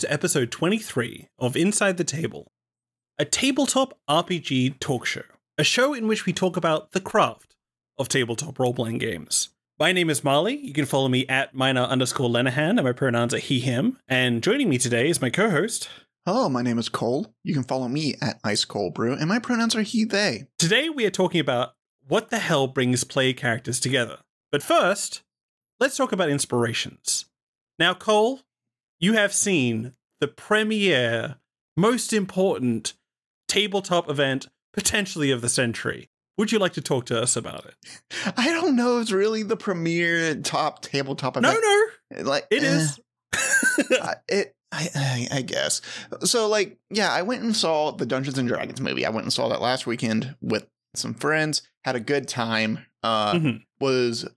to episode 23 of Inside the Table, a tabletop RPG talk show, a show in which we talk about the craft of tabletop role-playing games. My name is Marley. You can follow me at minor_Lenahan, and my pronouns are he, him. And joining me today is my co-host. Hello, my name is Cole. You can follow me at IceColeBrew, and my pronouns are he, they. Today we are talking about what the hell brings player characters together. But first, let's talk about inspirations. Now, Cole, you have seen the premier, most important tabletop event, potentially of the century. Would you like to talk to us about it? I don't know if it's really the premier top tabletop event. No. Like, it is. I guess. So, like, yeah, I went and saw the Dungeons and Dragons movie. I went and saw that last weekend with some friends, had a good time, was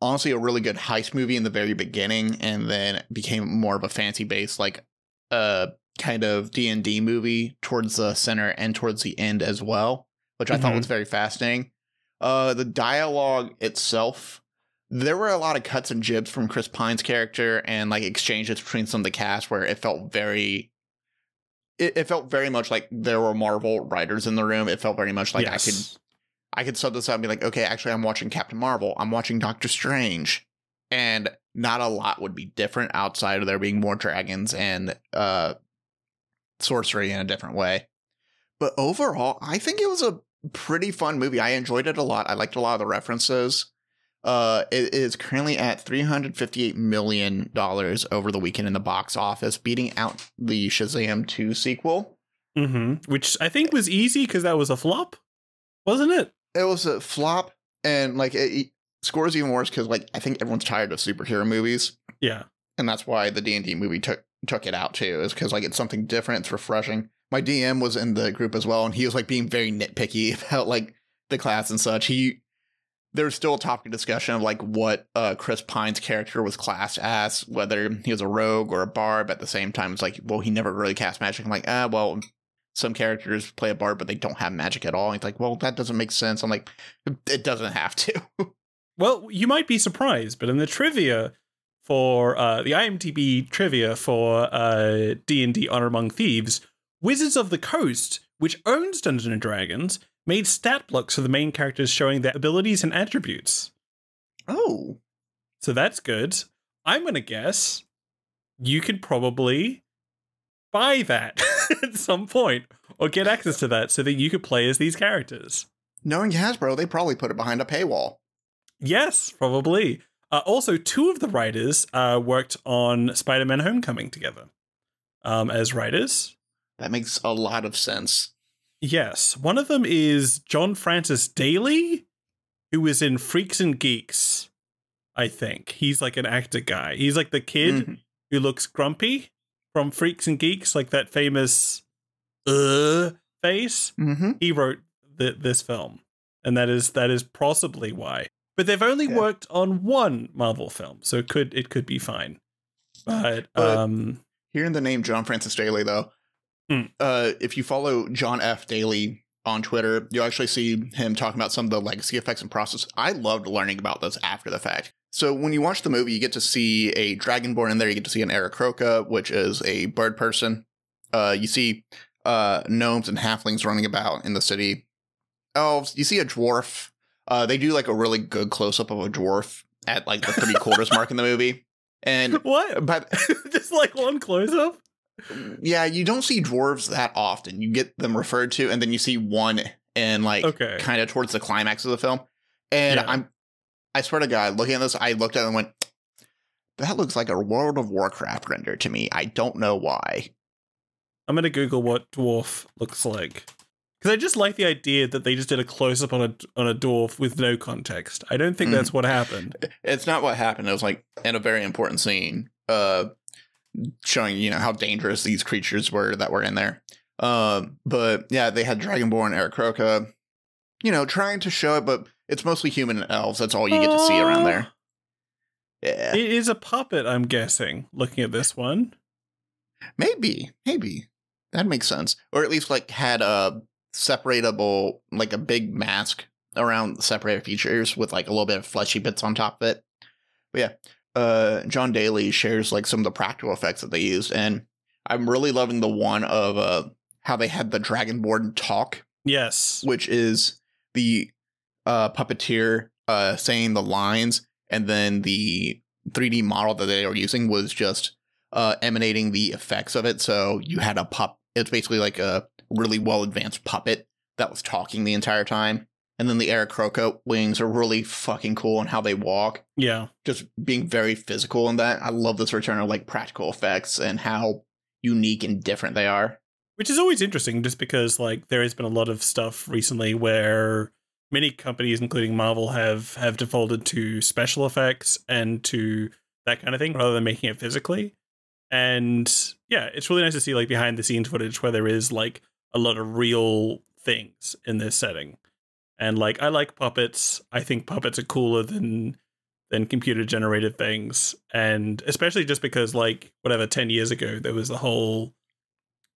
honestly a really good heist movie in the very beginning, and then became more of a fancy based, like, kind of D&D movie towards the center and towards the end as well, which I thought was very fascinating. The dialogue itself, there were a lot of cuts and jibs from Chris Pine's character and, like, exchanges between some of the cast where it felt very, it felt very much like there were Marvel writers in the room. It felt very much like, yes, I could sub this out and be like, okay, actually, I'm watching Captain Marvel. I'm watching Doctor Strange. And not a lot would be different outside of there being more dragons and sorcery in a different way. But overall, I think it was a pretty fun movie. I enjoyed it a lot. I liked a lot of the references. It is currently at $358 million over the weekend in the box office, beating out the Shazam 2 sequel. Which I think was easy because that was a flop, wasn't it? It was a flop, and, like, it scores even worse because, like, I think everyone's tired of superhero movies. Yeah. And that's why the D&D movie took it out, too, is because, like, it's something different. It's refreshing. My DM was in the group as well, and he was, like, being very nitpicky about, like, the class and such. There's still a topic of discussion of, like, what Chris Pine's character was classed as, whether he was a rogue or a barb. At the same time, it's like, well, he never really cast magic. I'm like, well, some characters play a barb, but they don't have magic at all. And he's like, well, that doesn't make sense. I'm like, it doesn't have to. Well, you might be surprised, but in the trivia for the IMDb trivia for D&D Honor Among Thieves, Wizards of the Coast, which owns Dungeons & Dragons, made stat blocks for the main characters showing their abilities and attributes. Oh. So that's good. I'm going to guess you could probably buy that at some point or get access to that so that you could play as these characters. Knowing Hasbro, they probably put it behind a paywall. Yes, probably. Also, two of the writers worked on Spider-Man Homecoming together as writers. That makes a lot of sense. Yes, one of them is John Francis Daly, who is in Freaks and Geeks, I think. He's like an actor guy. He's like the kid who looks grumpy from Freaks and Geeks, like that famous face. He wrote this film, and that is possibly why. But they've only worked on one Marvel film, so it could be fine. But hearing the name John Francis Daly, though. If you follow John F. Daly on Twitter, you'll actually see him talking about some of the legacy effects and process. I loved learning about this after the fact. So when you watch the movie, you get to see a dragonborn in there. You get to see an Aarakocra, which is a bird person. You see gnomes and halflings running about in the city. Elves. You see a dwarf. They do like a really good close up of a dwarf at like the 3/4 mark in the movie. And what? But just like one close up. Yeah, you don't see dwarves that often. You get them referred to, and then you see one in, like, kind of towards the climax of the film. And I swear to God, looking at this, I looked at it and went, that looks like a World of Warcraft render to me. I don't know why. I'm going to Google what dwarf looks like. Because I just like the idea that they just did a close-up on a dwarf with no context. I don't think that's what happened. It's not what happened. It was, like, in a very important scene. Showing, you know, how dangerous these creatures were that were in there. But yeah, they had Dragonborn, Aarakocra, you know, trying to show it, but it's mostly human and elves. That's all you get to see around there. Yeah. It is a puppet, I'm guessing, looking at this one. Maybe. That makes sense. Or at least, like, had a separatable, like a big mask around separated features with, like, a little bit of fleshy bits on top of it. But yeah. John Daly shares, like, some of the practical effects that they used, and I'm really loving the one of how they had the Dragonborn talk. Yes. Which is the puppeteer saying the lines, and then the 3D model that they were using was just emanating the effects of it. So you had a pop. It's basically like a really well advanced puppet that was talking the entire time. And then the Aarakocra wings are really fucking cool on how they walk. Yeah. Just being very physical in that. I love this return of like practical effects and how unique and different they are. Which is always interesting just because like there has been a lot of stuff recently where many companies, including Marvel, have defaulted to special effects and to that kind of thing rather than making it physically. And yeah, it's really nice to see like behind the scenes footage where there is like a lot of real things in this setting. And like, I like puppets. I think puppets are cooler than computer generated things. And especially just because like, whatever, 10 years ago, there was the whole,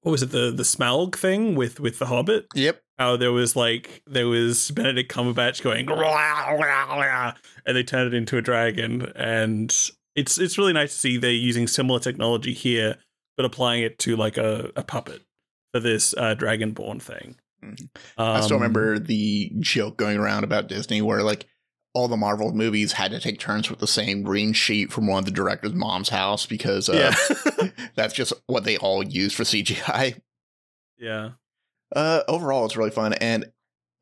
what was it? The Smaug thing with the Hobbit. Yep. How there was Benedict Cumberbatch going, "Wah, wah, wah," and they turned it into a dragon. And it's really nice to see they're using similar technology here, but applying it to like a puppet for this Dragonborn thing. I still remember the joke going around about Disney where like all the Marvel movies had to take turns with the same green sheet from one of the director's mom's house because that's just what they all use for CGI. Yeah. Overall, it's really fun. And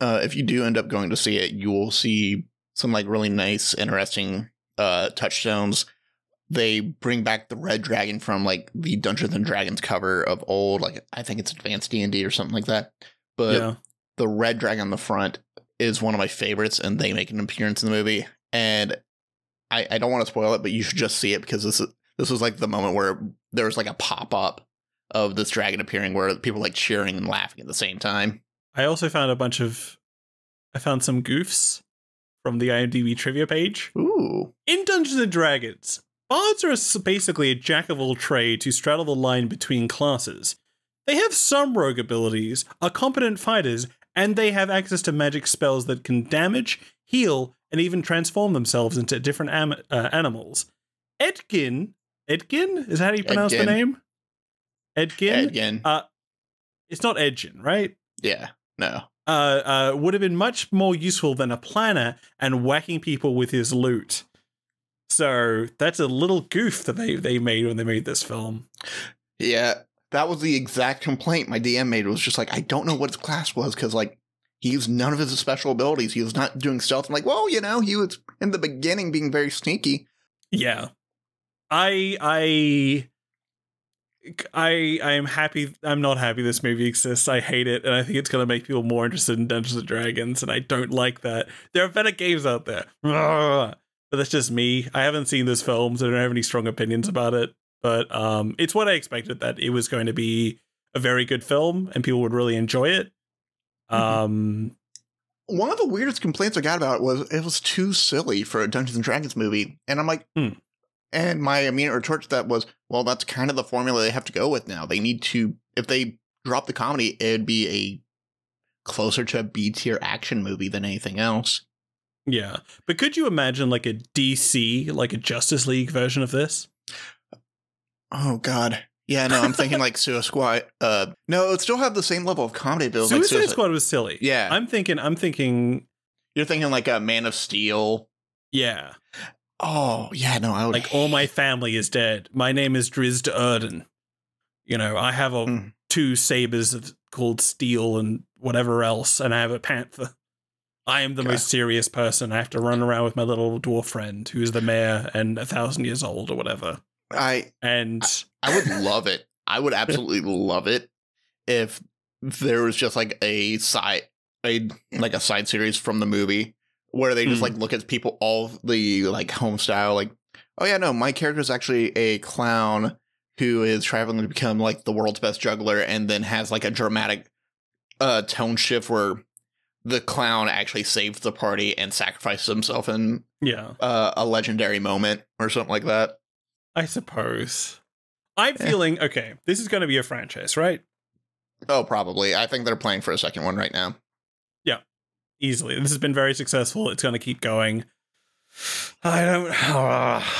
if you do end up going to see it, you will see some like really nice, interesting touchstones. They bring back the red dragon from like the Dungeons and Dragons cover of old. Like I think it's Advanced D&D or something like that. But yeah. The red dragon on the front is one of my favorites, and they make an appearance in the movie. And I don't want to spoil it, but you should just see it because this was like the moment where there was like a pop up of this dragon appearing, where people like cheering and laughing at the same time. I also found I found some goofs from the IMDb trivia page. Ooh! In Dungeons and Dragons, bards are basically a jack of all trades who straddle the line between classes. They have some rogue abilities, are competent fighters, and they have access to magic spells that can damage, heal, and even transform themselves into different animals. Edgin? Is that how you pronounce the name? Edgin? It's not Edgin, right? Yeah, no. Would have been much more useful than a planner and whacking people with his loot. So that's a little goof that they made when they made this film. Yeah. That was the exact complaint my DM made. It was just like, I don't know what his class was because, like, he used none of his special abilities. He was not doing stealth. I'm like, well, you know, he was in the beginning being very sneaky. Yeah. I am happy. I'm not happy this movie exists. I hate it. And I think it's going to make people more interested in Dungeons & Dragons. And I don't like that. There are better games out there. But that's just me. I haven't seen this film, so I don't have any strong opinions about it. But it's what I expected, that it was going to be a very good film and people would really enjoy it. One of the weirdest complaints I got about it was too silly for a Dungeons & Dragons movie. And I'm like, And my immediate retort to that was, well, that's kind of the formula they have to go with now. They need to, if they drop the comedy, it'd be a closer to a B-tier action movie than anything else. Yeah. But could you imagine like a DC, like a Justice League version of this? Oh, God. Yeah, no, I'm thinking like Suicide Squad. No, it would still have the same level of comedy build. Like Suicide Squad was silly. Yeah. I'm thinking. You're thinking like a Man of Steel. Yeah. Oh, yeah, no. I would like all my family is dead. My name is Drizzt Erdan. You know, I have two sabers called Steel and whatever else. And I have a panther. I am the most serious person. I have to run around with my little dwarf friend who's the mayor and 1,000 years old or whatever. I would love it. I would absolutely love it if there was just like a side series from the movie where they just like look at people, all the like home style, like, oh yeah, no, my character is actually a clown who is traveling to become like the world's best juggler, and then has like a dramatic tone shift where the clown actually saves the party and sacrifices himself in a legendary moment or something like that. I suppose. I'm feeling, okay, this is going to be a franchise, right? Oh, probably. I think they're playing for a second one right now. Yeah, easily. This has been very successful. It's going to keep going. I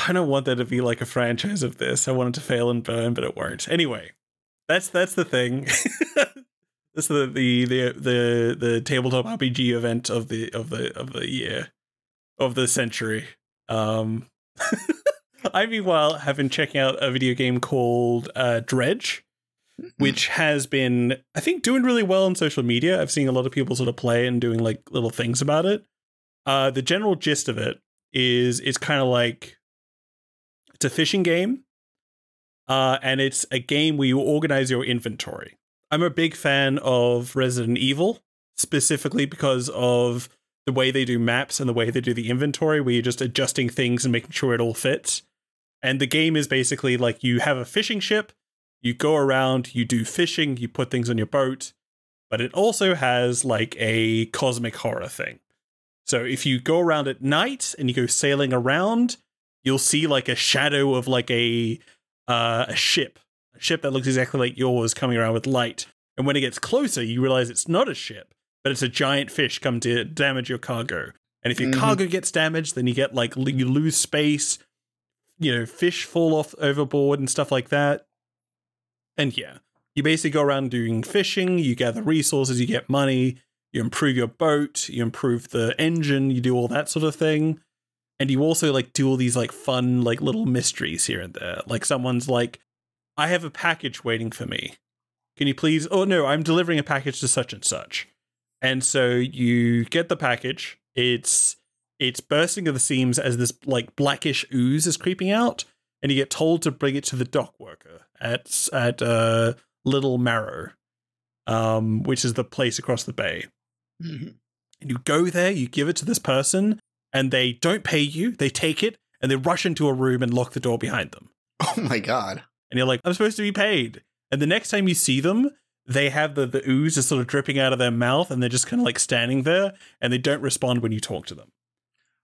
don't want there to be like a franchise of this. I want it to fail and burn, but it won't. Anyway, That's the thing. This is the tabletop RPG event of the year, of the century. I meanwhile have been checking out a video game called Dredge, which has been, I think, doing really well on social media. I've seen a lot of people sort of play and doing like little things about it. The general gist of it is it's kind of like, it's a fishing game. And it's a game where you organize your inventory. I'm a big fan of Resident Evil, specifically because of the way they do maps and the way they do the inventory, where you're just adjusting things and making sure it all fits. And the game is basically like you have a fishing ship. You go around, you do fishing, you put things on your boat, but it also has like a cosmic horror thing. So if you go around at night and you go sailing around, you'll see like a shadow of like a ship that looks exactly like yours coming around with light. And when it gets closer, you realize it's not a ship, but it's a giant fish come to damage your cargo. And if your cargo gets damaged, then you get like, you lose space, you know, fish fall off overboard and stuff like that. And yeah, you basically go around doing fishing, you gather resources, you get money, you improve your boat, you improve the engine, you do all that sort of thing. And you also like do all these like fun, like little mysteries here and there. Like someone's like, I have a package waiting for me. Can you please? Oh no, I'm delivering a package to such and such. And so you get the package. It's bursting at the seams as this like blackish ooze is creeping out. And you get told to bring it to the dock worker at Little Marrow, which is the place across the bay. Mm-hmm. And you go there, you give it to this person, and they don't pay you. They take it, and they rush into a room and lock the door behind them. Oh, my God. And you're like, I'm supposed to be paid. And the next time you see them, they have the ooze just sort of dripping out of their mouth, and they're just kind of like standing there, and they don't respond when you talk to them.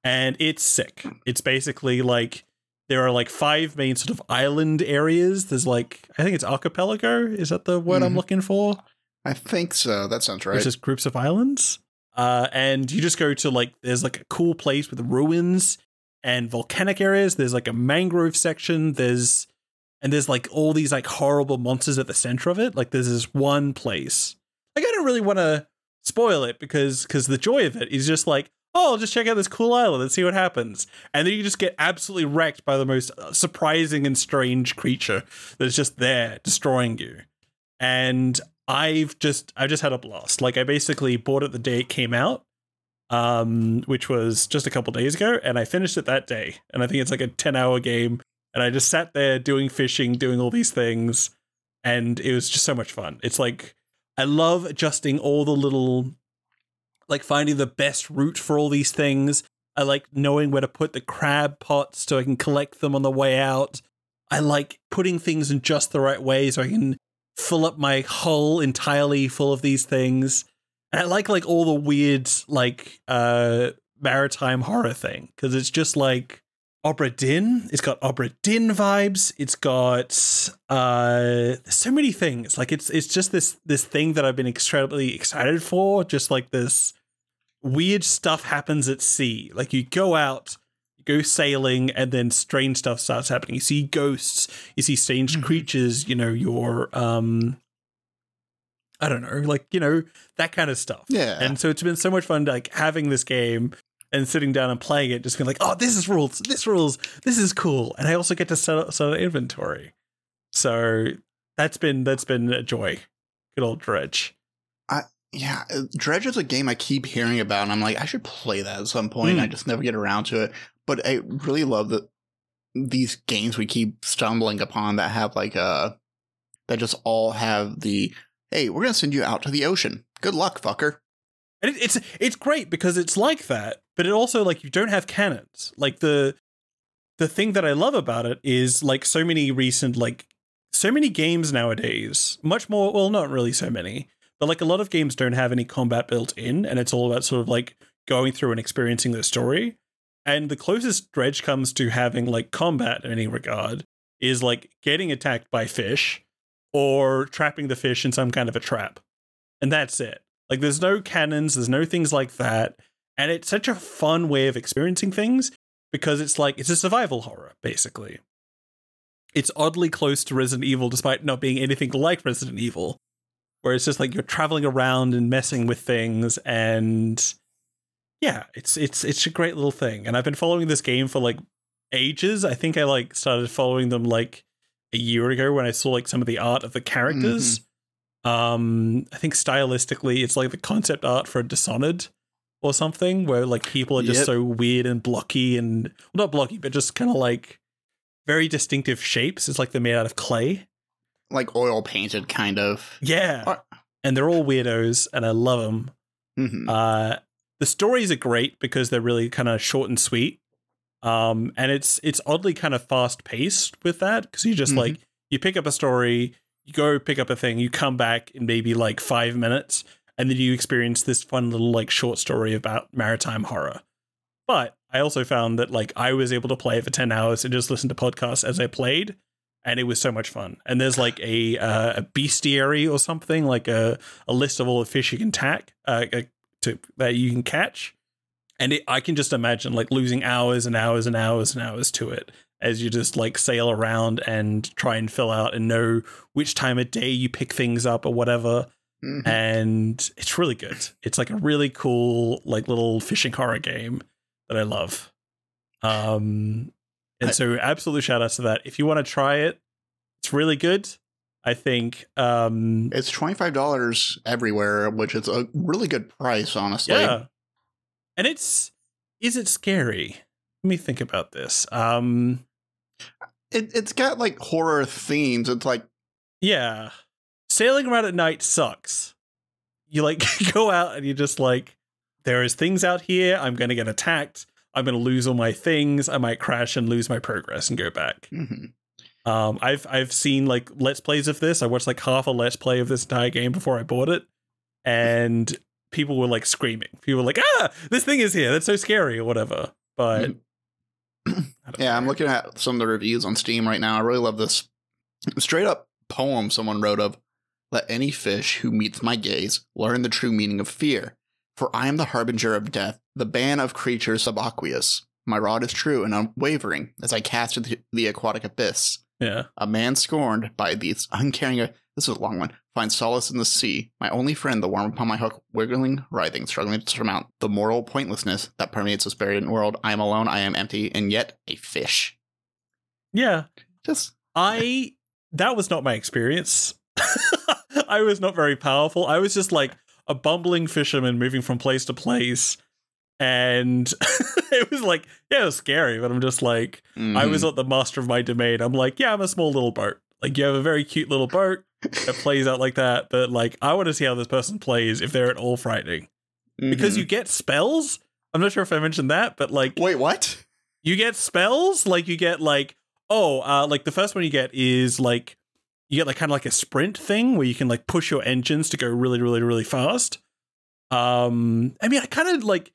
And it's sick. It's basically like... There are like five main sort of island areas. There's like, I think it's archipelago. Is that the word I'm looking for? I think so. That sounds right. It's just groups of islands. And you just go to like, there's like a cool place with ruins and volcanic areas. There's like a mangrove section. There's like all these like horrible monsters at the center of it. Like there's this one place. Like I don't really want to spoil it because the joy of it is just like, oh, I'll just check out this cool island and see what happens. And then you just get absolutely wrecked by the most surprising and strange creature that's just there destroying you. And I've just had a blast. Like I basically bought it the day it came out, which was just a couple days ago. And I finished it that day. And I think it's like a 10-hour game. And I just sat there doing fishing, doing all these things. And it was just so much fun. It's like, I love adjusting all the little... like finding the best route for all these things. I like knowing where to put the crab pots so I can collect them on the way out. I like putting things in just the right way so I can fill up my hull entirely full of these things. And I like all the weird like maritime horror thing because it's just like Obra Dinn. It's got Obra Dinn vibes. It's got so many things. Like it's just this thing that I've been incredibly excited for. Just like this weird stuff happens at sea. Like you go out, you go sailing, and then strange stuff starts happening. You see ghosts, you see strange creatures. You know your I don't know, like you know that kind of stuff. Yeah. And so it's been so much fun, like having this game. And sitting down and playing it, just being like, oh, this rules, this is cool. And I also get to set up inventory. So that's been a joy. Good old Dredge. Yeah, Dredge is a game I keep hearing about, and I'm like, I should play that at some point. I just never get around to it. But I really love that these games we keep stumbling upon that have like that just all have the, hey, we're going to send you out to the ocean. Good luck, fucker. And it's great because it's like that, but it also like you don't have cannons. Like the thing that I love about it is like so many games nowadays, much more, well, not really so many, but like a lot of games don't have any combat built in, and it's all about sort of like going through and experiencing the story. And the closest Dredge comes to having like combat in any regard is like getting attacked by fish or trapping the fish in some kind of a trap. And that's it. Like, there's no cannons, there's no things like that. And it's such a fun way of experiencing things because it's like, it's a survival horror, basically. it's oddly close to Resident Evil despite not being anything like Resident Evil, where it's just like you're traveling around and messing with things, and yeah, it's a great little thing. And I've been following this game for like ages. I think I like started following them like a year ago when I saw like some of the art of the characters. Mm-hmm. I think stylistically it's like the concept art for Dishonored or something, where like people are just so weird and blocky, and well, not blocky, but just kind of like very distinctive shapes. It's like they're made out of clay, like oil painted kind of. Yeah. And they're all weirdos and I love them. Mm-hmm. The stories are great because they're really kind of short and sweet. And it's oddly kind of fast paced with that, because you just like, you pick up a story, you go pick up a thing, you come back in maybe like 5 minutes, and then you experience this fun little like short story about maritime horror. But I also found that like I was able to play it for 10 hours and just listen to podcasts as I played, and it was so much fun. And there's like a bestiary or something, like a list of all the fish you can that you can catch. And I can just imagine like losing hours and hours and hours and hours to it as you just like sail around and try and fill out and know which time of day you pick things up or whatever. Mm-hmm. And it's really good. It's like a really cool like little fishing horror game that I love. So absolute shout outs to that. If you want to try it, it's really good. I think it's $25 everywhere, which is a really good price, honestly. Yeah. And is it scary? Let me think about this. It's got like horror themes. It's like, yeah, sailing around at night sucks. You like go out and you're just like, there is things out here. I'm going to get attacked. I'm going to lose all my things. I might crash and lose my progress and go back. Mm-hmm. I've seen like let's plays of this. I watched like half a let's play of this entire game before I bought it. And people were like screaming. People were like, ah, this thing is here. That's so scary or whatever. But I'm looking at some of the reviews on Steam right now. I really love this straight up poem someone wrote of, let any fish who meets my gaze learn the true meaning of fear. For I am the harbinger of death, the ban of creatures subaqueous. My rod is true and unwavering as I cast into the aquatic abyss. Yeah. A man scorned by these uncaring... This is a long one. Find solace in the sea. My only friend, the worm upon my hook, wiggling, writhing, struggling to surmount the moral pointlessness that permeates this buried world. I am alone. I am empty. And yet a fish. Yeah. That was not my experience. I was not very powerful. I was just like a bumbling fisherman moving from place to place. And it was like, yeah, it was scary. But I'm just like, I was not the master of my domain. I'm like, yeah, I'm a small little boat. Like, you have a very cute little boat that plays out like that, but like I want to see how this person plays if they're at all frightening. Mm-hmm. Because you get spells. I'm not sure if I mentioned that, but like, wait, what? You get spells? Like you get like, like the first one you get is like, you get like kind of like a sprint thing where you can like push your engines to go really, really, really fast. I mean, I kind of like,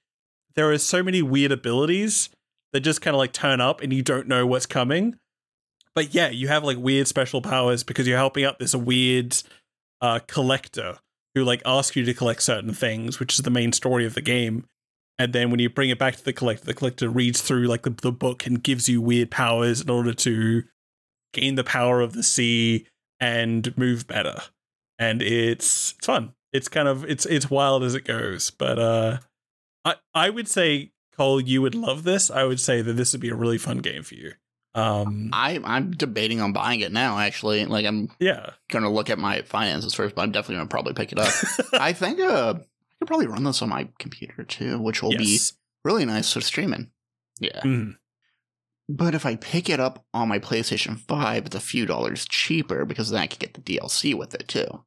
there are so many weird abilities that just kind of like turn up and you don't know what's coming. But yeah, you have like weird special powers because you're helping out this weird collector who like asks you to collect certain things, which is the main story of the game. And then when you bring it back to the collector reads through like the book and gives you weird powers in order to gain the power of the sea and move better. And it's fun. It's kind of it's wild as it goes. But I would say, Cole, you would love this. I would say that this would be a really fun game for you. I'm debating on buying it now, actually. Like, I'm gonna look at my finances first, but I'm definitely gonna probably pick it up. I think I could probably run this on my computer too, which will be really nice for streaming. Yeah. Mm. But if I pick it up on my PlayStation 5, it's a few dollars cheaper because then I could get the DLC with it too.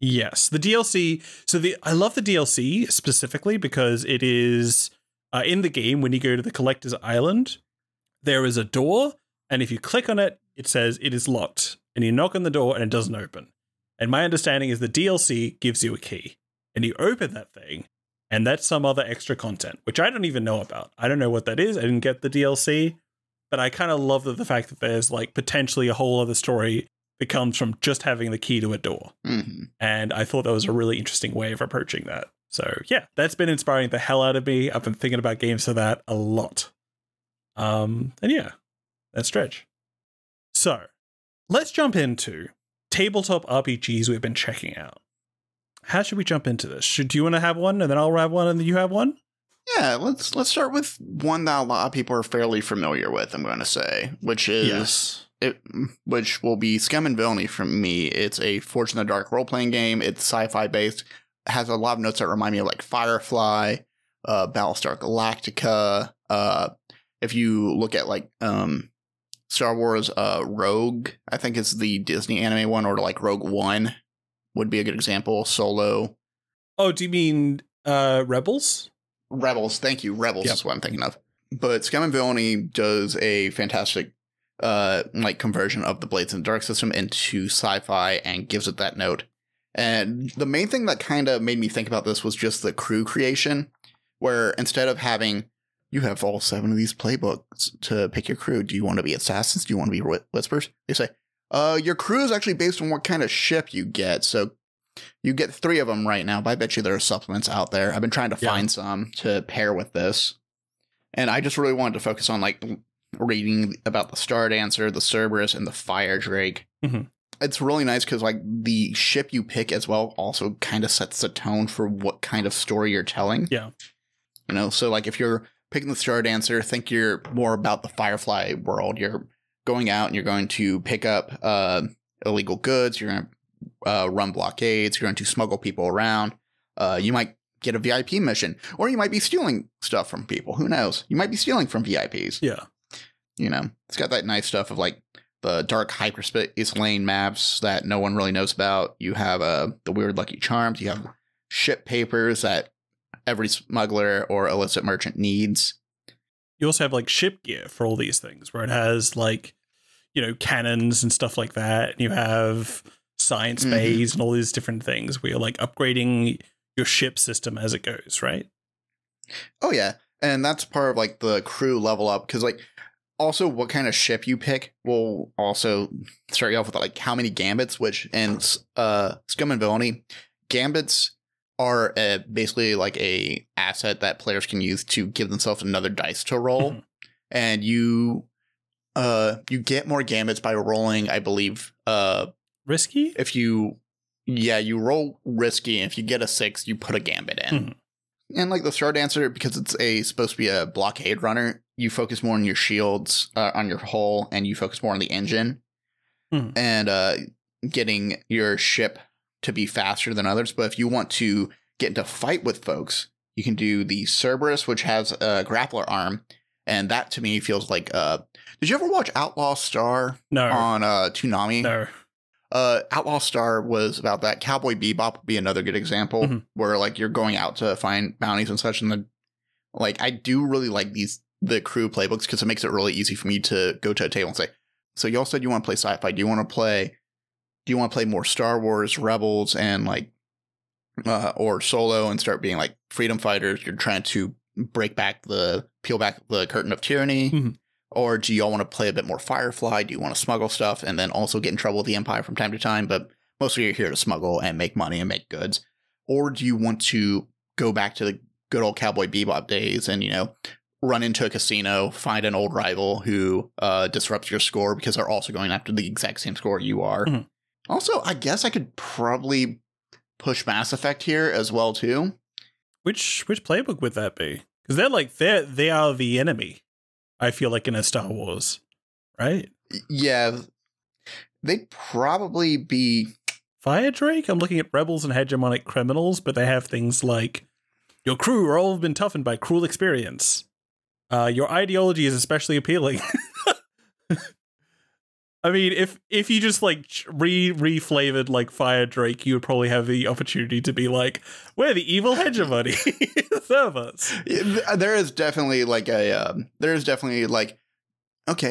Yes, the DLC. So I love the DLC specifically because it is in the game when you go to the Collector's Island. There is a door, and if you click on it, it says it is locked, and you knock on the door and it doesn't open. And my understanding is the DLC gives you a key and you open that thing, and that's some other extra content, which I don't even know about. I don't know what that is. I didn't get the DLC, but I kind of love the fact that there's like potentially a whole other story that comes from just having the key to a door. Mm-hmm. And I thought that was a really interesting way of approaching that. So yeah, that's been inspiring the hell out of me. I've been thinking about games for that a lot. And yeah, that's Dredge. So Let's jump into tabletop RPGs we've been checking out. How should we jump into this? Do you want to have one, and then I'll have one, and then you have one? Yeah, let's start with one that a lot of people are fairly familiar with, I'm going to say, which is which will be Scum and Villainy from me. It's a Forge in the Dark role-playing game. It's sci-fi based. It has a lot of notes that remind me of like Firefly, Battlestar Galactica. If you look at like Star Wars Rogue, I think it's the Disney anime one, or like Rogue One would be a good example. Solo. Oh, do you mean Rebels? Rebels, thank you. Rebels is what I'm thinking of. But Scum and Villainy does a fantastic like conversion of the Blades in the Dark system into sci-fi and gives it that note. And the main thing that kind of made me think about this was just the crew creation, where instead of having you have all 7 of these playbooks to pick your crew. Do you want to be assassins? Do you want to be whispers? They say, your crew is actually based on what kind of ship you get. So you get 3 of them right now, but I bet you there are supplements out there. I've been trying to find some to pair with this. And I just really wanted to focus on like reading about the Stardancer, the Cerberus, and the Fire Drake. Mm-hmm. It's really nice because like the ship you pick as well also kind of sets the tone for what kind of story you're telling. Yeah. You know, so like if you're picking the Stardancer, think you're more about the Firefly world. You're going out and you're going to pick up illegal goods. You're going to run blockades. You're going to smuggle people around. You might get a VIP mission, or you might be stealing stuff from people. Who knows? You might be stealing from VIPs. Yeah. You know, it's got that nice stuff of like the dark hyperspace lane maps that no one really knows about. You have the weird lucky charms. You have ship papers that every smuggler or illicit merchant needs. You also have like ship gear for all these things, where it has like, you know, cannons and stuff like that. And you have science bays and all these different things where you're like upgrading your ship system as it goes, right? Oh yeah. And that's part of like the crew level up, because like also what kind of ship you pick will also start you off with like how many gambits, which in Scum and Villainy, gambits are basically like a asset that players can use to give themselves another dice to roll. Mm-hmm. And you get more gambits by rolling, I believe, risky. If you roll risky, and if you get a 6, you put a gambit in. Mm-hmm. And like the Stardancer, because it's supposed to be a blockade runner, you focus more on your shields, on your hull, and you focus more on the engine. Mm-hmm. And getting your ship to be faster than others. But if you want to get into a fight with folks, you can do the Cerberus, which has a grappler arm. And that to me feels like, did you ever watch Outlaw Star? No. On Toonami? No. Outlaw Star was about that. Cowboy Bebop would be another good example, mm-hmm. where like you're going out to find bounties and such. And then like, I do really like the crew playbooks, because it makes it really easy for me to go to a table and say, so y'all said you want to play sci-fi. Do you want to play more Star Wars, Rebels, and like or Solo, and start being like freedom fighters? You're trying to peel back the curtain of tyranny. Mm-hmm. Or do y'all want to play a bit more Firefly? Do you want to smuggle stuff and then also get in trouble with the Empire from time to time? But mostly you're here to smuggle and make money and make goods. Or do you want to go back to the good old Cowboy Bebop days and, you know, run into a casino, find an old rival who disrupts your score because they're also going after the exact same score you are? Mm-hmm. Also, I guess I could probably push Mass Effect here as well, too. Which playbook would that be? Because they're like, they are the enemy, I feel like, in a Star Wars, right? Yeah. They'd probably be Fire Drake? I'm looking at Rebels and Hegemonic Criminals, but they have things like, your crew are all been toughened by cruel experience. Your ideology is especially appealing. I mean, if you just like re-flavored like Fire Drake, you would probably have the opportunity to be like, we're the evil hegemony. Serve us. There is definitely like, okay,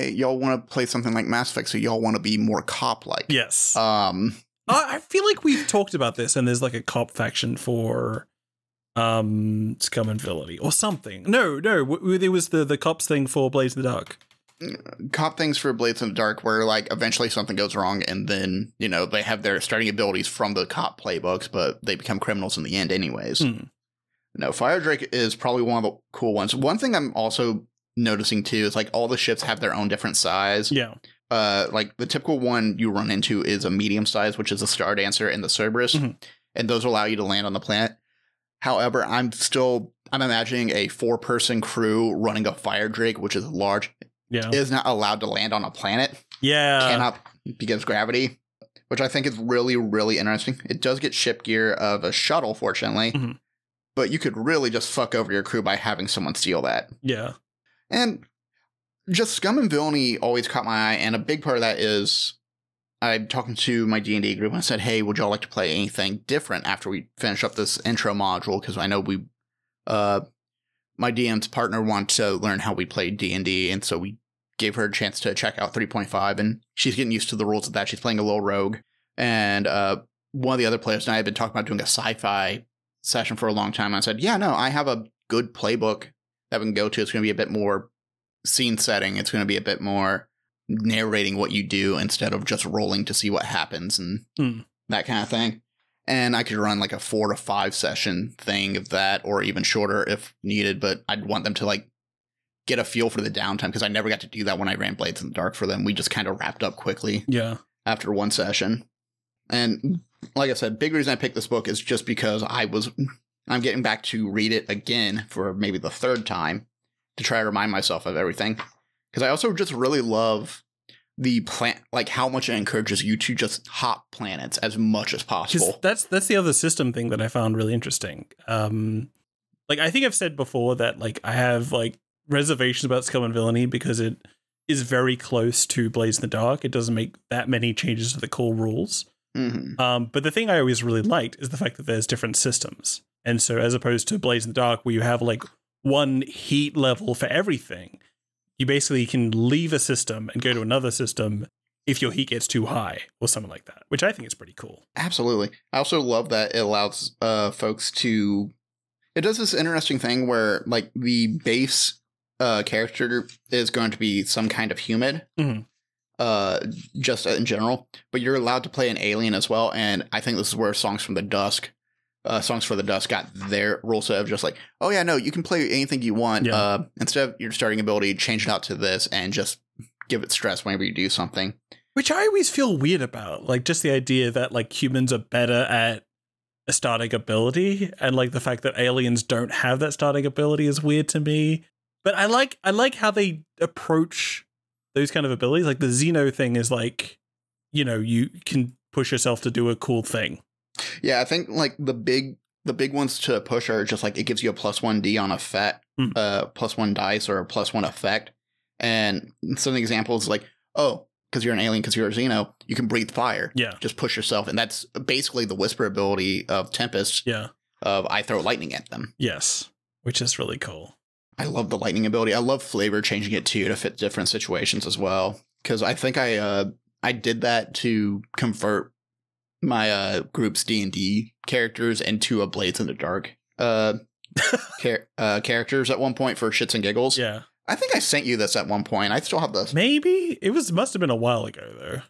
y'all want to play something like Mass Effect, so y'all want to be more cop-like. Yes. I feel like we've talked about this, and there's like a cop faction for Scum and Villainy or something. No, there was the cops thing for Blades in the Dark. Cop things for Blades in the Dark, where like eventually something goes wrong, and then, you know, they have their starting abilities from the cop playbooks, but they become criminals in the end anyways. No, Fire Drake is probably one of the cool ones. One thing I'm also noticing too is like all the ships have their own different size. Yeah. like the typical one you run into is a medium size, which is the Stardancer and the Cerberus, mm-hmm. and those allow you to land on the planet. However, I'm imagining a 4-person crew running a Fire Drake, which is large, is not allowed to land on a planet. Yeah, cannot because gravity, which I think is really, really interesting. It does get ship gear of a shuttle, fortunately, mm-hmm. but you could really just fuck over your crew by having someone steal that. Yeah, and just Scum and Villainy always caught my eye, and a big part of that is I'm talking to my D&D group and I said, hey, would y'all like to play anything different after we finish up this intro module? Because I know we, my DM's partner wants to learn how we play D&D, and so we gave her a chance to check out 3.5, and she's getting used to the rules of that. She's playing a little rogue, and one of the other players and I had been talking about doing a sci-fi session for a long time, and I said, yeah, no, I have a good playbook that we can go to. It's going to be a bit more scene setting. It's going to be a bit more narrating what you do instead of just rolling to see what happens and that kind of thing. And I could run like a 4 to 5 session thing of that, or even shorter if needed, but I'd want them to like get a feel for the downtime, because I never got to do that when I ran Blades in the Dark for them. We just kind of wrapped up quickly after one session. And like I said, big reason I picked this book is just because I'm getting back to read it again for maybe the third time to try to remind myself of everything. Because I also just really love the plant, like how much it encourages you to just hop planets as much as possible. That's the other system thing that I found really interesting. Like I think I've said before that like I have like reservations about Scum and Villainy because it is very close to Blades in the Dark. It doesn't make that many changes to the core rules. Mm-hmm. But the thing I always really liked is the fact that there's different systems, and so as opposed to Blades in the Dark where you have like one heat level for everything. You basically can leave a system and go to another system if your heat gets too high or something like that, which I think is pretty cool. Absolutely. I also love that it allows folks to... It does this interesting thing where like the base character is going to be some kind of human, mm-hmm. Just in general, but you're allowed to play an alien as well. And I think this is where Songs for the Dusk got their rule set of just like, oh yeah, no, you can play anything you want. Yeah. Instead of your starting ability, change it out to this and just give it stress whenever you do something. Which I always feel weird about, like just the idea that like humans are better at a starting ability, and like the fact that aliens don't have that starting ability is weird to me. But I like how they approach those kind of abilities. Like the Xeno thing is like, you know, you can push yourself to do a cool thing. Yeah, I think like the big ones to push are just like it gives you a +1d on effect, +1 dice or a +1 effect. And some examples like, oh, because you're an alien, because you're a Xeno, you can breathe fire. Yeah. Just push yourself. And that's basically the whisper ability of Tempest. Yeah. Of I throw lightning at them. Yes. Which is really cool. I love the lightning ability. I love flavor changing it too to fit different situations as well. Because I think I did that to convert my group's D&D characters into a Blades in the Dark characters at one point for shits and giggles. Yeah. I think I sent you this at one point. I still have this. Maybe. Must have been a while ago, though.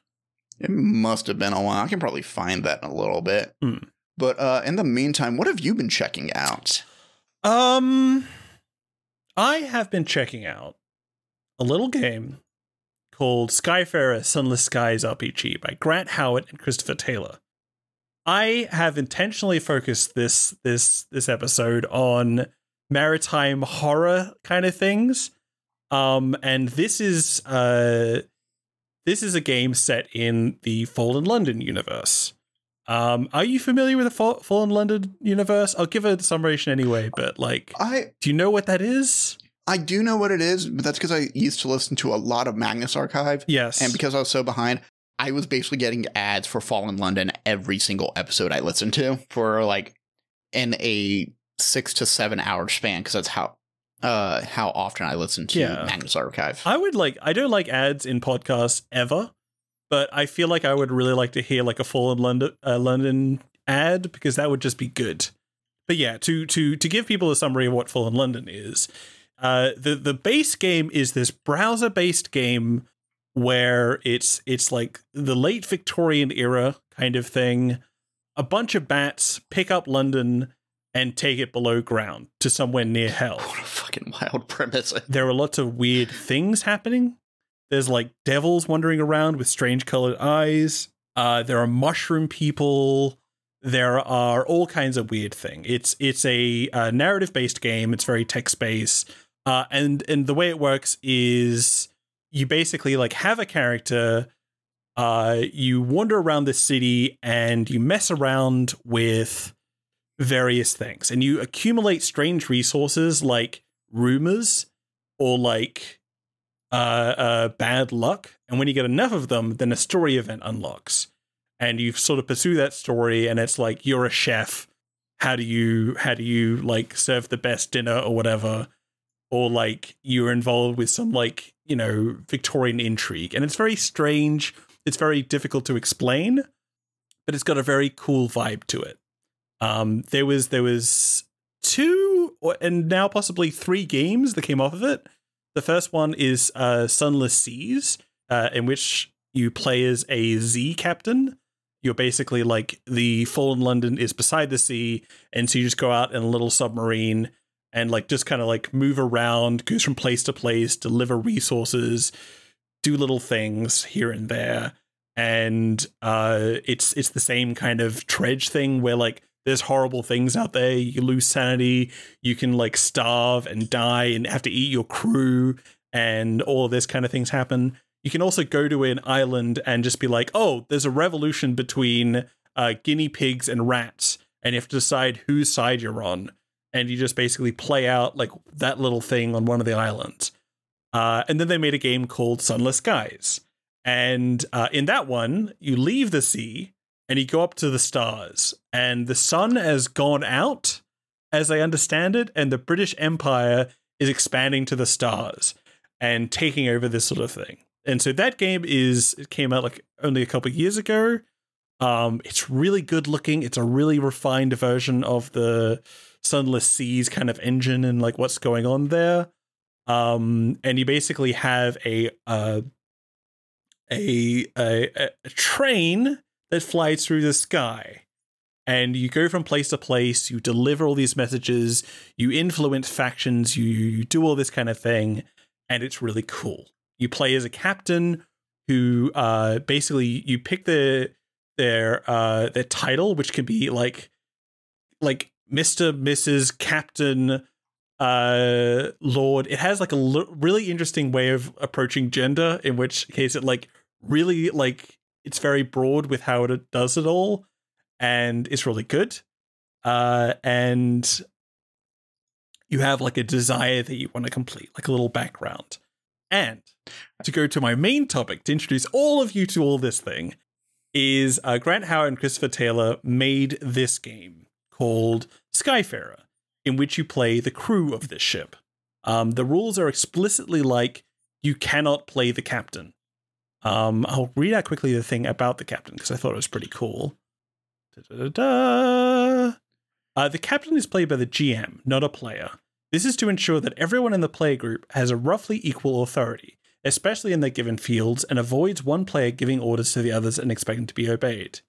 It must have been a while. I can probably find that in a little bit. Mm. But in the meantime, what have you been checking out? I have been checking out a little game called Skyfarer, Sunless Skies RPG by Grant Howitt and Christopher Taylor. I have intentionally focused this episode on maritime horror kind of things, and this is a game set in the Fallen London universe. Are you familiar with the Fallen London universe? I'll give a summation anyway, but like, do you know what that is? I do know what it is, but that's because I used to listen to a lot of Magnus Archive. Yes. And because I was so behind, I was basically getting ads for Fallen London every single episode I listened to for like in a 6 to 7 hour span, because that's how often I listened to Magnus Archive. I don't like ads in podcasts ever, but I feel like I would really like to hear like a Fallen London ad, because that would just be good. But yeah, to give people a summary of what Fallen London is. The base game is this browser based game where it's like the late Victorian era kind of thing. A bunch of bats pick up London and take it below ground to somewhere near hell. What a fucking wild premise. There are lots of weird things happening. There's like devils wandering around with strange colored eyes. There are mushroom people. There are all kinds of weird things. It's a narrative based game. It's very text based. And the way it works is you basically like have a character. You wander around this city and you mess around with various things, and you accumulate strange resources like rumors or like bad luck. And when you get enough of them, then a story event unlocks, and you sort of pursue that story. And it's like, you're a chef. How do you like serve the best dinner or whatever? Or like you're involved with some like, you know, Victorian intrigue, and it's very strange. It's very difficult to explain, but it's got a very cool vibe to it. There was two and now possibly three games that came off of it. The first one is Sunless Seas, in which you play as a Z captain. You're basically like the Fallen London is beside the sea, and so you just go out in a little submarine and like just kind of like move around, goes from place to place, deliver resources, do little things here and there. And it's the same kind of Dredge thing where like there's horrible things out there. You lose sanity. You can like starve and die and have to eat your crew, and all of this kind of things happen. You can also go to an island and just be like, oh, there's a revolution between guinea pigs and rats, and you have to decide whose side you're on. And you just basically play out like that little thing on one of the islands. And then they made a game called Sunless Skies. And in that one, you leave the sea and you go up to the stars, and the sun has gone out, as I understand it. And the British Empire is expanding to the stars and taking over this sort of thing. And so that game came out like only a couple of years ago. It's really good looking. It's a really refined version of the Sunless Seas kind of engine and like what's going on there. And you basically have a train that flies through the sky, and you go from place to place. You deliver all these messages. You influence factions. You do all this kind of thing, and it's really cool. You play as a captain who basically you pick their title, which can be like Mr., Mrs., Captain, Lord. It has like a really interesting way of approaching gender, in which case it like really like it's very broad with how it does it all, and it's really good. And you have like a desire that you want to complete, like a little background. And to go to my main topic, to introduce all of you to all this thing, is Grant Howitt and Christopher Taylor made this game called Skyfarer, in which you play the crew of this ship. The rules are explicitly like you cannot play the captain. I'll read out quickly the thing about the captain because I thought it was pretty cool. The captain is played by the GM, not a player. This is to ensure that everyone in the player group has a roughly equal authority, especially in their given fields, and avoids one player giving orders to the others and expecting to be obeyed.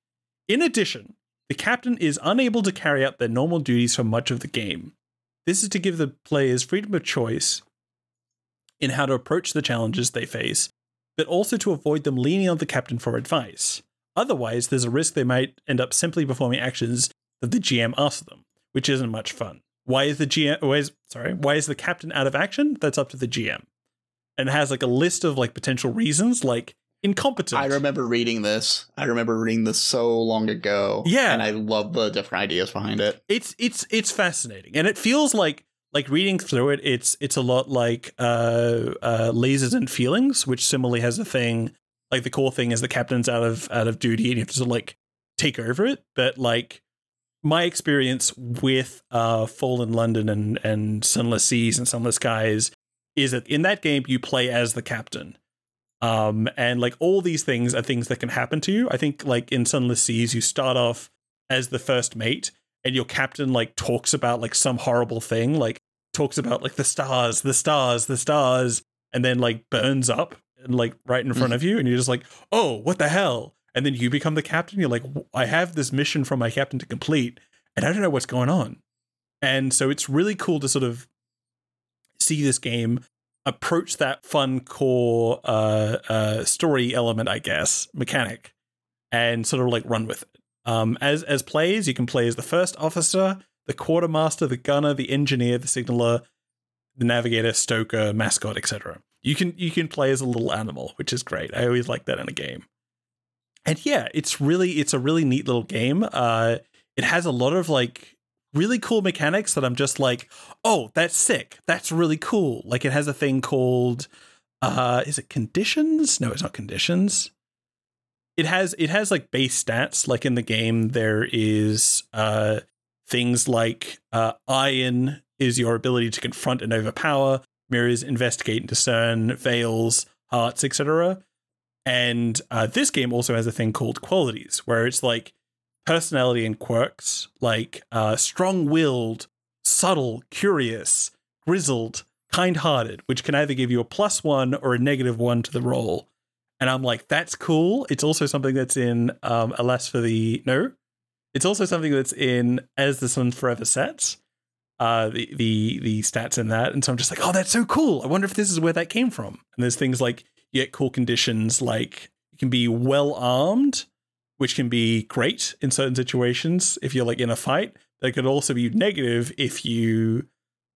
In addition, the captain is unable to carry out their normal duties for much of the game. This is to give the players freedom of choice in how to approach the challenges they face, but also to avoid them leaning on the captain for advice. Otherwise, there's a risk they might end up simply performing actions that the GM asks them, which isn't much fun. Why is the captain out of action? That's up to the GM. And it has like a list of like potential reasons, like incompetent. I remember reading this so long ago. Yeah, and I love the different ideas behind it. It's fascinating, and it feels like reading through it. It's a lot like Lasers and Feelings, which similarly has a thing like the core thing is the captain's out of duty, and you have to sort of like take over it. But like my experience with Fallen London and Sunless Seas and Sunless Skies is that in that game you play as the captain. And like all these things are things that can happen to you. I think like in Sunless Seas, you start off as the first mate, and your captain like talks about like some horrible thing, like talks about like the stars, and then like burns up and like right in front of you. And you're just like, oh, what the hell? And then you become the captain. You're like, I have this mission from my captain to complete, and I don't know what's going on. And so it's really cool to sort of see this game approach that fun core story element, I guess, mechanic, and sort of like run with it. As players, you can play as the first officer, the quartermaster, the gunner, the engineer, the signaler, the navigator, stoker, mascot, etc. You can play as a little animal, which is great. I always like that in a game. And yeah, it's a really neat little game. It has a lot of like really cool mechanics that I'm just like, oh, that's sick. That's really cool. Like it has a thing called, is it conditions? No, it's not conditions. It has like base stats. Like in the game, there is things like iron is your ability to confront and overpower, mirrors, investigate and discern, veils, hearts, etc. And this game also has a thing called qualities, where it's like personality and quirks, like strong-willed, subtle, curious, grizzled, kind-hearted, which can either give you a +1 or a -1 to the roll. And I'm like, that's cool. It's also something that's in It's also something that's in As the Sun Forever Sets. The stats in that, and so I'm just like, oh, that's so cool. I wonder if this is where that came from. And there's things like you get cool conditions, like you can be well armed, which can be great in certain situations if you're like in a fight. That could also be negative if you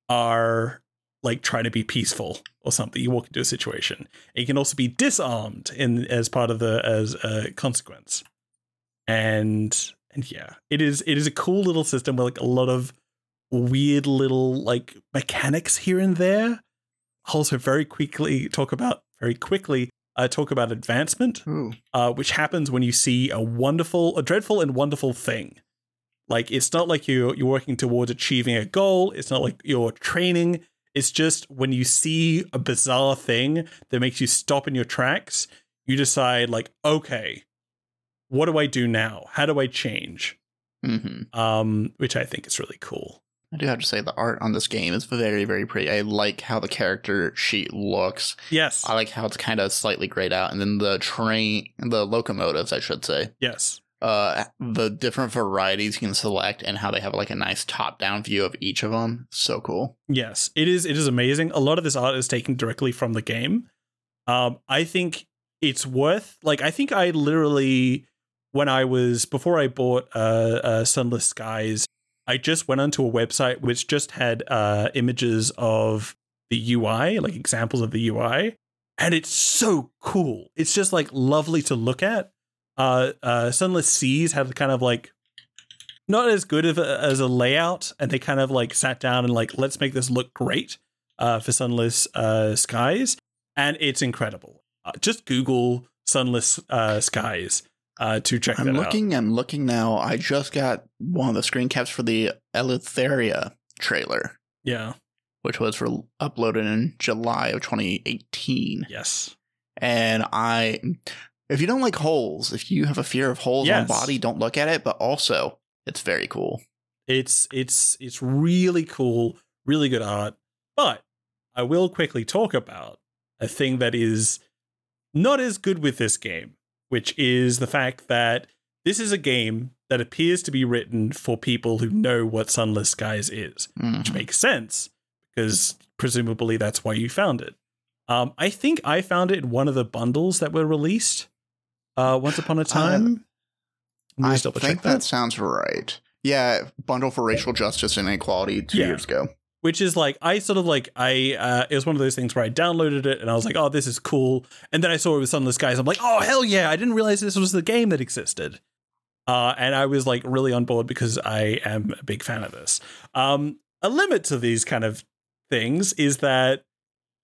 are like trying to be peaceful or something. You walk into a situation. And you can also be disarmed as a consequence. And yeah, it is a cool little system with like a lot of weird little like mechanics here and there. I'll also very quickly talk about advancement, which happens when you see a dreadful and wonderful thing. Like it's not like you're working towards achieving a goal. It's not like you're training. It's just when you see a bizarre thing that makes you stop in your tracks, you decide like, okay, what do I do now? How do I change? Mm-hmm. Which I think is really cool. I do have to say the art on this game is very, very pretty. I like how the character sheet looks. Yes. I like how it's kind of slightly grayed out. And then the locomotives, I should say. Yes. The different varieties you can select and how they have like a nice top down view of each of them. So cool. Yes, it is amazing. A lot of this art is taken directly from the game. I think it's worth like, I think I literally, before I bought Sunless Skies, I just went onto a website which just had images of the UI, like examples of the UI. And it's so cool. It's just like lovely to look at. Sunless Seas had kind of like not as good as a layout. And they kind of like sat down and like, let's make this look great for Sunless Skies. And it's incredible. Just Google Sunless Skies. To check that out. I'm looking now. I just got one of the screen caps for the Eleutheria trailer. Yeah. Which was uploaded in July of 2018. Yes. And if you don't like holes, if you have a fear of holes on the body, don't look at it. But also, it's very cool. It's really cool, really good art. But I will quickly talk about a thing that is not as good with this game, which is the fact that this is a game that appears to be written for people who know what Sunless Skies is, which makes sense because presumably that's why you found it. I think I found it in one of the bundles that were released once upon a time. I think that sounds right. Yeah, bundle for racial justice and inequality 2 years ago. Which is like, it was one of those things where I downloaded it and I was like, oh, this is cool. And then I saw it with Sunless Skies. I'm like, oh, hell yeah. I didn't realize this was the game that existed. And I was like really on board because I am a big fan of this. A limit to these kind of things is that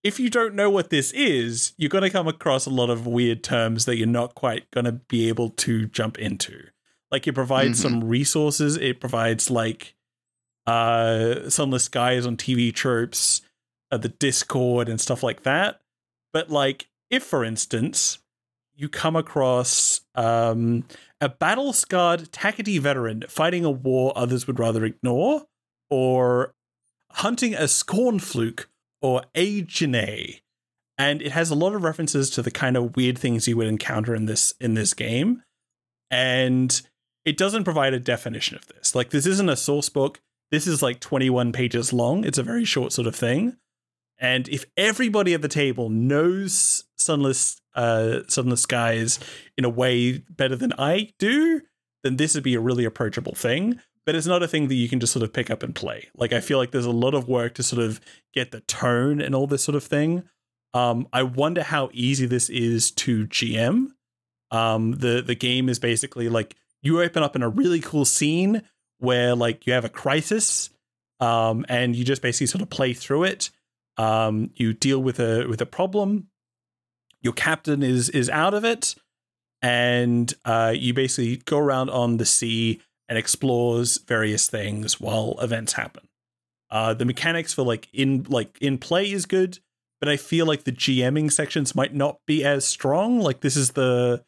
if you don't know what this is, you're going to come across a lot of weird terms that you're not quite going to be able to jump into. Like it provides some resources. It provides like Sunless Skies on TV tropes, the Discord and stuff like that. But like, if for instance, you come across a battle-scarred Takati veteran fighting a war others would rather ignore, or hunting a Scornfluke or a Jine, and it has a lot of references to the kind of weird things you would encounter in this game, and it doesn't provide a definition of this. Like, this isn't a source book. This is like 21 pages long. It's a very short sort of thing. And if everybody at the table knows Sunless Skies in a way better than I do, then this would be a really approachable thing. But it's not a thing that you can just sort of pick up and play. Like, I feel like there's a lot of work to sort of get the tone and all this sort of thing. I wonder how easy this is to GM. The game is basically like you open up in a really cool scene where like you have a crisis, and you just basically sort of play through it. You deal with a problem. Your captain is out of it, and you basically go around on the sea and explores various things while events happen. The mechanics for in play is good, but I feel like the GMing sections might not be as strong. Like this is the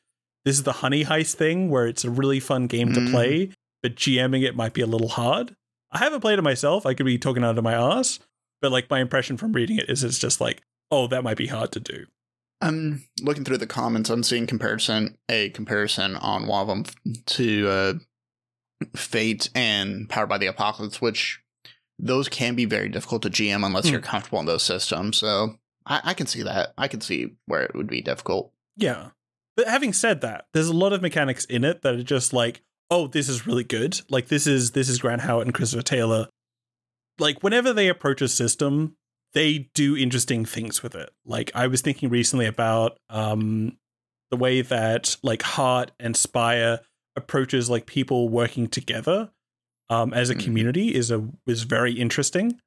honey heist thing where it's a really fun game to play, but GMing it might be a little hard. I haven't played it myself. I could be talking out of my ass, but like my impression from reading it is it's just like, oh, that might be hard to do. I'm looking through the comments. I'm seeing a comparison on Wavum to Fate and Powered by the Apocalypse, which those can be very difficult to GM unless you're comfortable in those systems. So I can see that. I can see where it would be difficult. Yeah. But having said that, there's a lot of mechanics in it that are just like, oh, this is really good. Like this is Grant Howitt and Christopher Taylor. Like whenever they approach a system, they do interesting things with it. Like I was thinking recently about the way that like Heart and Spire approaches like people working together as a community is very interesting.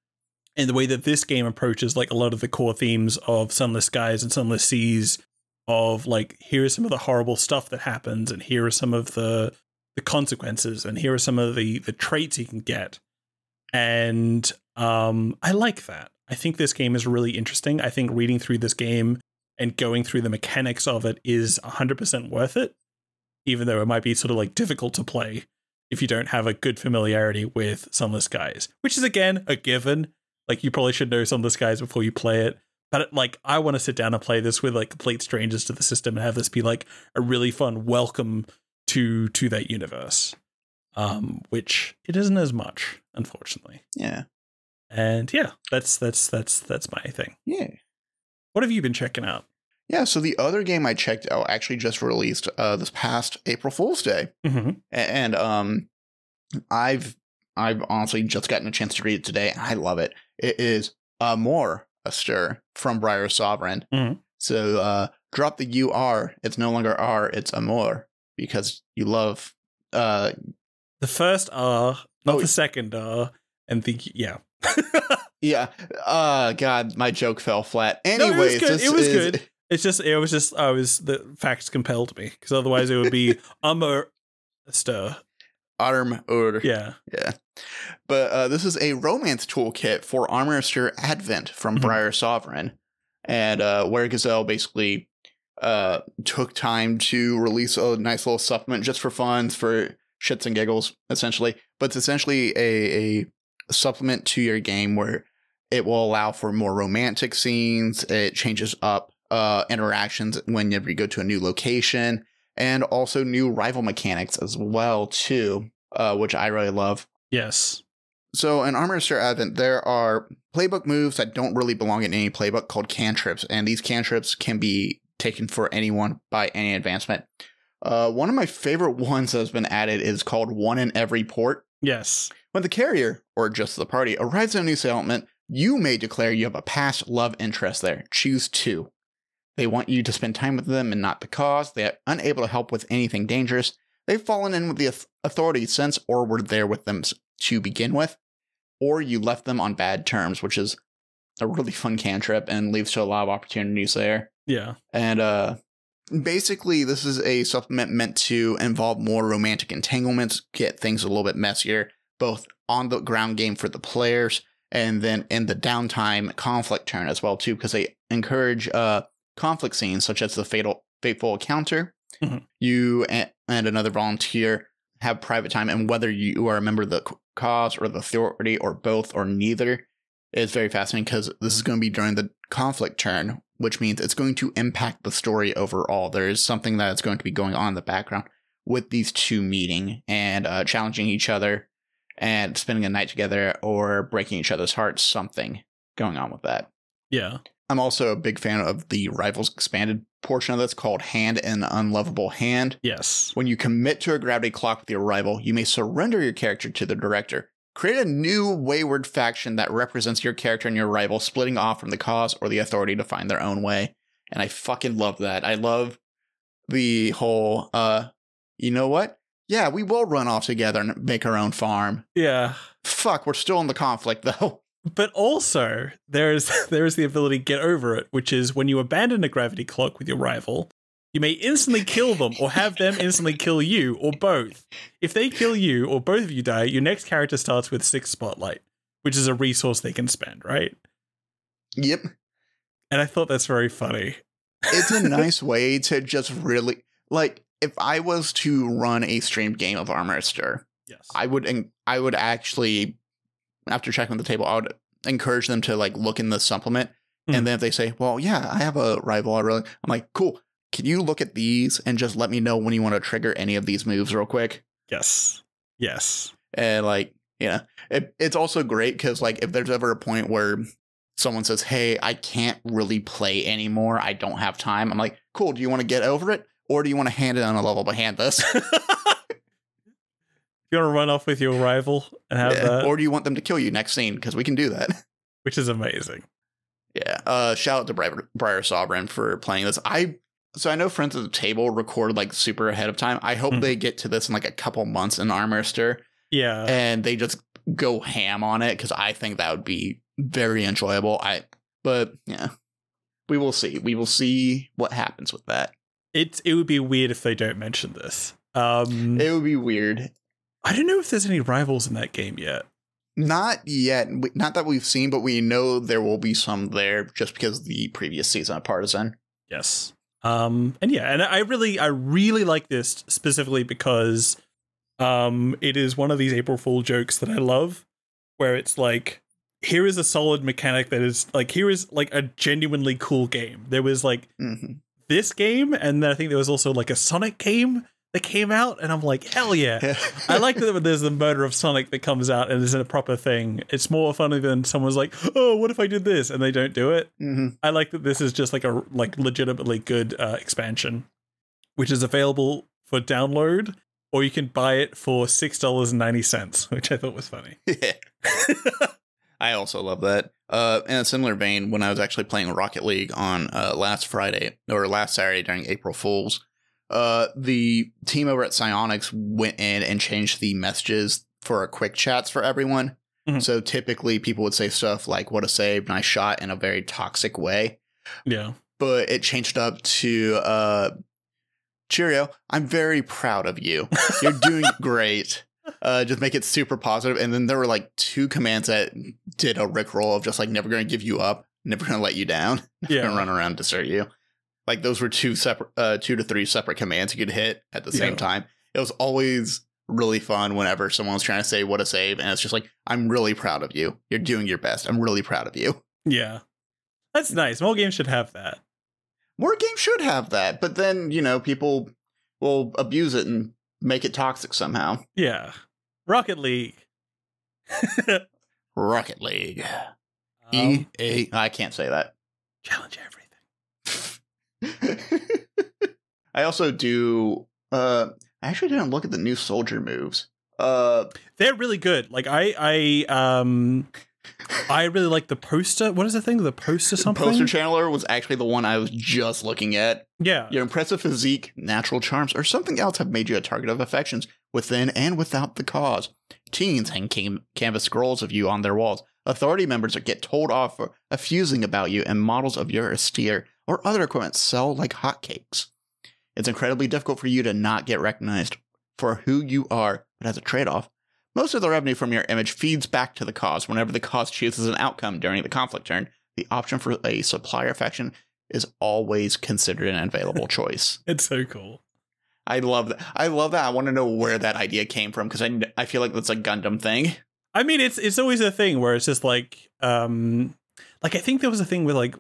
And the way that this game approaches like a lot of the core themes of Sunless Skies and Sunless Seas of like, here is some of the horrible stuff that happens, and here are some of the consequences, and here are some of the traits you can get. And I like that. I think this game is really interesting. I think reading through this game and going through the mechanics of it is 100% worth it, even though it might be sort of like difficult to play if you don't have a good familiarity with Sunless Skies, which is, again, a given. Like, you probably should know Sunless Skies before you play it. But like, I want to sit down and play this with like complete strangers to the system and have this be like a really fun welcome to that universe, which it isn't as much, unfortunately. Yeah. And yeah, that's my thing. Yeah. What have you been checking out? Yeah, so the other game I checked out actually just released this past April Fool's Day. Mm-hmm. And I've honestly just gotten a chance to read it today. I love it. It is More Astir from Briar Sovereign. Mm-hmm. So drop the UR. It's no longer R, it's Amor, because you love the first R, not the second R, and the yeah. Yeah. God, my joke fell flat. Anyways, no, it was good. The facts compelled me, because otherwise it would be Astir. Yeah. But this is a romance toolkit for Astir Advent from Briar Sovereign, and where Gazelle basically took time to release a nice little supplement just for fun, for shits and giggles, essentially. But it's essentially a supplement to your game where it will allow for more romantic scenes. It changes up interactions whenever you go to a new location, and also new rival mechanics as well too, which I really love. Yes. So in Astir Advent, there are playbook moves that don't really belong in any playbook called cantrips, and these cantrips can be taken for anyone by any advancement. One of my favorite ones that's been added is called One in Every Port. Yes. When the carrier, or just the party, arrives in a new settlement, you may declare you have a past love interest there. Choose two. They want you to spend time with them and not the cause. They are unable to help with anything dangerous. They've fallen in with the authorities since, or were there with them to begin with, or you left them on bad terms, which is a really fun cantrip and leads to a lot of opportunities there. Yeah. And basically, this is a supplement meant to involve more romantic entanglements, get things a little bit messier, both on the ground game for the players and then in the downtime conflict turn as well, too, because they encourage conflict scenes such as the fateful encounter. Mm-hmm. You and another volunteer have private time, and whether you are a member of the cause or the authority or both or neither is very fascinating, because this is going to be during the conflict turn, which means it's going to impact the story overall. There is something that's going to be going on in the background with these two meeting and challenging each other and spending a night together or breaking each other's hearts, something going on with that. Yeah. I'm also a big fan of the Rivals Expanded portion of this called Hand and Unlovable Hand. Yes. When you commit to a gravity clock with your rival, you may surrender your character to the director. Create a new wayward faction that represents your character and your rival, splitting off from the cause or the authority to find their own way. And I fucking love that. I love the whole, you know what? Yeah, we will run off together and make our own farm. Yeah. Fuck, we're still in the conflict, though. But also, there is the ability to get over it, which is when you abandon a gravity clock with your rival, you may instantly kill them or have them instantly kill you, or both. If they kill you or both of you die, your next character starts with 6 spotlight, which is a resource they can spend, right? Yep. And I thought that's very funny. It's a nice way to just really, like, if I was to run a streamed game of Armor Stir, yes, I would actually, after checking the table, I would encourage them to like look in the supplement. Mm. And then if they say, well, yeah, I have a rival, I'm like, cool. Can you look at these and just let me know when you want to trigger any of these moves real quick? Yes. Yes. And like, yeah, it's also great because like if there's ever a point where someone says, hey, I can't really play anymore, I don't have time, I'm like, cool. Do you want to get over it? Or do you want to hand it on a level behind this? You want to run off with your rival and have that? Or do you want them to kill you next scene? Because we can do that. Which is amazing. Yeah. Shout out to Briar Sovereign for playing this. So I know Friends at the Table record like super ahead of time. I hope they get to this in like a couple months in Armor Stir. Yeah. And they just go ham on it because I think that would be very enjoyable. But yeah, we will see. We will see what happens with that. It would be weird if they don't mention this. It would be weird. I don't know if there's any rivals in that game yet. Not yet. Not that we've seen, but we know there will be some there just because the previous season of Partisan. Yes. And yeah, and I really like this specifically because it is one of these April Fool jokes that I love where it's like, here is a solid mechanic that is like, here is like a genuinely cool game. There was like this game. And then I think there was also like a Sonic game that came out, and I'm like, hell yeah. I like that there's the murder of Sonic that comes out and isn't a proper thing. It's more funny than someone's like, oh, what if I did this? And they don't do it. Mm-hmm. I like that this is just like a legitimately good expansion, which is available for download, or you can buy it for $6.90, which I thought was funny. Yeah. I also love that. In a similar vein, when I was actually playing Rocket League on last Saturday during April Fool's, the team over at Psionics went in and changed the messages for quick chats for everyone. Mm-hmm. So typically people would say stuff like, what a save, nice shot, in a very toxic way. Yeah. But it changed up to cheerio, I'm very proud of you. You're doing great. Just make it super positive. And then there were like 2 commands that did a rickroll of just like, never going to give you up, never going to let you down, never going to run around to desert you. Like those were 2 to 3 separate commands you could hit at the same time. It was always really fun whenever someone was trying to say what a save. And it's just like, I'm really proud of you. You're doing your best. I'm really proud of you. Yeah, that's nice. More games should have that. More games should have that. But then, you know, people will abuse it and make it toxic somehow. Yeah. Rocket League. Rocket League. EA. I can't say that. Challenge everything. I also do I actually didn't look at the new soldier moves. They're really good. Like I really like the poster. What is the thing? The poster something? Poster channeler was actually the one I was just looking at. Yeah. Your impressive physique, natural charms, or something else have made you a target of affections within and without the cause. Teens hang canvas scrolls of you on their walls. Authority members get told off for effusing about you, and models of your austere or other equipment sell like hotcakes. It's incredibly difficult for you to not get recognized for who you are, but as a trade-off, most of the revenue from your image feeds back to the cause. Whenever the cause chooses an outcome during the conflict turn, the option for a supplier faction is always considered an available choice. It's so cool. I love that. I want to know where that idea came from, because I feel like that's a Gundam thing. I mean, it's always a thing where it's just like I think there was a thing with like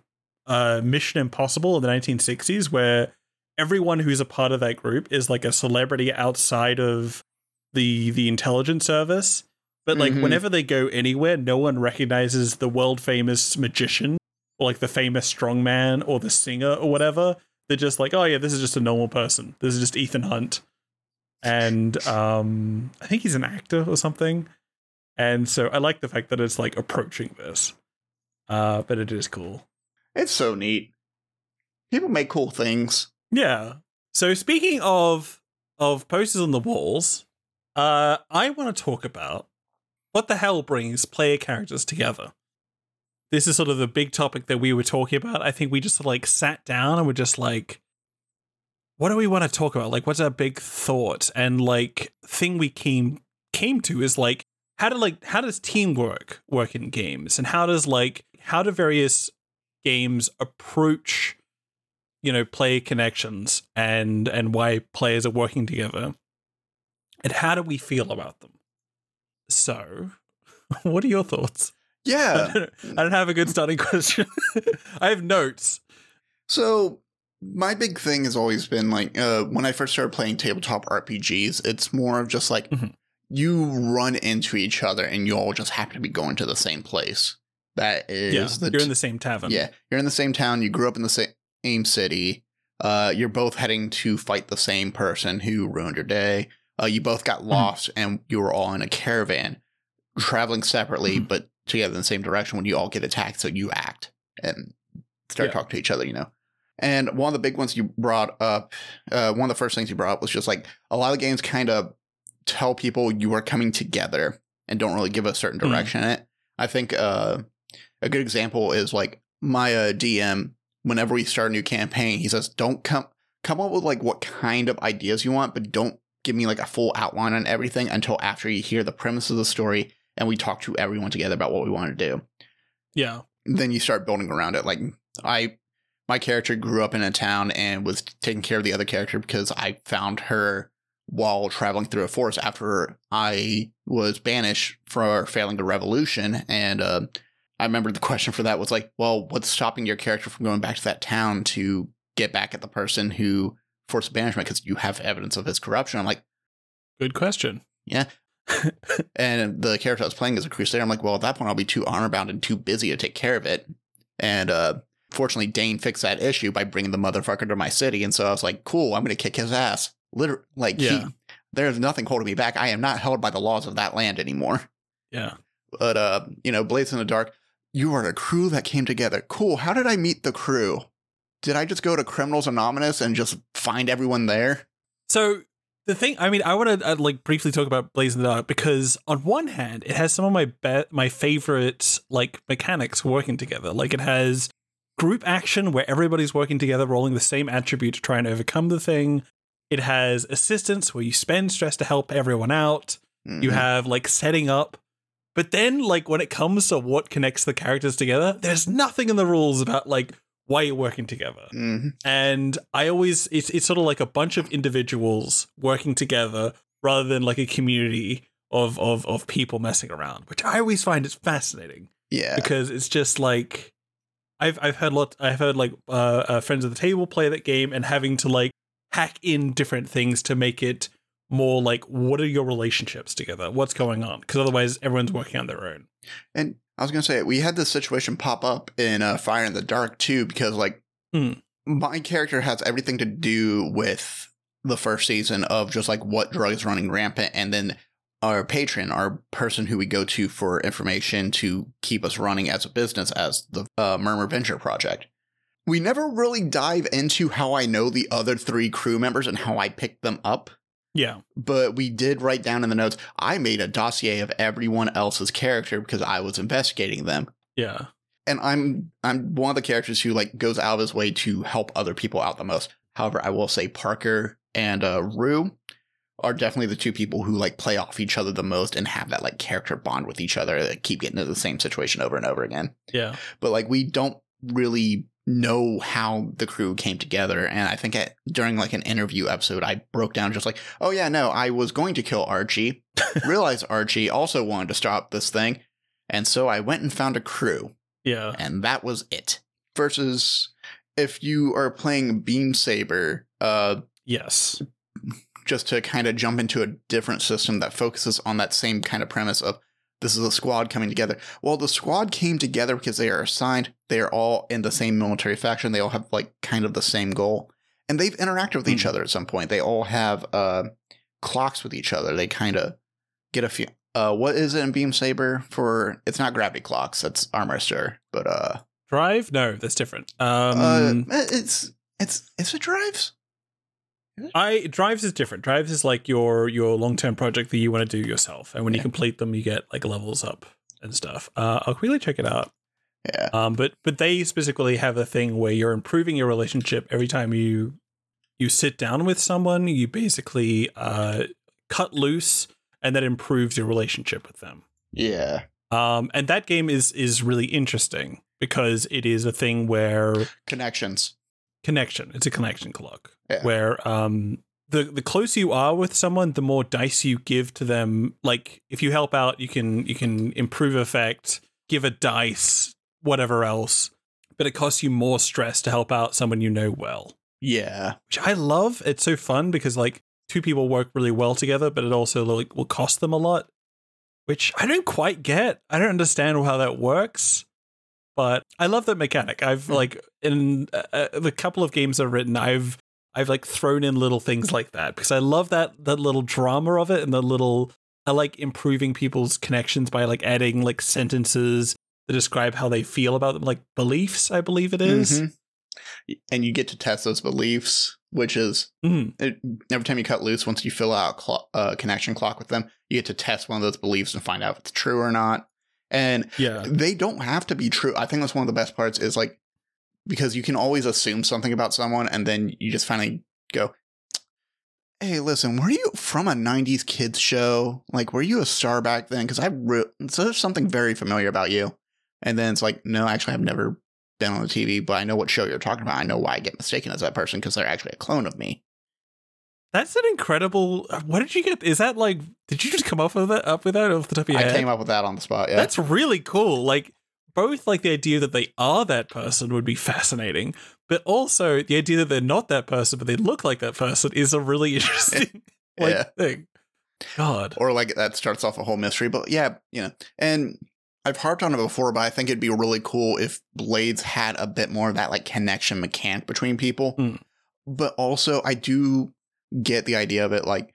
Mission Impossible in the 1960s where everyone who's a part of that group is like a celebrity outside of the intelligence service. But like whenever they go anywhere, no one recognizes the world famous magician or like the famous strongman or the singer or whatever. They're just like, oh yeah, this is just a normal person. This is just Ethan Hunt. And I think he's an actor or something. And so I like the fact that it's like approaching this. But it is cool. It's so neat. People make cool things. Yeah. So speaking of posters on the walls, I want to talk about what the hell brings player characters together. This is sort of the big topic that we were talking about. I think we just like sat down and we're just like, what do we want to talk about? Like, what's our big thought? And like thing we came to is like, how does teamwork work in games? And how do various games approach, you know, player connections and why players are working together? And how do we feel about them? So, what are your thoughts? Yeah. I don't have a good starting question. I have notes. So my big thing has always been like, when I first started playing tabletop RPGs, it's more of just like you run into each other and you all just happen to be going to the same place. That is. Yeah, you're in the same tavern. Yeah. You're in the same town. You grew up in the same city. You're both heading to fight the same person who ruined your day. You both got lost and you were all in a caravan traveling separately, but together in the same direction when you all get attacked. So you act and start talking to each other, you know. And one of the big ones you brought up, one of the first things you brought up was just like a lot of games kind of tell people you are coming together and don't really give a certain direction in it. I think a good example is like my DM, whenever we start a new campaign, he says, don't come up with like what kind of ideas you want, but don't give me like a full outline on everything until after you hear the premise of the story and we talk to everyone together about what we want to do. Yeah. Then you start building around it. Like my character grew up in a town and was taking care of the other character because I found her while traveling through a forest after I was banished for failing the revolution. And I remember the question for that was like, well, what's stopping your character from going back to that town to get back at the person who forced banishment because you have evidence of his corruption? I'm like, good question. Yeah. And the character I was playing as a crusader, I'm like, well, at that point I'll be too honor bound and too busy to take care of it. And fortunately Dane fixed that issue by bringing the motherfucker to my city. And so I was like, cool, I'm gonna kick his ass. Literally, like, yeah, there's nothing holding me back. I am not held by the laws of that land anymore. Yeah. But you know, Blades in the Dark, you are a crew that came together. Cool. How did I meet the crew? Did I just go to Criminals Anonymous and just find everyone there? So the thing, I mean, I want to like briefly talk about Blades in the Dark because on one hand, it has some of my favorite like mechanics working together. Like it has group action where everybody's working together, rolling the same attribute to try and overcome the thing. It has assistance where you spend stress to help everyone out. Mm-hmm. You have like setting up. But then like when it comes to what connects the characters together, there's nothing in the rules about like why you're working together. Mm-hmm. And I always, it's sort of like a bunch of individuals working together rather than like a community of people messing around, which I always find is fascinating. Yeah. Because it's just like, I've heard friends at the table play that game and having to like hack in different things to make it more like, what are your relationships together? What's going on? Because otherwise everyone's working on their own. And I was going to say, we had this situation pop up in Fire in the Dark, too, because, like, my character has everything to do with the first season of just, like, what drug is running rampant. And then our patron, our person who we go to for information to keep us running as a business, as the Murmur Venture Project. We never really dive into how I know the other three crew members and how I picked them up. Yeah, but we did write down in the notes, I made a dossier of everyone else's character because I was investigating them. Yeah. And I'm one of the characters who like goes out of his way to help other people out the most. However, I will say Parker and Rue are definitely the two people who like play off each other the most and have that like character bond with each other that keep getting into the same situation over and over again. Yeah. But like we don't really know how the crew came together. And I think during like an interview episode, I broke down just like, oh yeah, no, I was going to kill Archie, realized Archie also wanted to stop this thing. And so I went and found a crew. Yeah. And that was it. Versus if you are playing Beam Saber. Yes. Just to kind of jump into a different system that focuses on that same kind of premise of This is a squad coming together. Well, the squad came together because they are assigned. They are all in the same military faction. They all have like kind of the same goal, and they've interacted with each other at some point. They all have clocks with each other. They kind of get a few. What is it in Beam Saber for? It's not gravity clocks. That's Armrester, but drive. No, that's different. Is it drives? Drives is different. Drives is like your long-term project that you want to do yourself, and when you complete them, you get like levels up and stuff. I'll quickly check it out. Yeah. But they specifically have a thing where you're improving your relationship every time you sit down with someone. You basically cut loose, and that improves your relationship with them. Yeah. And that game is really interesting because it is a thing where connection. It's a connection clock where the closer you are with someone, the more dice you give to them. Like if you help out, you can improve effect, give a dice, whatever else. But it costs you more stress to help out someone you know well. Yeah, which I love. It's so fun because like two people work really well together, but it also like will cost them a lot, which I don't quite get. I don't understand how that works. But I love that mechanic. I've like in the couple of games I've written, I've like thrown in little things like that because I love that little drama of it and I like improving people's connections by like adding like sentences that describe how they feel about them, like beliefs, I believe it is. Mm-hmm. And you get to test those beliefs, which is every time you cut loose, once you fill out a connection clock with them, you get to test one of those beliefs and find out if it's true or not. And they don't have to be true. I think that's one of the best parts is like, because you can always assume something about someone and then you just finally go, hey, listen, were you from a 90s kids show? Like, were you a star back then? Because so there's something very familiar about you. And then it's like, no, actually, I've never been on the TV, but I know what show you're talking about. I know why I get mistaken as that person because they're actually a clone of me. That's an incredible. What did you get? Is that like? Did you just come up with that? Off the top of your head? I came up with that on the spot. Yeah, that's really cool. Like both, like the idea that they are that person would be fascinating, but also the idea that they're not that person, but they look like that person is a really interesting thing. God, or like that starts off a whole mystery. But yeah, you know, and I've harped on it before, but I think it'd be really cool if Blades had a bit more of that like connection mechanic between people. But also, I do get the idea of it, like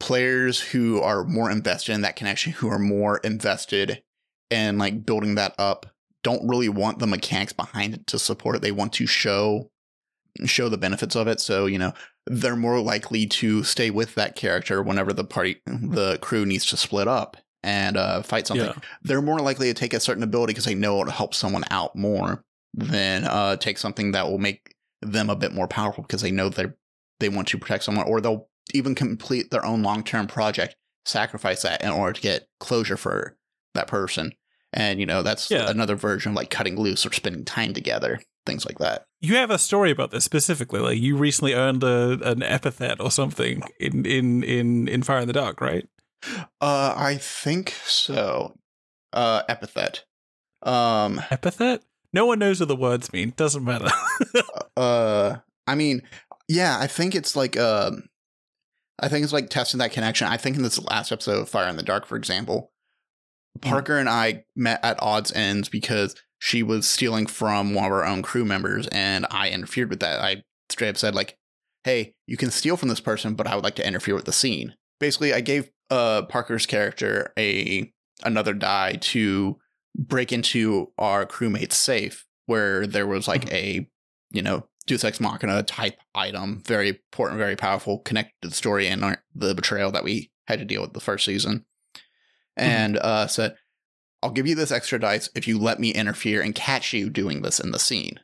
players who are more invested in that connection, who are more invested in like building that up, don't really want the mechanics behind it to support it. They want to show the benefits of it, so you know they're more likely to stay with that character whenever the crew needs to split up and fight something. They're more likely to take a certain ability because they know it'll help someone out more than take something that will make them a bit more powerful because they know they want to protect someone, or they'll even complete their own long-term project, sacrifice that in order to get closure for that person. And, you know, that's another version of like cutting loose or spending time together, things like that. You have a story about this specifically. Like you recently earned an epithet or something in Fire in the Dark, right? I think so. Epithet. Epithet? No one knows what the words mean. Doesn't matter. I mean... Yeah, I think it's like testing that connection. I think in this last episode of Fire in the Dark, for example, Parker and I met at odds ends because she was stealing from one of our own crew members, and I interfered with that. I straight up said, like, hey, you can steal from this person, but I would like to interfere with the scene. Basically, I gave Parker's character another die to break into our crewmate's safe where there was like Deus Ex Machina type item, very important, very powerful, connected to the story and the betrayal that we had to deal with the first season. And said, I'll give you this extra dice if you let me interfere and catch you doing this in the scene.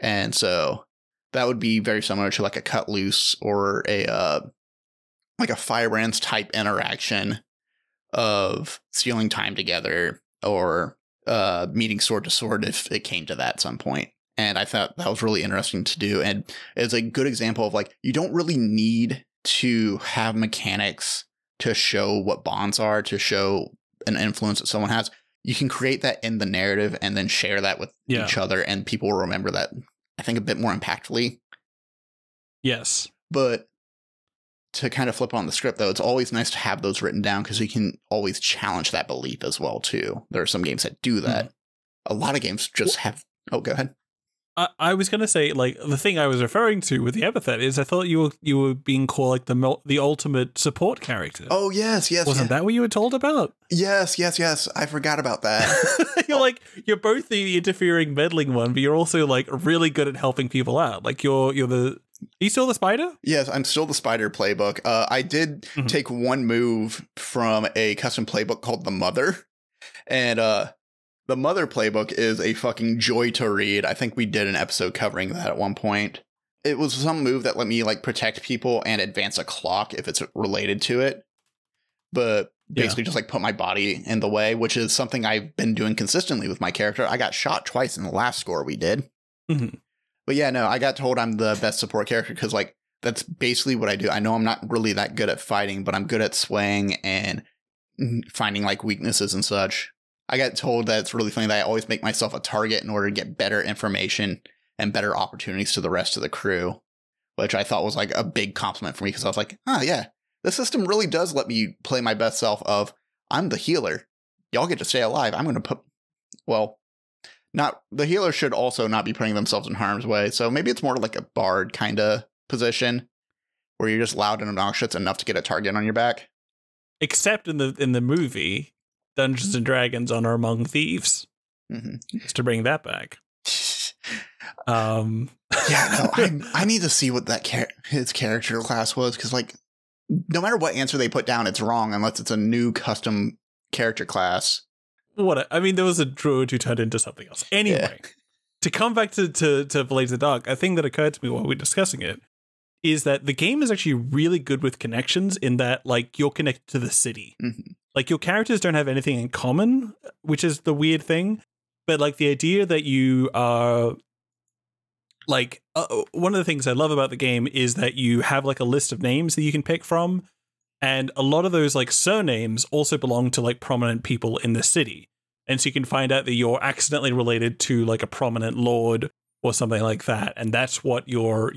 And so that would be very similar to like a cut loose or a Firebrands type interaction of stealing time together or meeting sword to sword if it came to that at some point. And I thought that was really interesting to do. And it's a good example of like, you don't really need to have mechanics to show what bonds are, to show an influence that someone has. You can create that in the narrative and then share that with each other. And people will remember that, I think, a bit more impactfully. Yes. But to kind of flip on the script, though, it's always nice to have those written down because you can always challenge that belief as well, too. There are some games that do that. A lot of games just have... Oh, go ahead. I was going to say, like, the thing I was referring to with the epithet is I thought you were being called, like, the ultimate support character. Oh, yes. Wasn't that what you were told about? Yes. I forgot about that. You're both the interfering, meddling one, but you're also, like, really good at helping people out. Like, you're the... Are you still the spider? Yes, I'm still the spider playbook. I did take one move from a custom playbook called The Mother, and... The Mother playbook is a fucking joy to read. I think we did an episode covering that at one point. It was some move that let me, like, protect people and advance a clock if it's related to it. But basically just, like, put my body in the way, which is something I've been doing consistently with my character. I got shot twice in the last score we did. Mm-hmm. But yeah, no, I got told I'm the best support character because, like, that's basically what I do. I know I'm not really that good at fighting, but I'm good at swaying and finding, like, weaknesses and such. I got told that it's really funny that I always make myself a target in order to get better information and better opportunities to the rest of the crew, which I thought was like a big compliment for me because I was like, oh, yeah, the system really does let me play my best self of I'm the healer. Y'all get to stay alive. I'm going to put the healer should also not be putting themselves in harm's way. So maybe it's more like a bard kind of position where you're just loud and obnoxious enough to get a target on your back. Except in the movie. Dungeons and Dragons Honor Among Thieves. Mm-hmm. Just to bring that back. I need to see what that his character class was, because, like, no matter what answer they put down, it's wrong unless it's a new custom character class. There was a druid who turned into something else. Anyway, to come back to Blades in the Dark, a thing that occurred to me while we were discussing it is that the game is actually really good with connections in that, like, you're connected to the city. Mm-hmm. Like, your characters don't have anything in common, which is the weird thing. But, like, the idea that you are, like, one of the things I love about the game is that you have, like, a list of names that you can pick from. And a lot of those, like, surnames also belong to, like, prominent people in the city. And so you can find out that you're accidentally related to, like, a prominent lord or something like that. And that's what your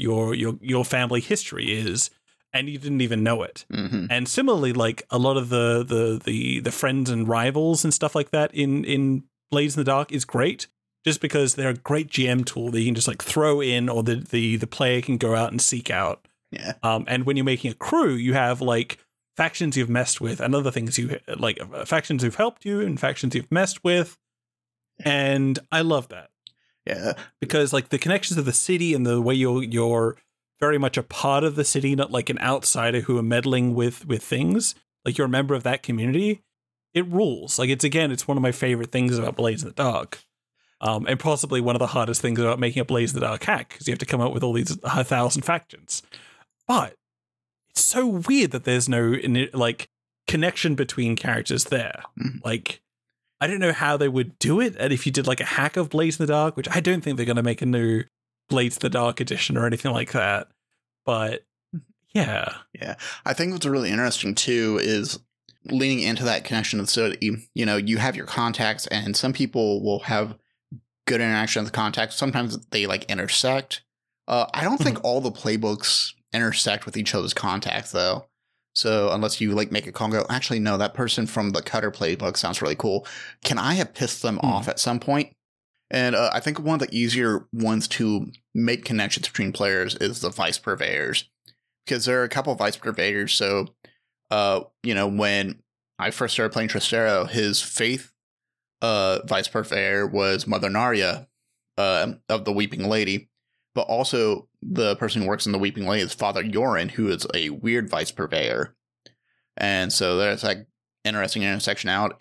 family history is. And you didn't even know it. Mm-hmm. And similarly, like, a lot of the friends and rivals and stuff like that in Blades in the Dark is great, just because they're a great GM tool that you can just, like, throw in, or the player can go out and seek out. Yeah. And when you're making a crew, you have, like, factions you've messed with and other things you like, factions who've helped you and factions you've messed with. And I love that. Yeah. Because, like, the connections of the city and the way you're very much a part of the city, not like an outsider who are meddling with things. Like, you're a member of that community. It rules. Like, it's one of my favorite things about Blades in the Dark. And possibly one of the hardest things about making a Blades in the Dark hack, because you have to come up with all these 1,000 factions. But it's so weird that there's no, like, connection between characters there. Mm. Like, I don't know how they would do it. And if you did, like, a hack of Blades in the Dark, which I don't think they're going to make a new Blades in the Dark edition or anything like that, but yeah. I think what's really interesting too is leaning into that connection of the city. You know, you have your contacts, and some people will have good interaction with contacts. Sometimes they, like, intersect. I don't think all the playbooks intersect with each other's contacts though. So unless you, like, make a call, go, actually no, that person from the Cutter playbook sounds really cool. Can I have pissed them off at some point? And I think one of the easier ones to make connections between players is the vice purveyors, because there are a couple of vice purveyors. So, when I first started playing Trastero, his faith vice purveyor was Mother Narya of the Weeping Lady. But also the person who works in the Weeping Lady is Father Yorin, who is a weird vice purveyor. And so there's, like, interesting intersection of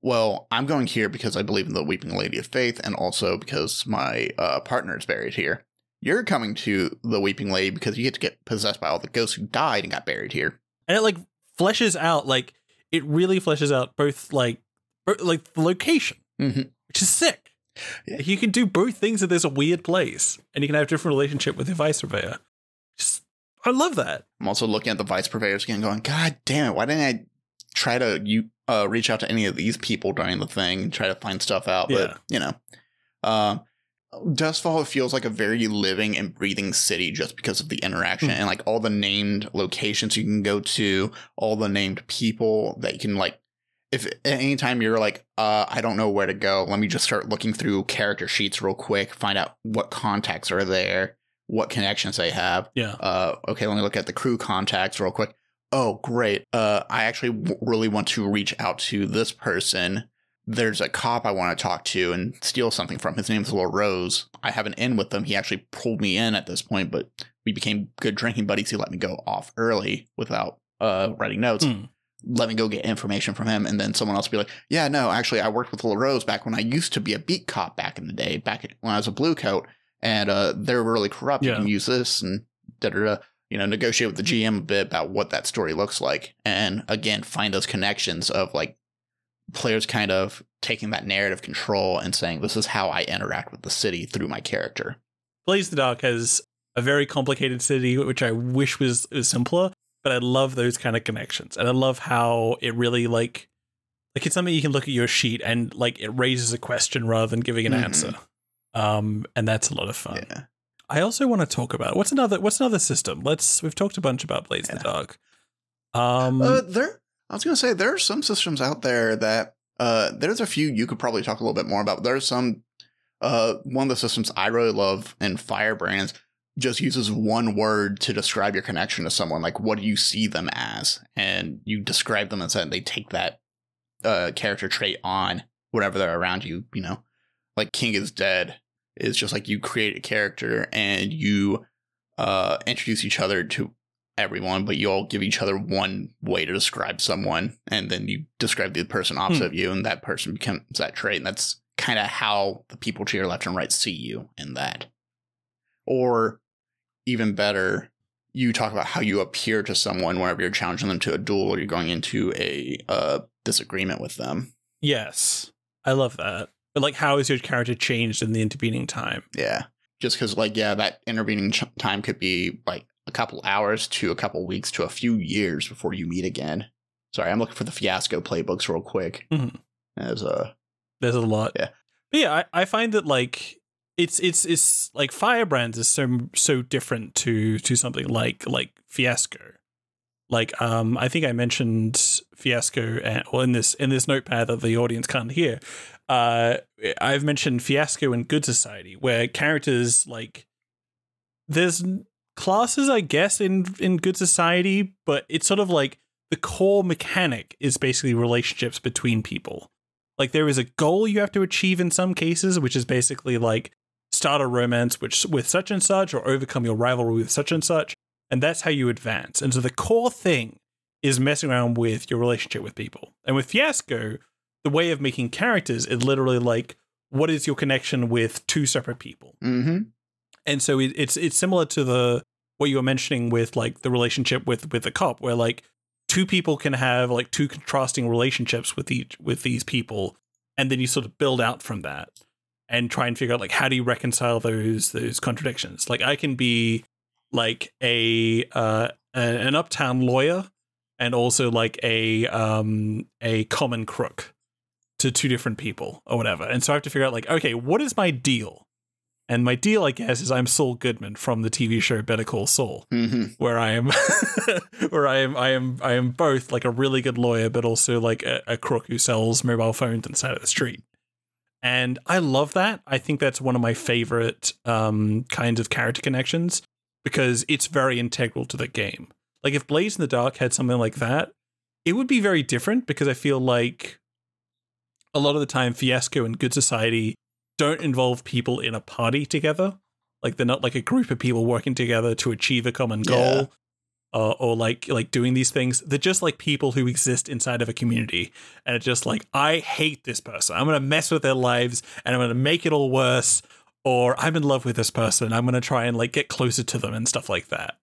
well, I'm going here because I believe in the Weeping Lady of Faith, and also because my partner is buried here. You're coming to the Weeping Lady because you get possessed by all the ghosts who died and got buried here. And it, like, fleshes out, like, it really fleshes out both, like the location, which is sick. Yeah. You can do both things if there's a weird place, and you can have a different relationship with your vice purveyor. I love that. I'm also looking at the vice purveyors again going, God damn it, why didn't I try to... reach out to any of these people during the thing and try to find stuff out. But, Dustfall feels like a very living and breathing city just because of the interaction and like all the named locations you can go to, all the named people that you can like. If at any time you're like, I don't know where to go, let me just start looking through character sheets real quick, find out what contacts are there, what connections they have. Yeah. Okay, let me look at the crew contacts real quick. Oh, great. I actually really want to reach out to this person. There's a cop I want to talk to and steal something from. His name's Little Rose. I have an in with him. He actually pulled me in at this point, but we became good drinking buddies. He let me go off early without writing notes. Let me go get information from him. And then someone else would be like, yeah, no, actually, I worked with Little Rose back when I used to be a beat cop back in the day, back when I was a blue coat. And they're really corrupt. Yeah. You can use this and you know, negotiate with the GM a bit about what that story looks like. And again, find those connections of like players kind of taking that narrative control and saying, this is how I interact with the city through my character. Blades in the Dark has a very complicated city, which I wish was simpler. But I love those kind of connections, and I love how it really like it's something you can look at your sheet and like it raises a question rather than giving an answer. And that's a lot of fun. Yeah. I also want to talk about what's another system. We've talked a bunch about Blades in the Dark. I was going to say there are some systems out there that there's a few you could probably talk a little bit more about. There's some one of the systems I really love in Firebrands. Just uses one word to describe your connection to someone. Like, what do you see them as? And you describe them as that. They take that character trait on whatever they're around you. You know, like King is dead. It's just like you create a character and you introduce each other to everyone, but you all give each other one way to describe someone. And then you describe the person opposite of you, and that person becomes that trait. And that's kind of how the people to your left and right see you in that. Or even better, you talk about how you appear to someone whenever you're challenging them to a duel or you're going into a disagreement with them. Yes, I love that. But like, how is your character changed in the intervening time? Yeah, just because like, yeah, that intervening time could be like a couple hours to a couple weeks to a few years before you meet again. Sorry, I'm looking for the Fiasco playbooks real quick. There's a lot. Yeah, but yeah, I find that like. It's like Firebrands is so different to something like Fiasco. Like I think I mentioned Fiasco in this notepad that the audience can't hear. I've mentioned Fiasco in Good Society, where characters like there's classes, I guess, in Good Society, but it's sort of like the core mechanic is basically relationships between people. Like there is a goal you have to achieve in some cases, which is basically like start a romance with such and such, or overcome your rivalry with such and such, and that's how you advance. And so the core thing is messing around with your relationship with people. And with Fiasco, the way of making characters is literally like, what is your connection with two separate people? Mm-hmm. And so it's similar to what you were mentioning with like the relationship with the cop, where like two people can have like two contrasting relationships with these people, and then you sort of build out from that. And try and figure out like, how do you reconcile those contradictions? Like I can be like an uptown lawyer and also like a common crook to two different people or whatever. And so I have to figure out like, okay, what is my deal? And my deal, I guess, is I'm Saul Goodman from the TV show Better Call Saul, where I am, I am both like a really good lawyer, but also like a crook who sells mobile phones on the side of the street. And I love that. I think that's one of my favorite kinds of character connections, because it's very integral to the game. Like if Blades in the Dark had something like that, it would be very different, because I feel like a lot of the time Fiasco and Good Society don't involve people in a party together. Like they're not like a group of people working together to achieve a common goal or like doing these things. They're just like people who exist inside of a community, and it's just like, I hate this person. I'm going to mess with their lives and I'm going to make it all worse. Or I'm in love with this person. I'm going to try and like get closer to them and stuff like that.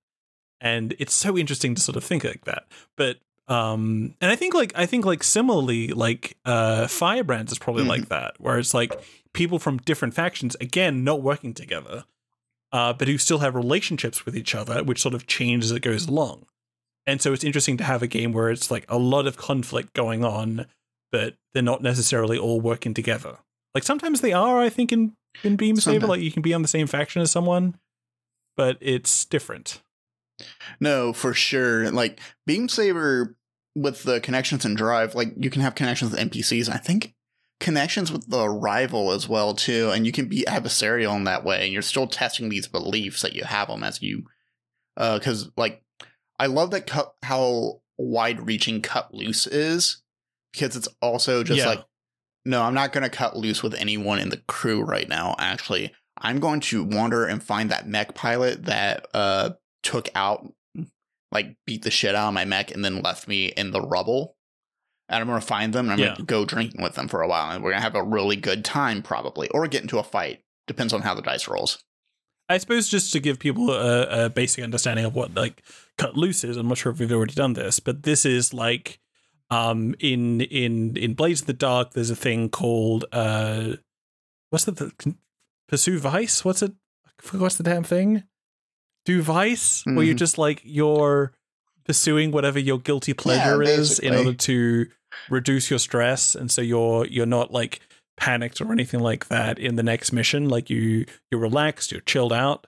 And it's so interesting to sort of think like that. But, and I think like similarly, like, Firebrands is probably like that, where it's like people from different factions, again, not working together, but who still have relationships with each other, which sort of changes as it goes along. And so it's interesting to have a game where it's like a lot of conflict going on, but they're not necessarily all working together. Like sometimes they are, I think, in in Beam Saber. Like you can be on the same faction as someone, but it's different. No, for sure. Like Beam Saber with the connections and drive, like you can have connections with NPCs. I think connections with the rival as well, too. And you can be adversarial in that way. And you're still testing these beliefs that you have them as you, because like, I love that how wide reaching cut loose is, because it's also just like, no, I'm not going to cut loose with anyone in the crew right now. Actually, I'm going to wander and find that mech pilot that took out, like beat the shit out of my mech and then left me in the rubble. And I'm going to find them and I'm going to go drinking with them for a while. And we're going to have a really good time probably, or get into a fight. Depends on how the dice rolls. I suppose just to give people a basic understanding of what like cut loose is, I'm not sure if we've already done this, but this is like in Blades in the Dark, there's a thing called what's the Pursue Vice? What's the damn thing? Do Vice? Mm-hmm. Where you're just like you're pursuing whatever your guilty pleasure is in order to reduce your stress, and so you're not like panicked or anything like that in the next mission. Like you're relaxed, you're chilled out.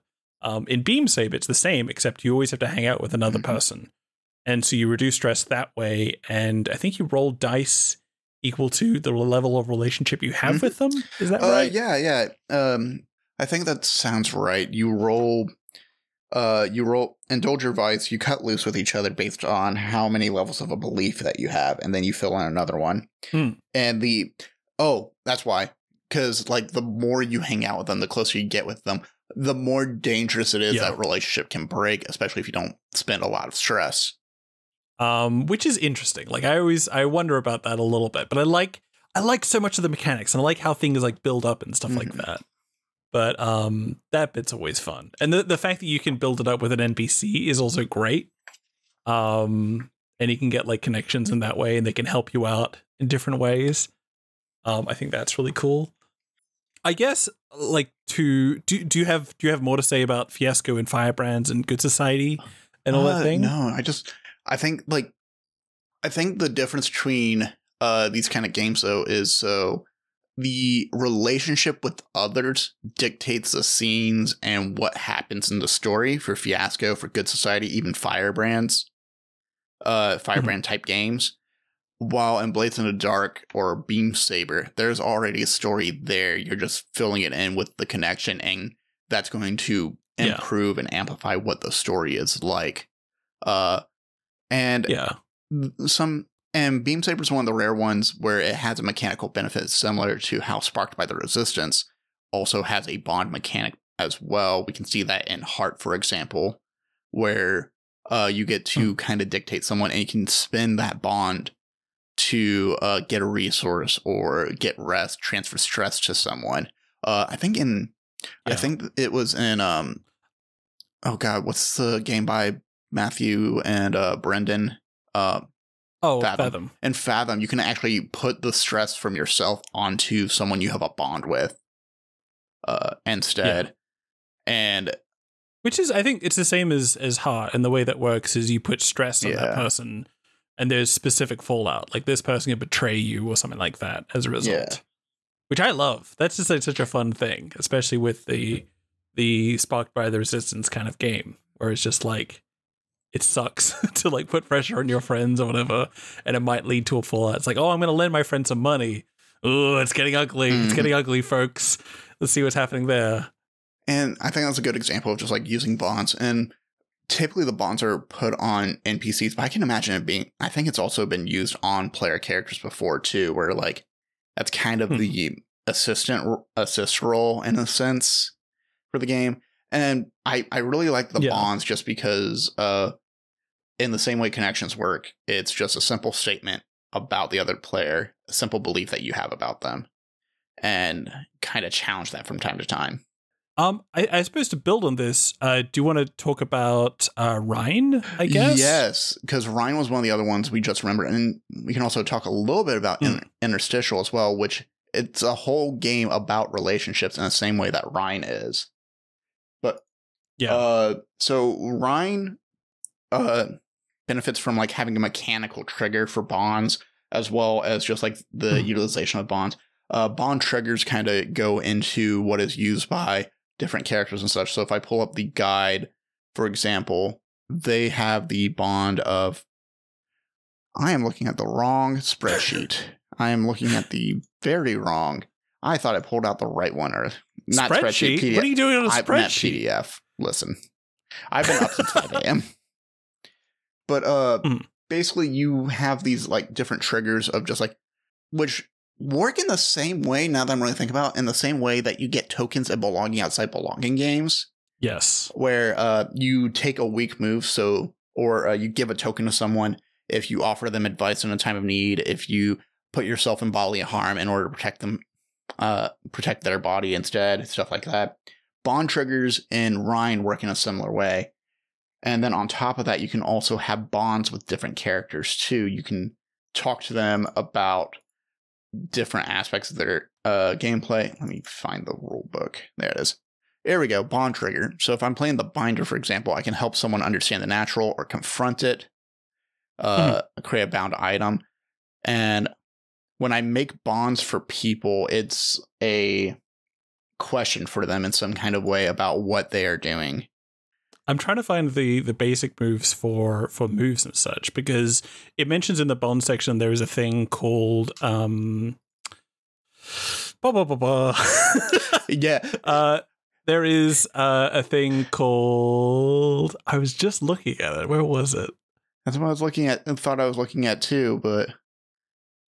In Beam Saber, it's the same, except you always have to hang out with another person, and so you reduce stress that way. And I think you roll dice equal to the level of relationship you have with them. Is that right? Yeah. I think that sounds right. You roll indulge your vice. You cut loose with each other based on how many levels of a belief that you have, and then you fill in another one. And the that's why, because like the more you hang out with them, the closer you get with them, the more dangerous it is that relationship can break, especially if you don't spend a lot of stress. Which is interesting. Like I wonder about that a little bit, but I like so much of the mechanics, and I like how things like build up and stuff like that. But that bit's always fun, and the fact that you can build it up with an NPC is also great. And you can get like connections in that way, and they can help you out in different ways. I think that's really cool. I guess like do you have more to say about Fiasco and Firebrands and Good Society and all that thing? No, I think the difference between these kind of games though is the relationship with others dictates the scenes and what happens in the story for Fiasco, for Good Society, even Firebrands, Firebrand type games. While in Blades in the Dark or Beam Saber, there's already a story there. You're just filling it in with the connection, and that's going to improve and amplify what the story is like. And Beam Saber is one of the rare ones where it has a mechanical benefit similar to how Sparked by the Resistance also has a bond mechanic as well. We can see that in Heart, for example, where you get to kind of dictate someone, and you can spend that bond to get a resource or get rest, transfer stress to someone. I think it was in what's the game by Matthew and Brendan? Fathom. And Fathom, you can actually put the stress from yourself onto someone you have a bond with instead. And which is, I think it's the same as Heart, and the way that works is you put stress on that person, and there's specific fallout, like this person can betray you or something like that as a result. Which I love. That's just like such a fun thing, especially with the Sparked by the Resistance kind of game, where it's just like it sucks to like put pressure on your friends or whatever, and it might lead to a fallout. It's like, oh, I'm going to lend my friend some money. Oh, it's getting ugly. It's getting ugly, folks. Let's see what's happening there. And I think that's a good example of just like using bonds. And typically the bonds are put on NPCs, but I can imagine it being, I think it's also been used on player characters before too, where like that's kind of the assist role in a sense for the game. And I really like the bonds just because in the same way connections work, it's just a simple statement about the other player, a simple belief that you have about them, and kind of challenge that from time to time. I suppose to build on this, do you want to talk about Ryan, I guess? Yes, because Ryan was one of the other ones we just remembered. And we can also talk a little bit about Interstitial as well, which it's a whole game about relationships in the same way that Ryan is. So Ryan benefits from like having a mechanical trigger for bonds, as well as just like the utilization of bonds. bond triggers kind of go into what is used by different characters and such. So if I pull up the guide, for example, they have the bond of, I am looking at the wrong spreadsheet. I am looking at the very wrong. I thought I pulled out the right one, or not spreadsheet. PDF. What are you doing on a spreadsheet? PDF. Listen, I've been up since 5 a.m. But basically, you have these like different triggers of just like, which work in the same way, now that I'm really thinking about, in the same way that you get tokens in Belonging Outside Belonging games. Yes. Where you take a weak move, so, or you give a token to someone if you offer them advice in a time of need, if you put yourself in bodily harm in order to protect them, protect their body instead, stuff like that. Bond triggers in Ryan work in a similar way. And then on top of that, you can also have bonds with different characters too. You can talk to them about different aspects of their gameplay. Let me find the rule book. There it is. There we go. Bond trigger. So if I'm playing the binder, for example, I can help someone understand the natural or confront it, create a bound item. And when I make bonds for people, it's a question for them in some kind of way about what they are doing. I'm trying to find the basic moves for moves and such, because it mentions in the bond section there is a thing called blah, blah, blah, blah. Yeah. There is a thing called, I was just looking at it. Where was it? That's what I was looking at and thought I was looking at too, but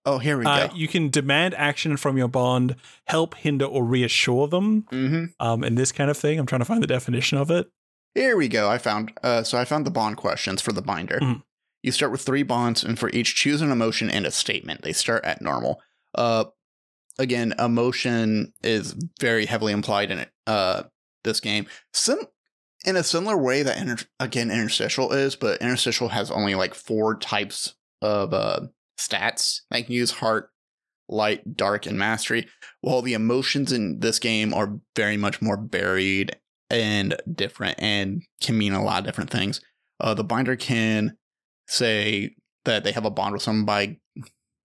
oh, here we go. You can demand action from your bond, help, hinder, or reassure them, and this kind of thing. I'm trying to find the definition of it. Here we go. I found I found the bond questions for the binder. You start with 3 bonds, and for each, choose an emotion and a statement. They start at normal. Again, emotion is very heavily implied in this game. In a similar way that Interstitial is, but Interstitial has only like 4 types of stats. I can use Heart, Light, Dark, and Mastery. While the emotions in this game are very much more buried and different and can mean a lot of different things. The binder can say that they have a bond with someone by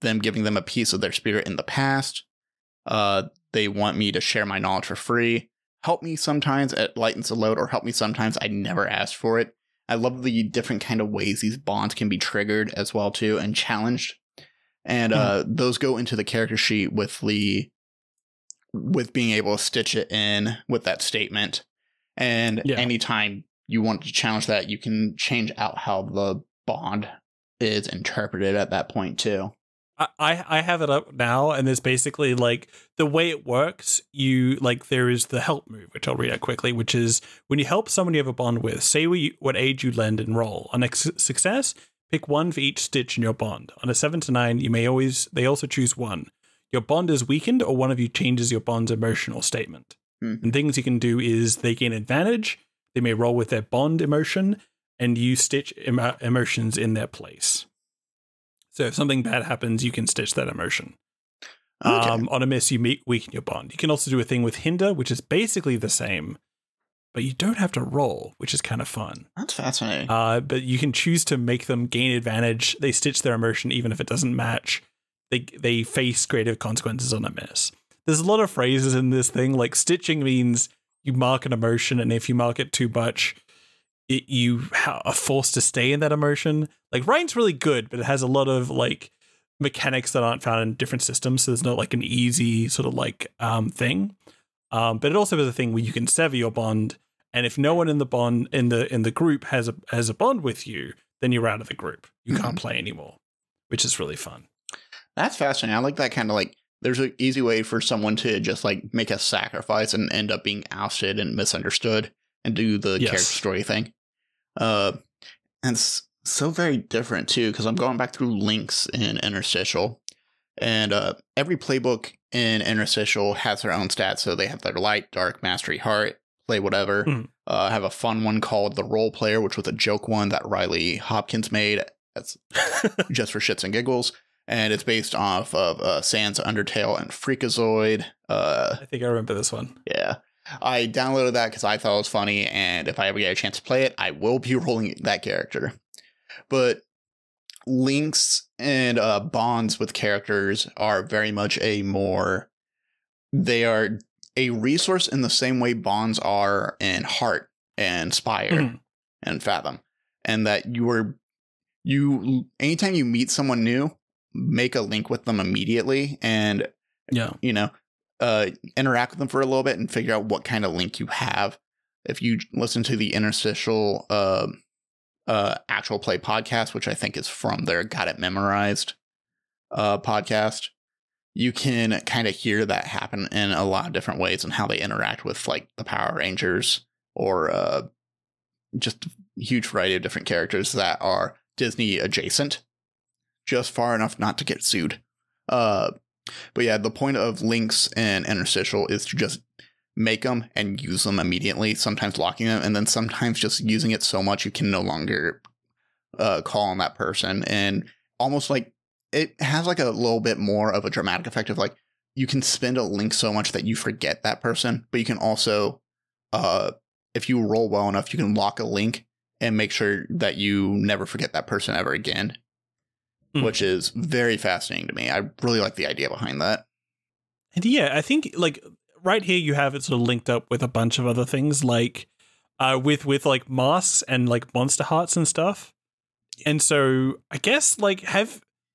them giving them a piece of their spirit in the past. They want me to share my knowledge for free. Help me sometimes, it lightens the load, or help me sometimes, I never asked for it. I love the different kind of ways these bonds can be triggered as well too, and challenged. And those go into the character sheet with the being able to stitch it in with that statement. And anytime you want to challenge that, you can change out how the bond is interpreted at that point too. I have it up now, and there's basically like the way it works. You like, there is the help move, which I'll read out quickly, which is when you help someone you have a bond with, say what aid you lend and roll. On a success, pick 1 for each stitch in your bond. On a 7 to 9, you may they also choose 1. Your bond is weakened, or one of you changes your bond's emotional statement. And things you can do is they gain advantage, they may roll with their bond emotion, and you stitch emotions in their place. So if something bad happens, you can stitch that emotion. Okay. On a miss, you weaken your bond. You can also do a thing with hinder, which is basically the same, but you don't have to roll, which is kind of fun. That's fascinating. But you can choose to make them gain advantage. They stitch their emotion, even if it doesn't match. They face creative consequences on a miss. There's a lot of phrases in this thing, like stitching means you mark an emotion, and if you mark it too much, you are forced to stay in that emotion. Like, Ryan's really good, but it has a lot of like mechanics that aren't found in different systems, so there's not like an easy sort of like thing. But it also is a thing where you can sever your bond, and if no one in the bond in the group has a bond with you, then you're out of the group. You can't play anymore, which is really fun. That's fascinating. I like that kind of like. There's an easy way for someone to just like make a sacrifice and end up being ousted and misunderstood and do the character story thing. And it's so very different too, because I'm going back through links in Interstitial, and every playbook in Interstitial has their own stats. So they have their light, dark, mastery, heart, play whatever. I have a fun one called the role player, which was a joke one that Riley Hopkins made. That's just for shits and giggles. And it's based off of Sans, Undertale, and Freakazoid. I think I remember this one. Yeah. I downloaded that because I thought it was funny, and if I ever get a chance to play it, I will be rolling that character. But links and bonds with characters are very much a more they are a resource in the same way bonds are in Heart and Spire and Fathom, and that you anytime you meet someone new, make a link with them immediately, and interact with them for a little bit and figure out what kind of link you have. If you listen to the Interstitial actual play podcast, which I think is from their Got It Memorized podcast, you can kind of hear that happen in a lot of different ways and how they interact with like the Power Rangers or just a huge variety of different characters that are Disney adjacent, just far enough not to get sued. But yeah, the point of links and Interstitial is to just make them and use them immediately, sometimes locking them, and then sometimes just using it so much you can no longer call on that person. And almost like it has like a little bit more of a dramatic effect of like you can spend a link so much that you forget that person, but you can also, if you roll well enough, you can lock a link and make sure that you never forget that person ever again. Which is very fascinating to me. I really like the idea behind that. And yeah, I think like right here you have it sort of linked up with a bunch of other things, like with like masks and like Monster Hearts and stuff. And so I guess like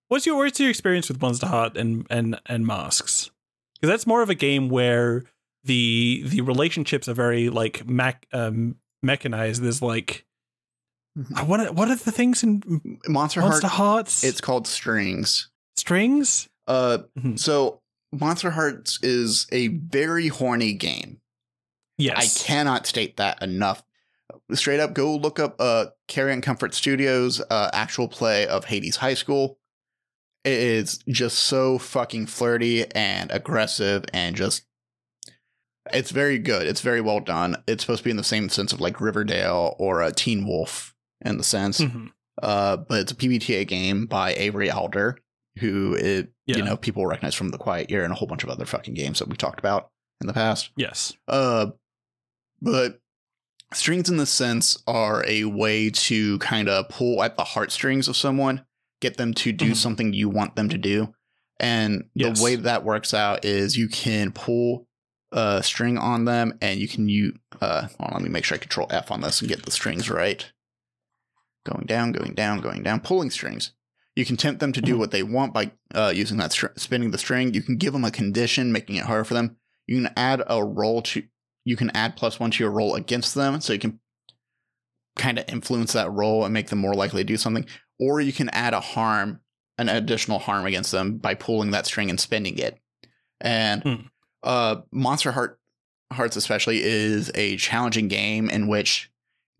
what's your experience with Monster Heart and masks? Because that's more of a game where the relationships are very like mechanized. There's like what are the things in Monster Hearts? It's called strings. Strings? So Monster Hearts is a very horny game. Yes. I cannot state that enough. Straight up, go look up Carry and Comfort Studios' actual play of Hades High School. It is just so fucking flirty and aggressive and just... It's very good. It's very well done. It's supposed to be in the same sense of like Riverdale or a Teen Wolf. In the sense, but it's a PBTA game by Avery Alder, who people recognize from The Quiet Year and a whole bunch of other fucking games that we talked about in the past. Yes. But strings in this sense are a way to kind of pull at the heartstrings of someone, get them to do something you want them to do. And the way that works out is you can pull a string on them and you can use, hold on, let me make sure I control F on this and get the strings right. Going down, pulling strings. You can tempt them to do what they want by using that spinning the string. You can give them a condition, making it harder for them. You can add a roll to. You can add +1 to your roll against them, so you can kind of influence that roll and make them more likely to do something. Or you can add an additional harm against them by pulling that string and spinning it. And Monster Hearts especially is a challenging game in which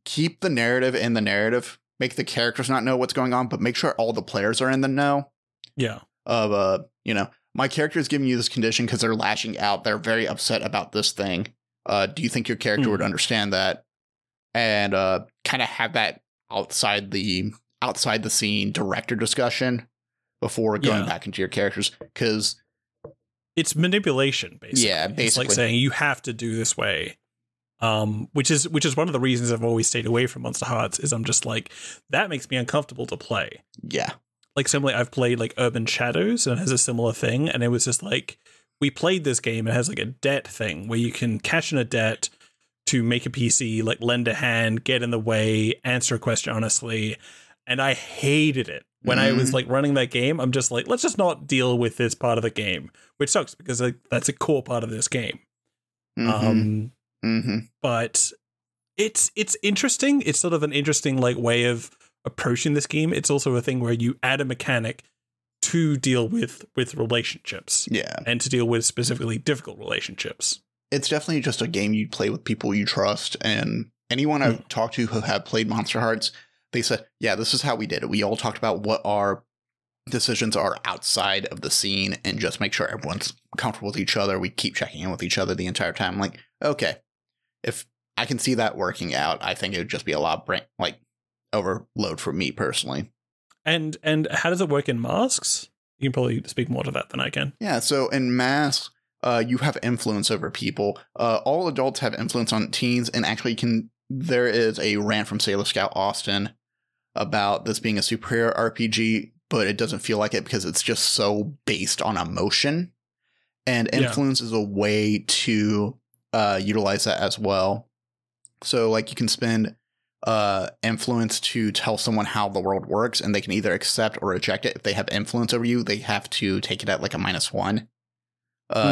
keep the narrative in the narrative. Make the characters not know what's going on, but make sure all the players are in the know. Yeah. Of, my character is giving you this condition because they're lashing out. They're very upset about this thing. Do you think your character would understand that? And kind of have that outside the scene director discussion before going back into your characters, because it's manipulation, basically. Yeah, basically. It's like saying you have to do this way. Which is one of the reasons I've always stayed away from Monster Hearts, is I'm just like, that makes me uncomfortable to play. Yeah. Like similarly, I've played like Urban Shadows, and it has a similar thing. And it was just like, we played this game. It has like a debt thing where you can cash in a debt to make a PC, like lend a hand, get in the way, answer a question honestly. And I hated it. When I was like running that game, I'm just like, let's just not deal with this part of the game, which sucks because like that's a core part of this game. But it's interesting. It's sort of an interesting like way of approaching this game. It's also a thing where you add a mechanic to deal with relationships. Yeah. And to deal with specifically difficult relationships. It's definitely just a game you play with people you trust. And anyone I've talked to who have played Monster Hearts, they said, yeah, this is how we did it. We all talked about what our decisions are outside of the scene and just make sure everyone's comfortable with each other. We keep checking in with each other the entire time. I'm like, okay. If I can see that working out, I think it would just be a lot of overload for me personally. And how does it work in Masks? You can probably speak more to that than I can. Yeah, so in Masks, you have influence over people. All adults have influence on teens, and actually there is a rant from Sailor Scout Austin about this being a superior RPG, but it doesn't feel like it because it's just so based on emotion. and influence is a way to utilize that as well. So like you can spend influence to tell someone how the world works, and they can either accept or reject it. If they have influence over you, they have to take it at like a -1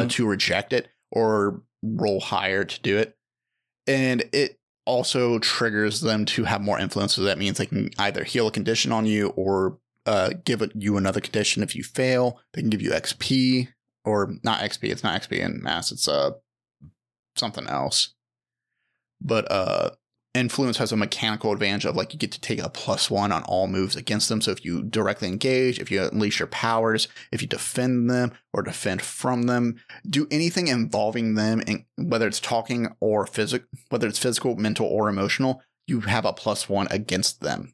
to reject it, or roll higher to do it. And it also triggers them to have more influence. So that means they can either heal a condition on you or give you another condition. If you fail, they can give you XP, or not XP. It's not XP in mass. It's something else. But influence has a mechanical advantage of like you get to take a +1 on all moves against them. So if you directly engage, if you unleash your powers, if you defend them or defend from them, do anything involving them, and whether it's talking or whether it's physical, mental, or emotional, you have a +1 against them.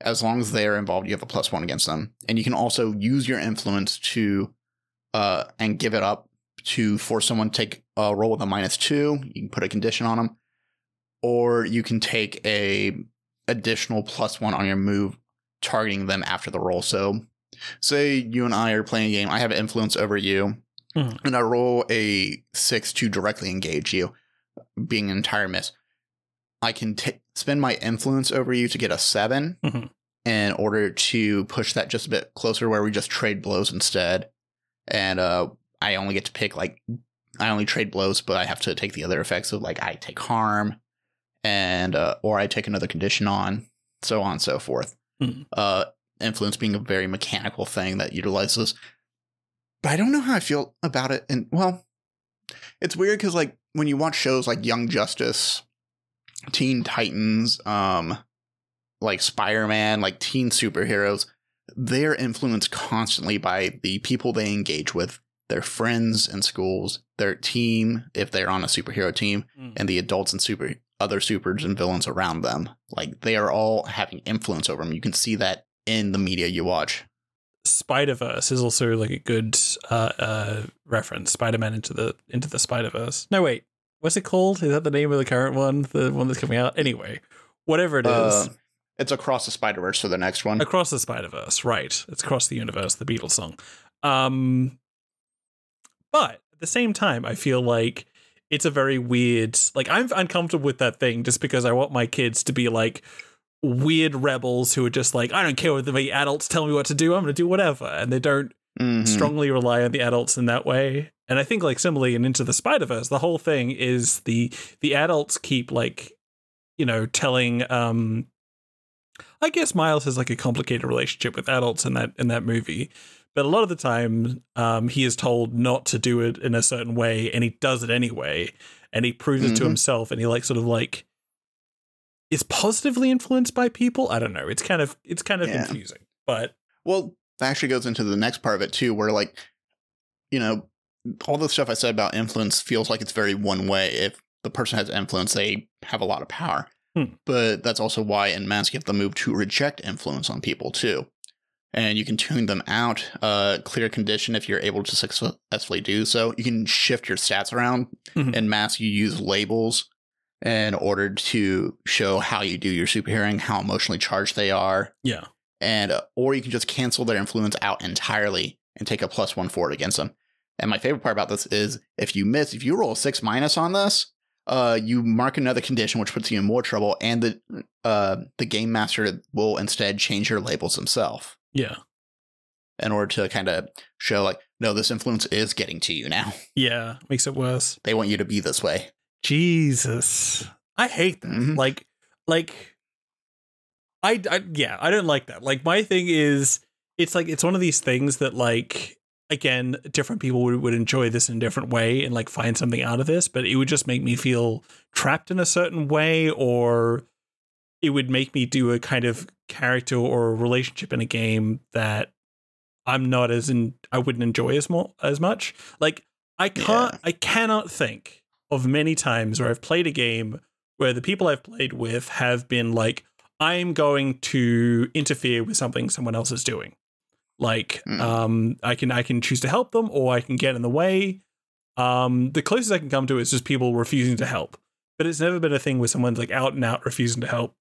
As long as they're involved, you have a +1 against them. And you can also use your influence to and give it up to force someone to take a roll with a -2. You can put a condition on them, or you can take a additional +1 on your move targeting them after the roll. So say you and I are playing a game. I have influence over you, and I roll a 6 to directly engage you, being an entire miss. I can spend my influence over you to get a 7 in order to push that just a bit closer, where we just trade blows instead. And I only get to pick, like, I only trade blows, but I have to take the other effects of, like, I take harm and or I take another condition on, so on and so forth. Influence being a very mechanical thing that utilizes. But I don't know how I feel about it. And, well, it's weird because, like, when you watch shows like Young Justice, Teen Titans, like Spider-Man, like teen superheroes, they're influenced constantly by the people they engage with, their friends in schools, their team, if they're on a superhero team, and the adults and other supers and villains around them. Like, they are all having influence over them. You can see that in the media you watch. Spider-Verse is also like a good reference. Spider-Man into the Spider-Verse. No, wait. What's it called? Is that the name of the current one? The one that's coming out? Anyway, whatever it is. It's Across the Spider-Verse for the next one. Across the Spider-Verse, right. It's Across the Universe, the Beatles song. But at the same time, I feel like it's a very weird... Like, I'm uncomfortable with that thing just because I want my kids to be, like, weird rebels who are just like, I don't care what the adults tell me what to do. I'm going to do whatever. And they don't strongly rely on the adults in that way. And I think, like, similarly in Into the Spider-Verse, the whole thing is the adults keep, like, you know, telling, I guess Miles has, like, a complicated relationship with adults in that movie. But a lot of the time, he is told not to do it in a certain way, and he does it anyway. And he proves it to himself, and he, like, sort of, like, is positively influenced by people. I don't know. It's kind of confusing. But, well, that actually goes into the next part of it, too, where, like, you know, all the stuff I said about influence feels like it's very one way. If the person has influence, they have a lot of power. But that's also why in Masks you have the move to reject influence on people too. And you can tune them out, clear condition if you're able to successfully do so. You can shift your stats around. In Masks you use labels in order to show how you do your superheroing, how emotionally charged they are. Yeah. And or you can just cancel their influence out entirely and take a +1 for it against them. And my favorite part about this is if you roll a 6- on this, you mark another condition, which puts you in more trouble. And the game master will instead change your labels himself. Yeah. In order to kind of show, like, no, this influence is getting to you now. Yeah. Makes it worse. They want you to be this way. Jesus. I hate that. Like, I don't like that. Like, my thing is, it's like, it's one of these things that, like, again, different people would enjoy this in a different way and, like, find something out of this, but it would just make me feel trapped in a certain way, or it would make me do a kind of character or a relationship in a game that I'm not as in. I wouldn't enjoy as much. Like, I cannot think of many times where I've played a game where the people I've played with have been like, I'm going to interfere with something someone else is doing. Like, I can choose to help them, or I can get in the way. The closest I can come to is just people refusing to help. But it's never been a thing where someone's, like, out and out refusing to help,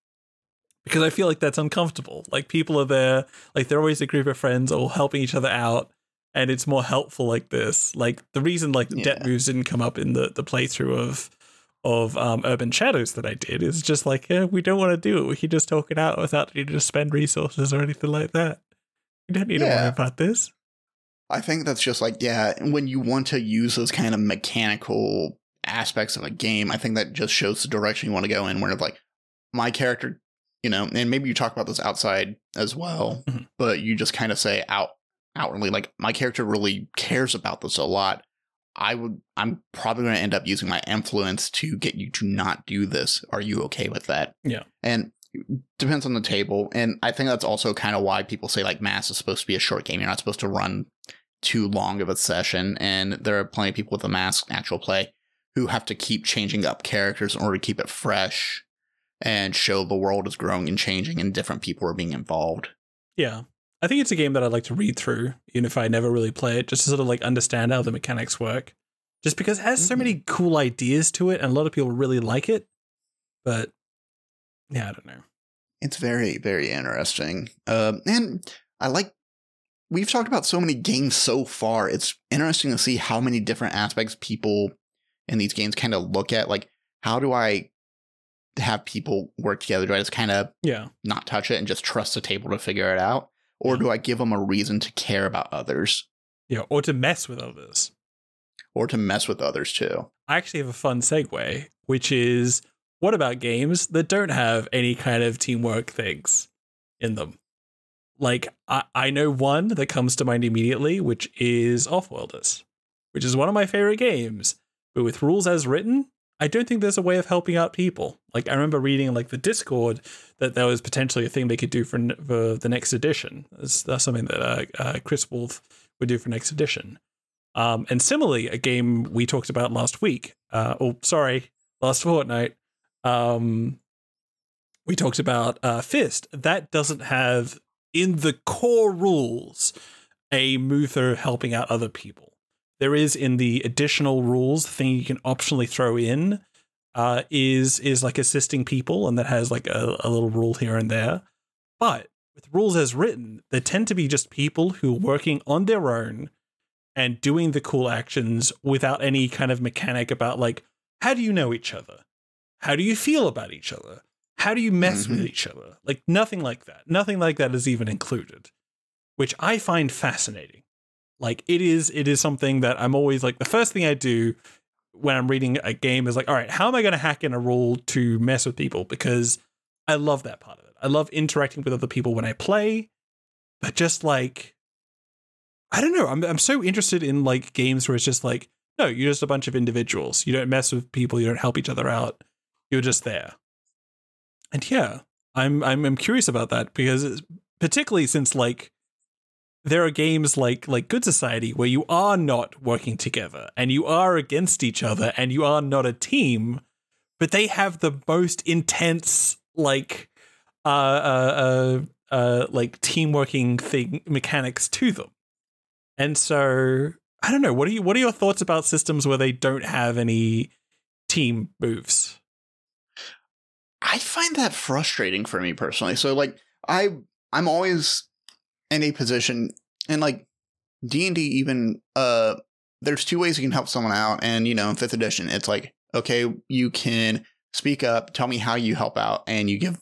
because I feel like that's uncomfortable. Like, people are there, like, they're always a group of friends all helping each other out. and it's more helpful like this. Like the reason like the debt moves didn't come up in the playthrough of Urban Shadows that I did is just like, yeah, we don't want to do it. We can just talk it out without needing to spend resources or anything like that. You don't need to worry about this. I think that's just like, yeah, when you want to use those kind of mechanical aspects of a game, I think that just shows the direction you want to go in, where it's like, my character, you know, and maybe you talk about this outside as well, mm-hmm. but you just kind of say outwardly, like, my character really cares about this a lot. I'm probably going to end up using my influence to get you to not do this. Are you okay with that? Yeah. And depends on the table. And I think that's also kind of why people say like Mass is supposed to be a short game. You're not supposed to run too long of a session. And there are plenty of people with the Mask actual play who have to keep changing up characters in order to keep it fresh and show the world is growing and changing and different people are being involved. Yeah. I think it's a game that I'd like to read through, even if I never really play it, just to sort of like understand how the mechanics work. Just because it has so many cool ideas to it, and a lot of people really like it. But yeah, I don't know. It's very, very interesting. And I like, we've talked about so many games so far. It's interesting to see how many different aspects people in these games kind of look at. Like, how do I have people work together? Do I just kind of not touch it and just trust the table to figure it out? Or do I give them a reason to care about others? Yeah, or to mess with others. Or to mess with others, too. I actually have a fun segue, which is, what about games that don't have any kind of teamwork things in them? Like, I know one that comes to mind immediately, which is Offworlders, which is one of my favorite games. But with rules as written, I don't think there's a way of helping out people. Like, I remember reading like the Discord that there was potentially a thing they could do for the next edition. That's something that Chris Wolf would do for next edition. And similarly, a game we talked about last fortnight, we talked about Fist. That doesn't have in the core rules a move for helping out other people. There is in the additional rules, the thing you can optionally throw in is like assisting people, and that has like a little rule here and there. But with rules as written, they tend to be just people who are working on their own and doing the cool actions without any kind of mechanic about like, how do you know each other? How do you feel about each other? How do you mess with each other? Like nothing like that. Nothing like that is even included, which I find fascinating. Like it is something that I'm always like, the first thing I do when I'm reading a game is like, all right, how am I going to hack in a rule to mess with people? Because I love that part of it. I love interacting with other people when I play, but just like, I don't know. I'm so interested in like games where it's just like, no, you're just a bunch of individuals. You don't mess with people. You don't help each other out. You're just there. And yeah, I'm curious about that because particularly since like, there are games like Good Society where you are not working together and you are against each other and you are not a team, but they have the most intense like team working thing mechanics to them. And so I don't know, what are your thoughts about systems where they don't have any team moves? I find that frustrating for me personally. So like I'm always in a position, and like D&D even, there's two ways you can help someone out. And, you know, in 5th edition, it's like, okay, you can speak up, tell me how you help out, and you give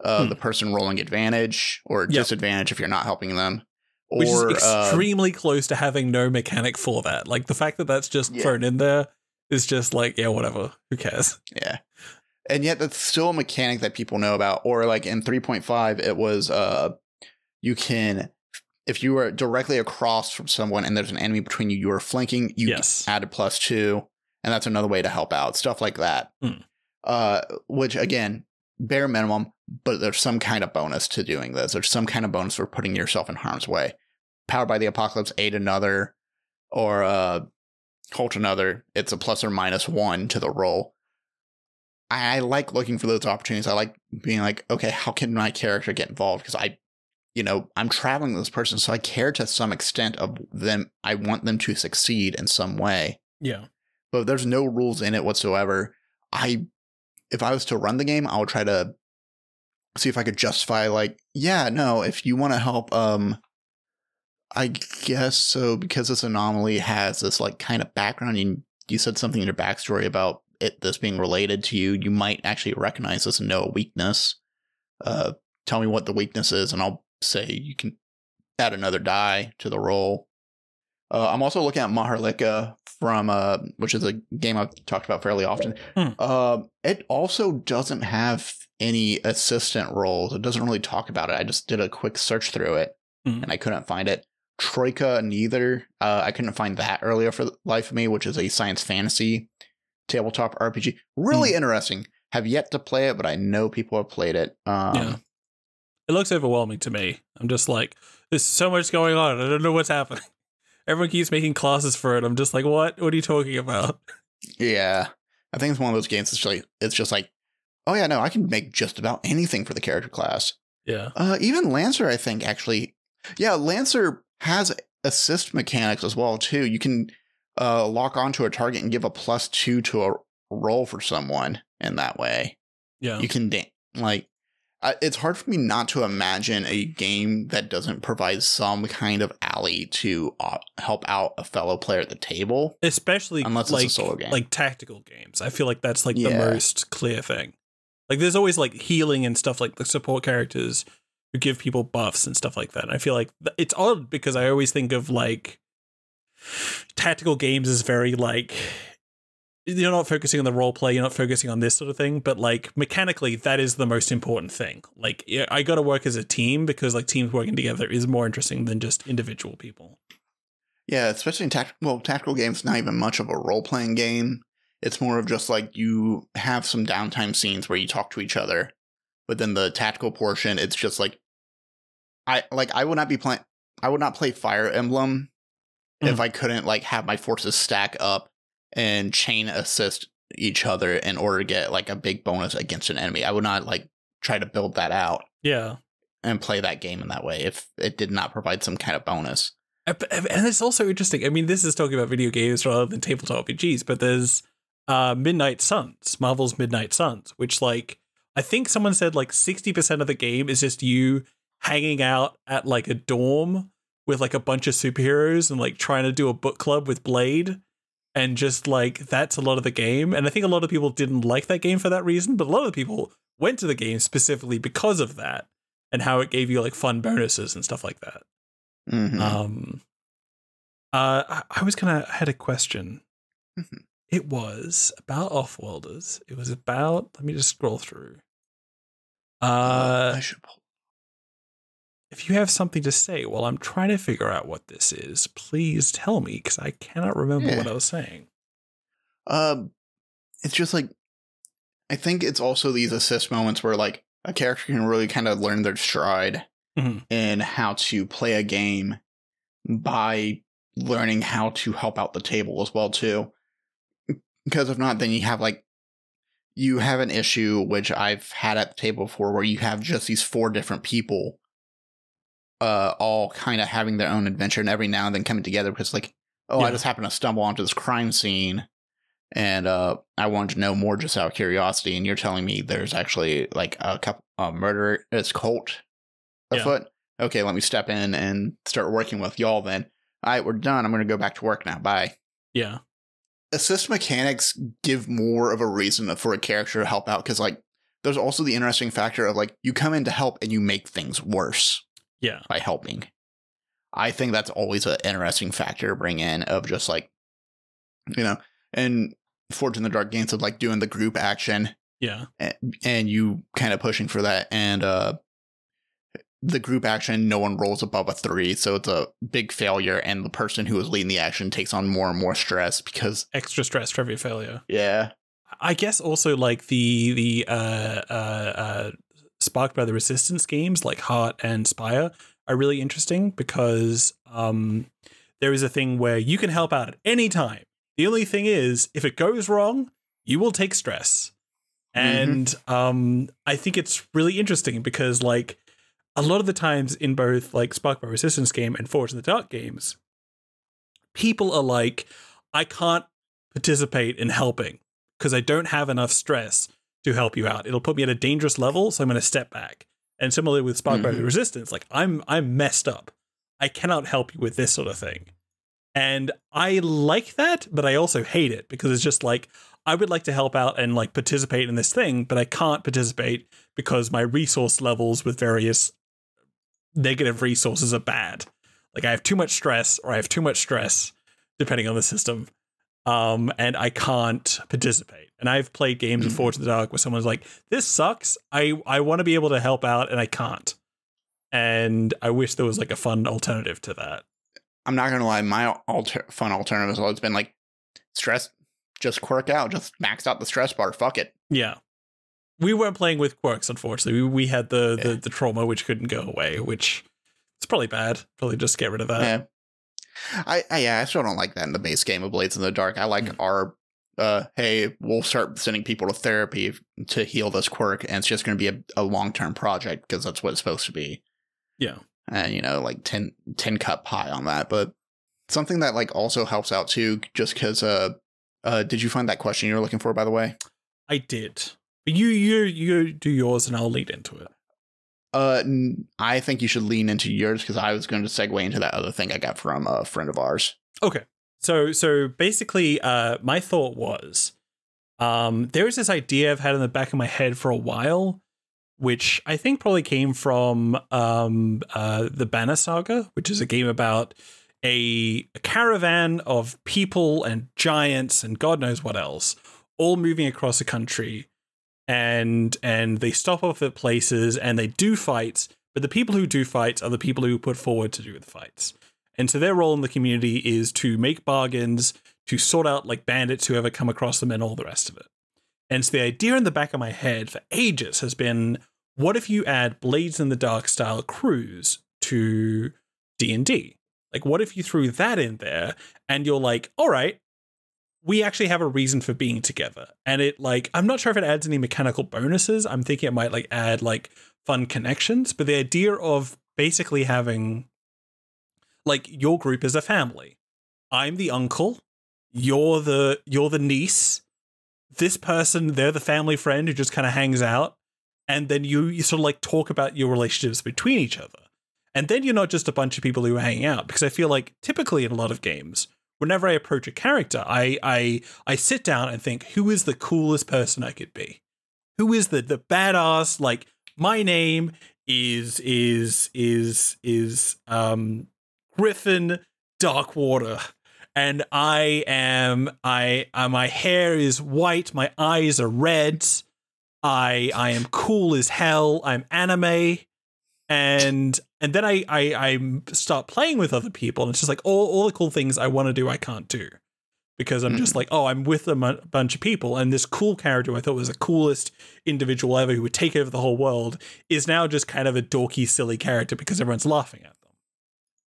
the person rolling advantage or disadvantage if you're not helping them. Or, which is extremely close to having no mechanic for that. Like the fact that that's just thrown in there is just like, yeah, whatever. Who cares? Yeah. And yet that's still a mechanic that people know about. Or like in 3.5, it was... you can, if you are directly across from someone and there's an enemy between you, you are flanking, you add a +2, and that's another way to help out. Stuff like that, which, again, bare minimum, but there's some kind of bonus to doing this. There's some kind of bonus for putting yourself in harm's way. Powered by the Apocalypse, aid another, or halt another. It's a ±1 to the roll. I like looking for those opportunities. I like being like, okay, how can my character get involved? Because you know, I'm traveling with this person, so I care to some extent of them. I want them to succeed in some way. Yeah. But if there's no rules in it whatsoever, if I was to run the game, I would try to see if I could justify, like, yeah, no, if you want to help I guess so, because this anomaly has this like kind of background. You said something in your backstory about it, this being related to you. You might actually recognize this and know a weakness. Tell me what the weakness is, and I'll say you can add another die to the roll. I'm also looking at Maharlika from, which is a game I've talked about fairly often. It also doesn't have any assistant roles. It doesn't really talk about it. I just did a quick search through it, and I couldn't find it. Troika, neither. I couldn't find that earlier for the life of me, which is a science fantasy tabletop RPG. Really interesting. Have yet to play it, but I know people have played it. Yeah. It looks overwhelming to me. I'm just like, there's so much going on. I don't know what's happening. Everyone keeps making classes for it. I'm just like, what? What are you talking about? Yeah. I think it's one of those games that's like, it's just like, oh yeah, no, I can make just about anything for the character class. Yeah. Even Lancer, I think, actually. Yeah, Lancer has assist mechanics as well, too. You can lock onto a target and give a +2 to a roll for someone in that way. Yeah. You can, it's hard for me not to imagine a game that doesn't provide some kind of ally to help out a fellow player at the table, especially unless it's a solo game. Like tactical games. I feel like that's like the most clear thing. Like there's always like healing and stuff, like the support characters who give people buffs and stuff like that. And I feel like it's odd because I always think of like tactical games as very like, you're not focusing on the role play, you're not focusing on this sort of thing, but like mechanically that is the most important thing. Like I got to work as a team because like teams working together is more interesting than just individual people. Yeah, especially in tactical games, not even much of a role playing game. It's more of just like you have some downtime scenes where you talk to each other, but then the tactical portion, it's just like I would not play Fire Emblem if I couldn't like have my forces stack up and chain assist each other in order to get like a big bonus against an enemy. I would not like try to build that out. Yeah, and play that game in that way if it did not provide some kind of bonus. And it's also interesting. I mean, this is talking about video games rather than tabletop RPGs, but there's Midnight Suns, Marvel's Midnight Suns, which like I think someone said like 60% of the game is just you hanging out at like a dorm with like a bunch of superheroes and like trying to do a book club with Blade. And just like that's a lot of the game. And I think a lot of people didn't like that game for that reason. But a lot of people went to the game specifically because of that and how it gave you like fun bonuses and stuff like that. Mm-hmm. I had a question. Mm-hmm. It was about Offworlders. It was about, let me just scroll through. I should pull. If you have something to say while I'm trying to figure out what this is, please tell me, because I cannot remember what I was saying. It's just like, I think it's also these assist moments where like a character can really kind of learn their stride in how to play a game by learning how to help out the table as well, too. Because if not, then you have like, you have an issue, which I've had at the table before, where you have just these 4 different people all kind of having their own adventure and every now and then coming together because like, I just happened to stumble onto this crime scene and I wanted to know more just out of curiosity, and you're telling me there's actually like a murderous cult afoot. Okay, let me step in and start working with y'all then. All right, we're done. I'm going to go back to work now. Bye. Yeah. Assist mechanics give more of a reason for a character to help out because like there's also the interesting factor of like you come in to help and you make things worse. Yeah, by helping. I think that's always an interesting factor to bring in of just like, you know, and Forge in the Dark games of like doing the group action. Yeah. And you kind of pushing for that. And the group action, no one rolls above a 3. So it's a big failure. And the person who is leading the action takes on more and more stress because extra stress for every failure. Yeah. I guess also like the Sparked by the Resistance games like Heart and Spire are really interesting because there is a thing where you can help out at any time. The only thing is, if it goes wrong, you will take stress. And I think it's really interesting because like a lot of the times in both like Sparked by Resistance game and Forge in the Dark games, people are like, I can't participate in helping because I don't have enough stress to help you out. It'll put me at a dangerous level, so I'm going to step back. And similarly with Spark by the Resistance, like I'm messed up. I cannot help you with this sort of thing. And I like that, but I also hate it because it's just like, I would like to help out and like participate in this thing, but I can't participate because my resource levels with various negative resources are bad. Like I have too much stress or I have too much stress depending on the system. And I can't participate. And I've played games in Forge in the Dark where someone's like, this sucks. I want to be able to help out and I can't. And I wish there was like a fun alternative to that. I'm not going to lie. My fun alternative has always been like stress. Just quirk out. Just max out the stress bar. Fuck it. Yeah. We weren't playing with quirks, unfortunately. We had the trauma, which couldn't go away, which it's probably bad. Probably just get rid of that. Yeah. I still don't like that in the base game of Blades in the Dark. I like our, hey, we'll start sending people to therapy to heal this quirk, and it's just going to be a long-term project, because that's what it's supposed to be. Yeah. And, you know, like 10 cup pie on that, but something that, like, also helps out, too, just because, did you find that question you were looking for, by the way? I did. But you do yours, and I'll lead into it. I think you should lean into yours because I was going to segue into that other thing I got from a friend of ours. Okay. So basically, my thought was, there was this idea I've had in the back of my head for a while, which I think probably came from, the Banner Saga, which is a game about a caravan of people and giants and God knows what else, all moving across a country. And they stop off at places and they do fights, but the people who do fights are the people who put forward to do the fights. And so their role in the community is to make bargains, to sort out like bandits who ever come across them and all the rest of it. And so the idea in the back of my head for ages has been, what if you add Blades in the Dark style crews to D&D? Like, what if you threw that in there and you're like, all right, we actually have a reason for being together. And it like, I'm not sure if it adds any mechanical bonuses. I'm thinking it might like add like fun connections, but the idea of basically having like your group is a family. I'm the uncle. You're the niece. This person, they're the family friend who just kind of hangs out. And then you sort of like talk about your relationships between each other. And then you're not just a bunch of people who hang out, because I feel like typically in a lot of games, whenever I approach a character, I sit down and think, who is the coolest person I could be? Who is the badass? Like, my name is Griffin Darkwater, and my hair is white, my eyes are red. I am cool as hell. I'm anime. And then I start playing with other people, and it's just like all the cool things I want to do I can't do because I'm just like, oh, I'm with a bunch of people, and this cool character I thought was the coolest individual ever who would take over the whole world is now just kind of a dorky, silly character because everyone's laughing at them.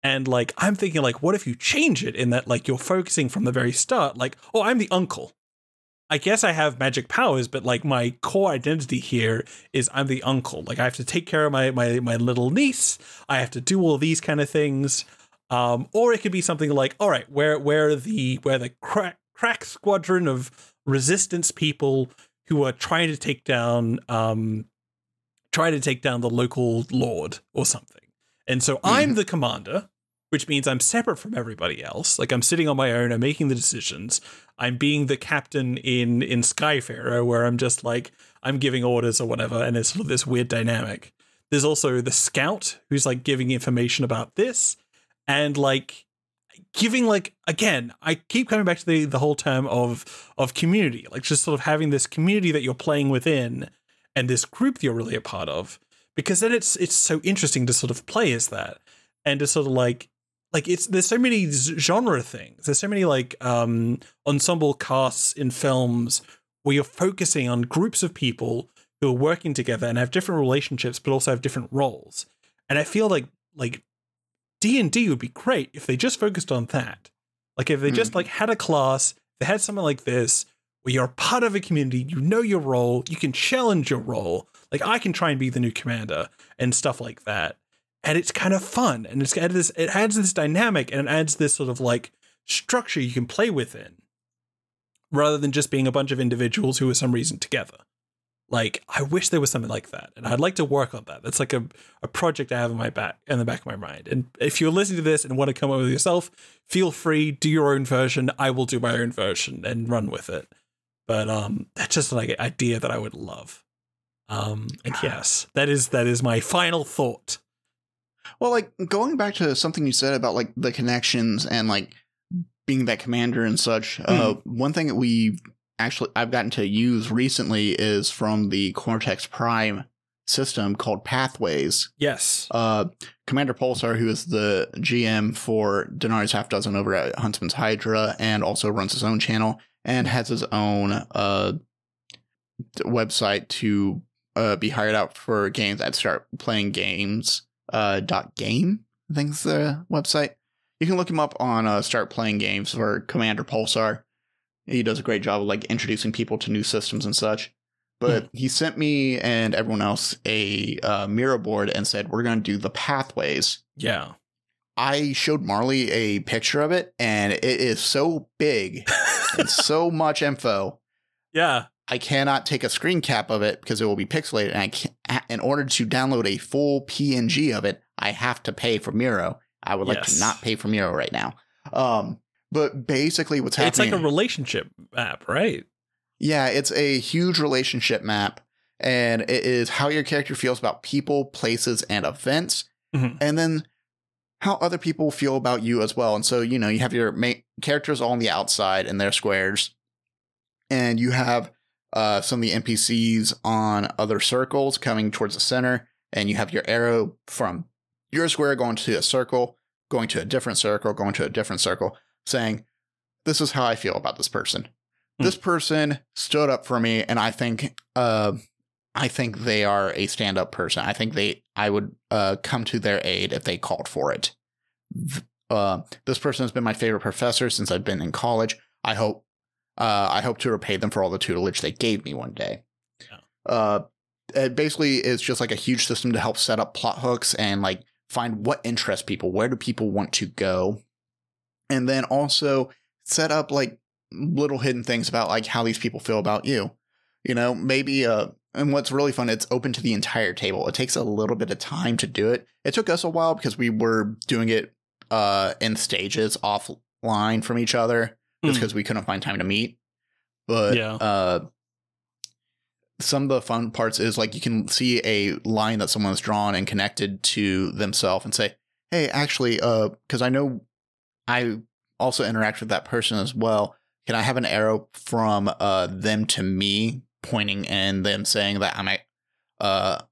And like, I'm thinking like, what if you change it in that like you're focusing from the very start, like, oh, I'm the uncle. I guess I have magic powers, but like my core identity here is I'm the uncle. Like I have to take care of my little niece. I have to do all these kind of things. Or it could be something like, all right, we're the crack squadron of resistance people who are trying to take down the local lord or something. And so I'm the commander, which means I'm separate from everybody else. Like I'm sitting on my own. I'm making the decisions. I'm being the captain in Skyfarer, where I'm just like, I'm giving orders or whatever. And it's sort of this weird dynamic. There's also the scout who's like giving information about this and like giving, like, again, I keep coming back to the whole term of community, like just sort of having this community that you're playing within and this group that you're really a part of, because then it's so interesting to sort of play as that. And to sort of like it's, there's so many genre things. There's so many like ensemble casts in films where you're focusing on groups of people who are working together and have different relationships, but also have different roles. And I feel like D&D would be great if they just focused on that. Like if they just like had a class, they had something like this where you're part of a community, you know your role, you can challenge your role. Like I can try and be the new commander and stuff like that. And it's kind of fun, and it adds this dynamic, and it adds this sort of like structure you can play within rather than just being a bunch of individuals who are some reason together. Like, I wish there was something like that, and I'd like to work on that. That's like a project I have in the back of my mind. And if you're listening to this and want to come up with yourself, feel free, do your own version. I will do my own version and run with it. But that's just like an idea that I would love. And yes, that is my final thought. Well, like, going back to something you said about like the connections and like being that commander and such. One thing that I've gotten to use recently is from the Cortex Prime system called Pathways. Yes. Commander Pulsar, who is the GM for Denari's Half Dozen over at Huntsman's Hydra, and also runs his own channel and has his own website to be hired out for games at Start Playing Games .game, I think is the website. You can look him up on Start Playing Games for Commander Pulsar. He does a great job of like introducing people to new systems and such. But he sent me and everyone else a mirror board and said, we're going to do the Pathways. Yeah. I showed Marley a picture of it, and it is so big and so much info. Yeah. I cannot take a screen cap of it because it will be pixelated. And in order to download a full PNG of it, I have to pay for Miro. I would like to not pay for Miro right now. But basically what's happening... It's like a relationship map, right? Yeah, it's a huge relationship map. And it is how your character feels about people, places, and events. Mm-hmm. And then how other people feel about you as well. And so, you know, you have your characters all on the outside in their squares. And you have some of the NPCs on other circles coming towards the center. And you have your arrow from your square going to a circle, going to a different circle, going to a different circle, saying, this is how I feel about this person. This person stood up for me, and I think they are a stand-up person. I think I would come to their aid if they called for it. This person has been my favorite professor since I've been in college. I hope to repay them for all the tutelage they gave me one day. Yeah. It basically is just like a huge system to help set up plot hooks and like find what interests people. Where do people want to go? And then also set up like little hidden things about like how these people feel about you, you know, maybe. And what's really fun, it's open to the entire table. It takes a little bit of time to do it. It took us a while because we were doing it in stages offline from each other just because we couldn't find time to meet. But yeah. Some of the fun parts is like you can see a line that someone's drawn and connected to themselves and say, hey, actually, because I know I also interact with that person as well. Can I have an arrow from them to me, pointing and them saying that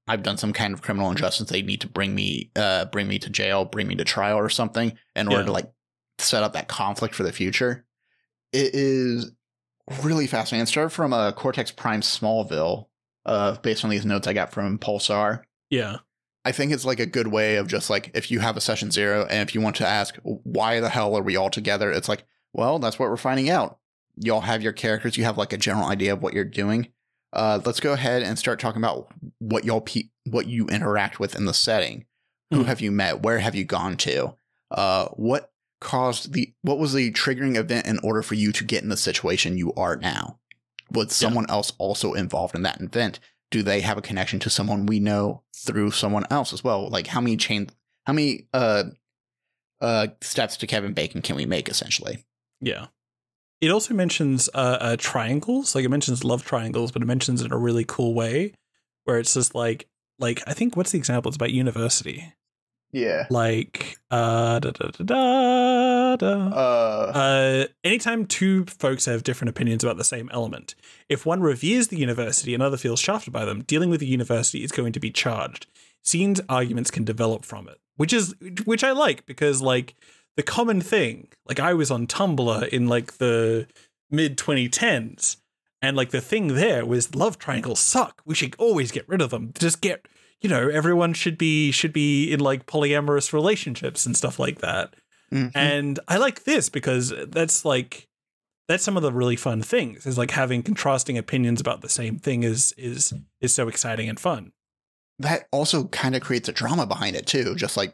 I've done some kind of criminal injustice. They need to bring me to jail, bring me to trial or something in order to like set up that conflict for the future. It is really fascinating. It started from a Cortex Prime Smallville, based on these notes I got from Pulsar. Yeah. I think it's like a good way of just like if you have a session zero and if you want to ask why the hell are we all together, it's like, well, that's what we're finding out. Y'all have your characters. You have like a general idea of what you're doing. Let's go ahead and start talking about what what you interact with in the setting. Who have you met? Where have you gone to? What was the triggering event in order for you to get in the situation you are now? Was someone else also involved in that event? Do they have a connection to someone we know through someone else as well? Like how many steps to Kevin Bacon can we make, essentially? Yeah. It also mentions triangles. Like, it mentions love triangles, but it mentions it in a really cool way where it's just like I think, what's the example? It's about university. Yeah. Like, anytime two folks have different opinions about the same element, if one reveres the university and another feels shafted by them, dealing with the university is going to be charged. Scenes, arguments can develop from it, which I like, because like the common thing, like I was on Tumblr in like the mid 2010s, and like the thing there was love triangles suck. We should always get rid of them. Just get, you know, everyone should be in like polyamorous relationships and stuff like that. Mm-hmm. And I like this because that's some of the really fun things, is like having contrasting opinions about the same thing is so exciting and fun. That also kind of creates a drama behind it too, just like,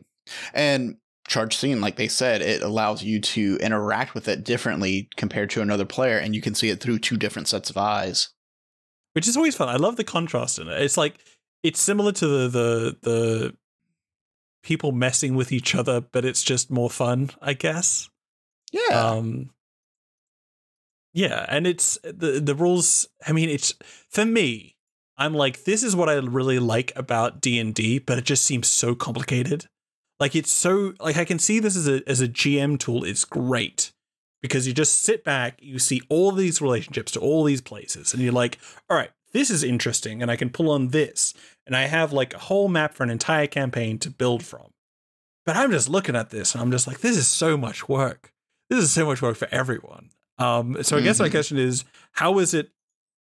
and charge scene, like they said, it allows you to interact with it differently compared to another player, and you can see it through two different sets of eyes. which is always fun. I love the contrast in it. It's like, it's similar to the people messing with each other, but it's just more fun, I guess. Yeah. Yeah, and it's the rules. I mean, it's, for me, I'm like, this is what I really like about D&D, but it just seems so complicated. Like, it's so, like, I can see this as a GM tool. It's great because you just sit back, you see all these relationships to all these places, and you're like, all right, this is interesting, and I can pull on this, and I have like a whole map for an entire campaign to build from. But I'm just looking at this, and I'm just like, this is so much work. This is so much work for everyone. So I guess my question is, how is it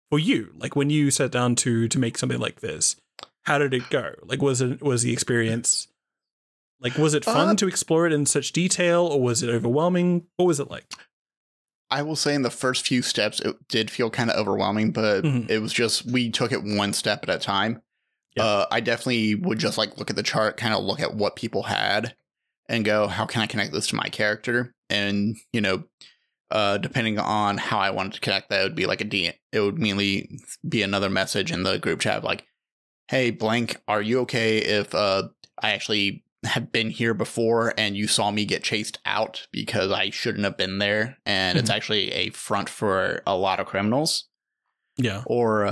for you? Like, when you sat down to make something like this, how did it go? Like, was the experience, like, was it fun to explore it in such detail, or was it overwhelming? What was it like? I will say in the first few steps, it did feel kind of overwhelming, but it was just, we took it one step at a time. Yeah. I definitely would just like look at the chart, kind of look at what people had and go, how can I connect this to my character? And, you know, depending on how I wanted to connect, that would be like it would mainly be another message in the group chat, like, hey, blank, are you okay if I actually have been here before and you saw me get chased out because I shouldn't have been there, and it's actually a front for a lot of criminals. Yeah. Or,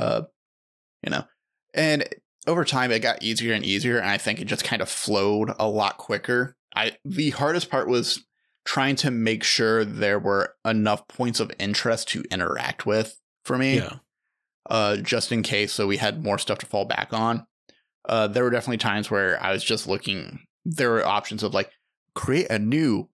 you know, and over time it got easier and easier, and I think it just kind of flowed a lot quicker. The hardest part was trying to make sure there were enough points of interest to interact with for me, just in case, so we had more stuff to fall back on. There were definitely times where I was just looking. There were options of like, create a new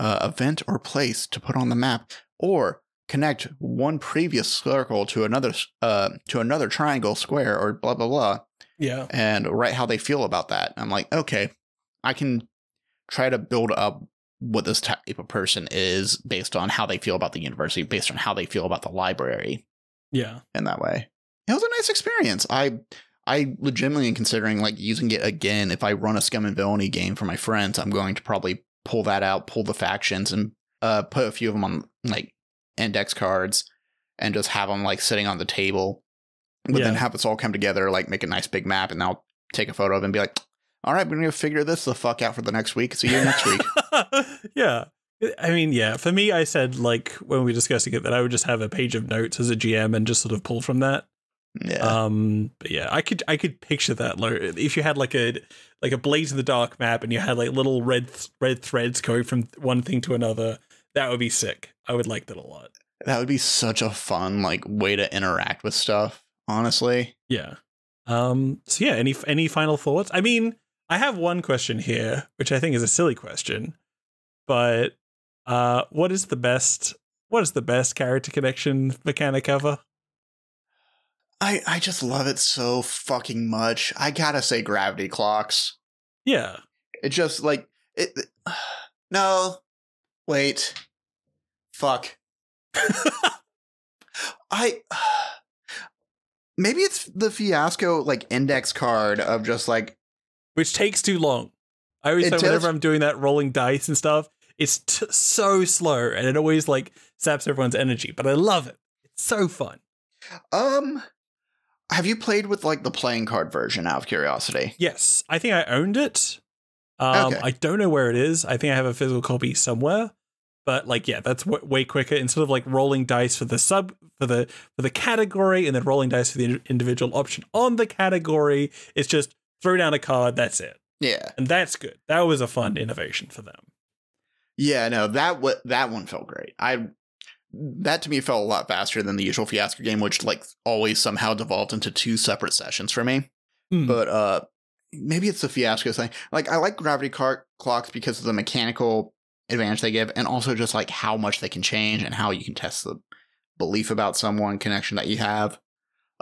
event or place to put on the map, or connect one previous circle to another triangle, square, or blah blah blah. Yeah, and write how they feel about that. I'm like, okay, I can try to build up what this type of person is based on how they feel about the university, based on how they feel about the library. Yeah. In that way. It was a nice experience. I legitimately am considering like using it again. If I run a Scum and Villainy game for my friends, I'm going to probably pull that out, pull the factions, and put a few of them on like index cards and just have them like sitting on the table, but then have us all come together, like make a nice big map, and I'll take a photo of it and be like, all right, we're going to figure this the fuck out for the next week. See you next week. Yeah. I mean, yeah, for me, I said, like, when we were discussing it, that I would just have a page of notes as a GM and just sort of pull from that. Yeah. But yeah, I could picture that. Like, if you had like a Blades in the Dark map and you had like little red threads going from one thing to another, that would be sick. I would like that a lot. That would be such a fun, like, way to interact with stuff, honestly. Yeah. So yeah, any final thoughts? I mean, I have one question here, which I think is a silly question, but what is the best character connection mechanic ever? I just love it so fucking much. I gotta say gravity clocks. Yeah. It just like it. No, wait. Fuck. I. Maybe it's the Fiasco like index card of just like. Which takes too long. I always say whenever I'm doing that, rolling dice and stuff, it's so slow, and it always like saps everyone's energy. But I love it. It's so fun. Have you played with like the playing card version, out of curiosity? Yes, I think I owned it. Okay. I don't know where it is. I think I have a physical copy somewhere. But like, yeah, that's way quicker. Instead of like rolling dice for the for the category and then rolling dice for the individual option on the category, it's just. Throw down a card, that's it. Yeah. And that's good. That was a fun innovation for them. Yeah, no, that one felt great. That to me felt a lot faster than the usual Fiasco game, which like always somehow devolved into two separate sessions for me. Mm. But maybe it's the Fiasco thing. Like, I like gravity clocks because of the mechanical advantage they give, and also just like how much they can change and how you can test the belief about someone connection that you have.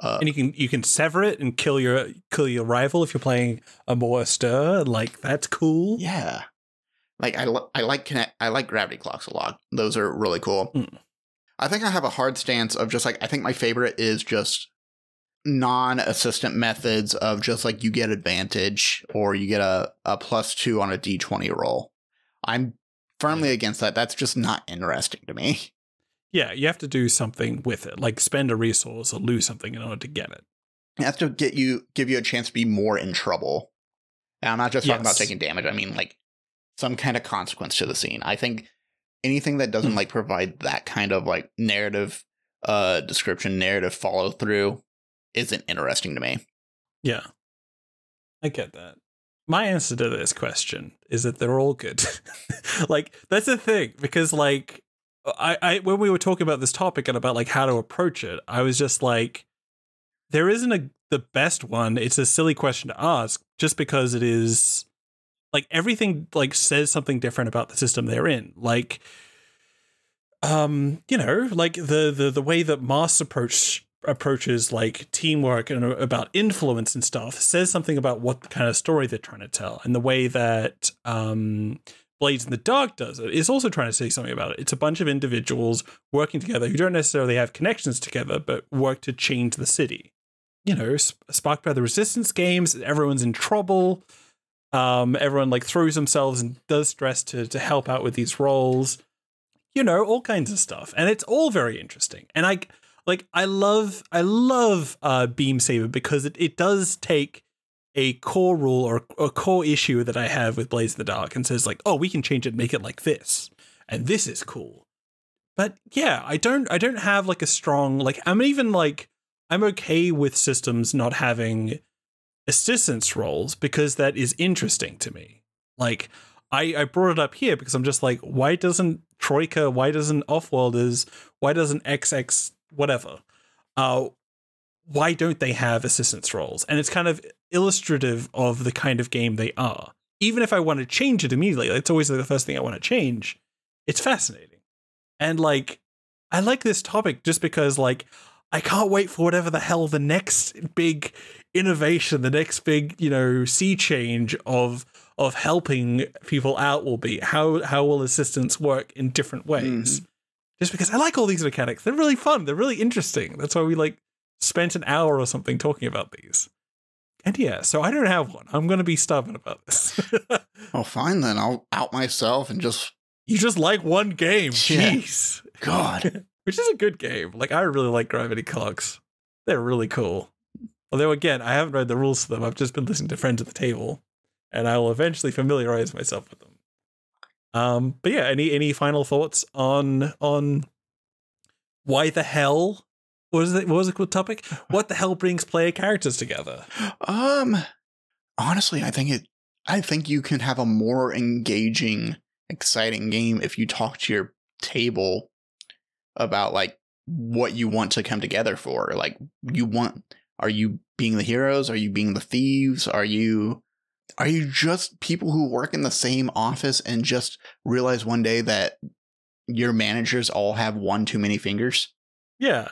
And you can sever it and kill your rival if you're playing a more stir. Like, that's cool. Yeah, like I like gravity clocks a lot. Those are really cool. Mm. I think I have a hard stance of just like, I think my favorite is just non-assistant methods of just like you get advantage or you get a +2 on a D20 roll. I'm firmly against that. That's just not interesting to me. Yeah, you have to do something with it, like spend a resource or lose something in order to get it. That's to give you a chance to be more in trouble. And I'm not just talking about taking damage. I mean, like, some kind of consequence to the scene. I think anything that doesn't like provide that kind of like narrative description, narrative follow through isn't interesting to me. Yeah, I get that. My answer to this question is that they're all good. Like, that's the thing, because like I when we were talking about this topic and about like how to approach it, I was just like, there isn't the best one. It's a silly question to ask just because it is like everything like says something different about the system they're in. Like, you know, like the way that Masks approaches like teamwork and about influence and stuff says something about what kind of story they're trying to tell, and the way that Blades in the Dark does it is also trying to say something about it. It's a bunch of individuals working together who don't necessarily have connections together but work to change the city. You know, Sparked by the Resistance games, everyone's in trouble, everyone like throws themselves and does stress to help out with these roles, you know, all kinds of stuff, and it's all very interesting. And I love Beam Saber because it does take a core rule or a core issue that I have with Blades in the Dark and says like, oh, we can change it, make it like this, and this is cool. But yeah, I don't have like a strong like I'm okay with systems not having assistance roles because that is interesting to me. Like I brought it up here because I'm just like, why doesn't Troika? Why doesn't Offworlders? Why doesn't XX? Whatever. Why don't they have assistance roles? And it's kind of illustrative of the kind of game they are. Even if I want to change it immediately, it's always the first thing I want to change. It's fascinating. And like, I like this topic just because like, I can't wait for whatever the hell the next big innovation, the next big, you know, sea change of helping people out will be. How will assistance work in different ways? Mm-hmm. Just because I like all these mechanics. They're really fun. They're really interesting. That's why we like spent an hour or something talking about these. And yeah, so I don't have one. I'm going to be stubborn about this. Well, fine then. I'll out myself and just... You just like one game. Yeah. Jeez. God. Which is a good game. Like, I really like Gravity Clocks. They're really cool. Although, again, I haven't read the rules to them. I've just been listening to Friends at the Table. And I will eventually familiarize myself with them. But yeah, any final thoughts on why the hell what was the cool topic? What the hell brings player characters together? Honestly, I think you can have a more engaging, exciting game if you talk to your table about like what you want to come together for. Like, are you being the heroes? Are you being the thieves? Are you just people who work in the same office and just realize one day that your managers all have one too many fingers? Yeah,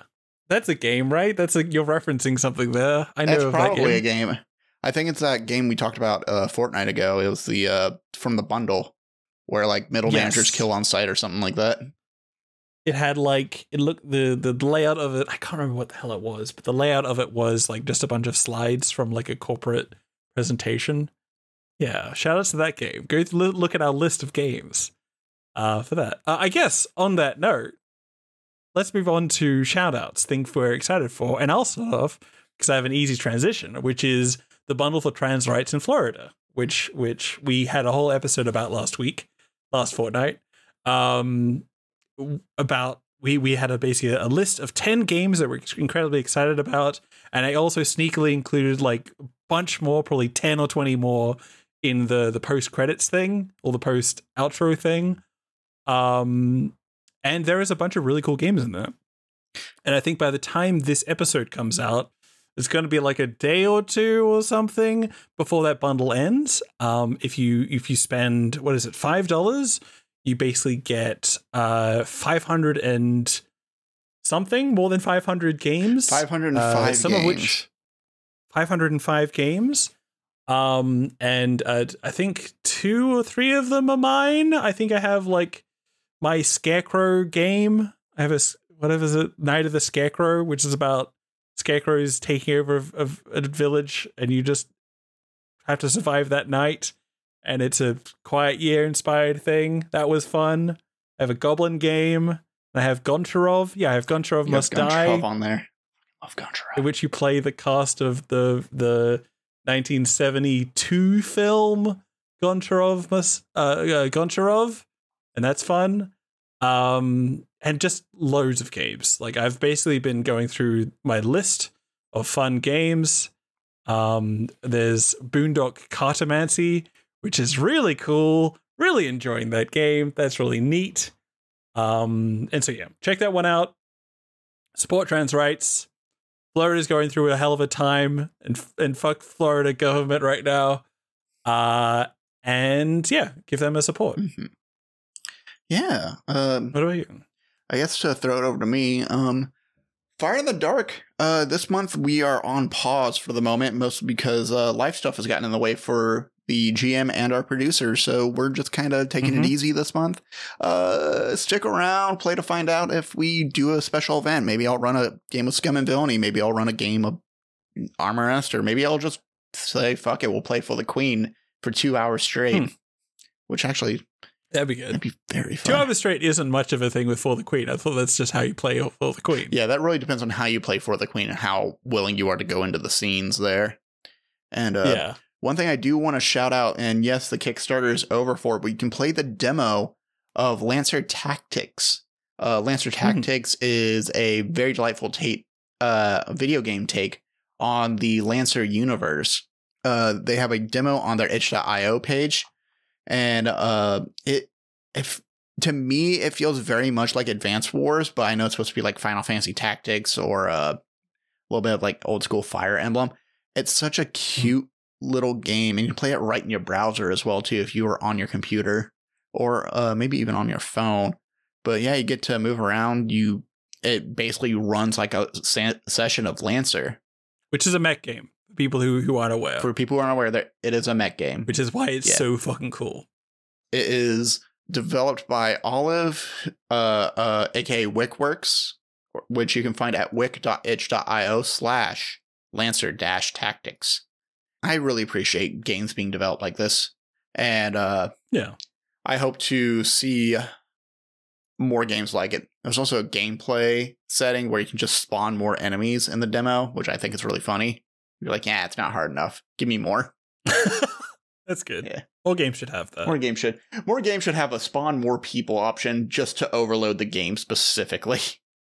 that's a game, right? That's you're referencing something there. I know that's probably that game. A game. I think it's that game we talked about a fortnight ago. It was the from the bundle where like middle managers kill on sight or something like that. It had like it looked the layout of it. I can't remember what the hell it was, but the layout of it was like just a bunch of slides from like a corporate presentation. Yeah, shout out to that game. Go look at our list of games for that. I guess on that note, let's move on to shout outs, things we're excited for. And I'll start off because I have an easy transition, which is the bundle for trans rights in Florida, which we had a whole episode about last fortnight. About we had basically a list of 10 games that we're incredibly excited about. And I also sneakily included like a bunch more, probably 10 or 20 more, in the post credits thing or the post outro thing. And there is a bunch of really cool games in there. And I think by the time this episode comes out, it's going to be like a day or two or something before that bundle ends. If you spend, what is it, $5, you basically get 500 and something, more than 500 games. 505 some games. Of which 505 games. And I think 2 or 3 of them are mine. I think I have like my Scarecrow game. I have Night of the Scarecrow, which is about scarecrows taking over of a village, and you just have to survive that night. And it's a Quiet Year inspired thing. That was fun. I have a Goblin game. I have Goncharov. Yeah, I have Goncharov you Must have Goncharov Die on there. I love Goncharov. In which you play the cast of the 1972 film Goncharov Must Goncharov, and that's fun. And just loads of games. Like, I've basically been going through my list of fun games. There's Boondock Cartomancy, which is really cool. Really enjoying that game. That's really neat. And so, yeah, check that one out. Support trans rights. Florida's going through a hell of a time, and fuck Florida government right now. And yeah, give them a support. Mm-hmm. Yeah. What about you? I guess to throw it over to me. Fire in the Dark. This month we are on pause for the moment, mostly because life stuff has gotten in the way for the GM and our producer, so we're just kind of taking it easy this month. Stick around, play to find out if we do a special event. Maybe I'll run a game of Scum and Villainy. Maybe I'll run a game of Armor Esther. Maybe I'll just say, fuck it, we'll play For the Queen for 2 hours straight, which actually... That'd be good. That'd be very fun. 2 hours straight isn't much of a thing with For the Queen. I thought that's just how you play For the Queen. Yeah, that really depends on how you play For the Queen and how willing you are to go into the scenes there. And yeah. One thing I do want to shout out, and yes, the Kickstarter is over for it, but you can play the demo of Lancer Tactics. Lancer Tactics is a very delightful video game take on the Lancer universe. They have a demo on their itch.io page, and it feels very much like Advance Wars, but I know it's supposed to be like Final Fantasy Tactics or a little bit of like old school Fire Emblem. It's such a cute little game, and you can play it right in your browser as well too, if you were on your computer or maybe even on your phone. But yeah, you get to move around. It basically runs like a session of Lancer, which is a mech game. For people who aren't aware that it is a mech game, which is why it's so fucking cool. It is developed by Olive, aka Wickworks, which you can find at wick.itch.io/lancer-tactics. I really appreciate games being developed like this, and I hope to see more games like it. There's also a gameplay setting where you can just spawn more enemies in the demo, which I think is really funny. You're like, yeah, it's not hard enough. Give me more. That's good. Yeah. More games should have that. More games should have a spawn more people option just to overload the game specifically.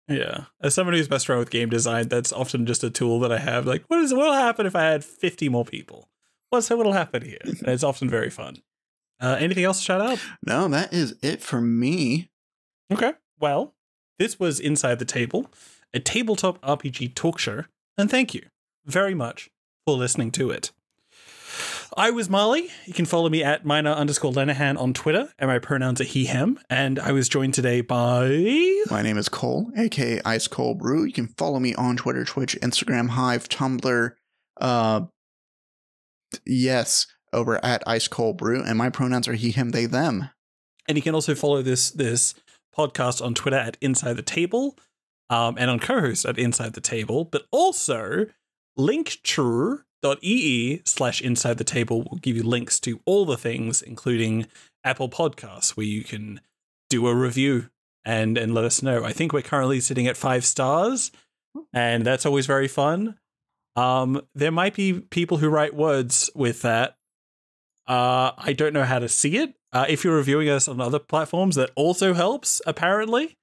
Yeah. As somebody who's messed around with game design, that's often just a tool that I have. Like, what'll happen if I had 50 more people? What'll happen here? And it's often very fun. Anything else to shout out? No, that is it for me. Okay. Well, this was Inside the Table, a tabletop RPG talk show, and thank you very much for listening to it. I was Marley. You can follow me at minor_Lenahan on Twitter, and my pronouns are he, him. And I was joined today by... My name is Cole, aka Ice Cole Brew. You can follow me on Twitter, Twitch, Instagram, Hive, Tumblr. Yes, over at Ice Cole Brew. And my pronouns are he, him, they, them. And you can also follow this podcast on Twitter at Inside the Table, and on co-host at Inside the Table, but also linktrue.ee/Inside the Table will give you links to all the things, including Apple Podcasts, where you can do a review and let us know. I think we're currently sitting at 5 stars, and that's always very fun. There might be people who write words with that. I don't know how to see it. If you're reviewing us on other platforms, that also helps, apparently.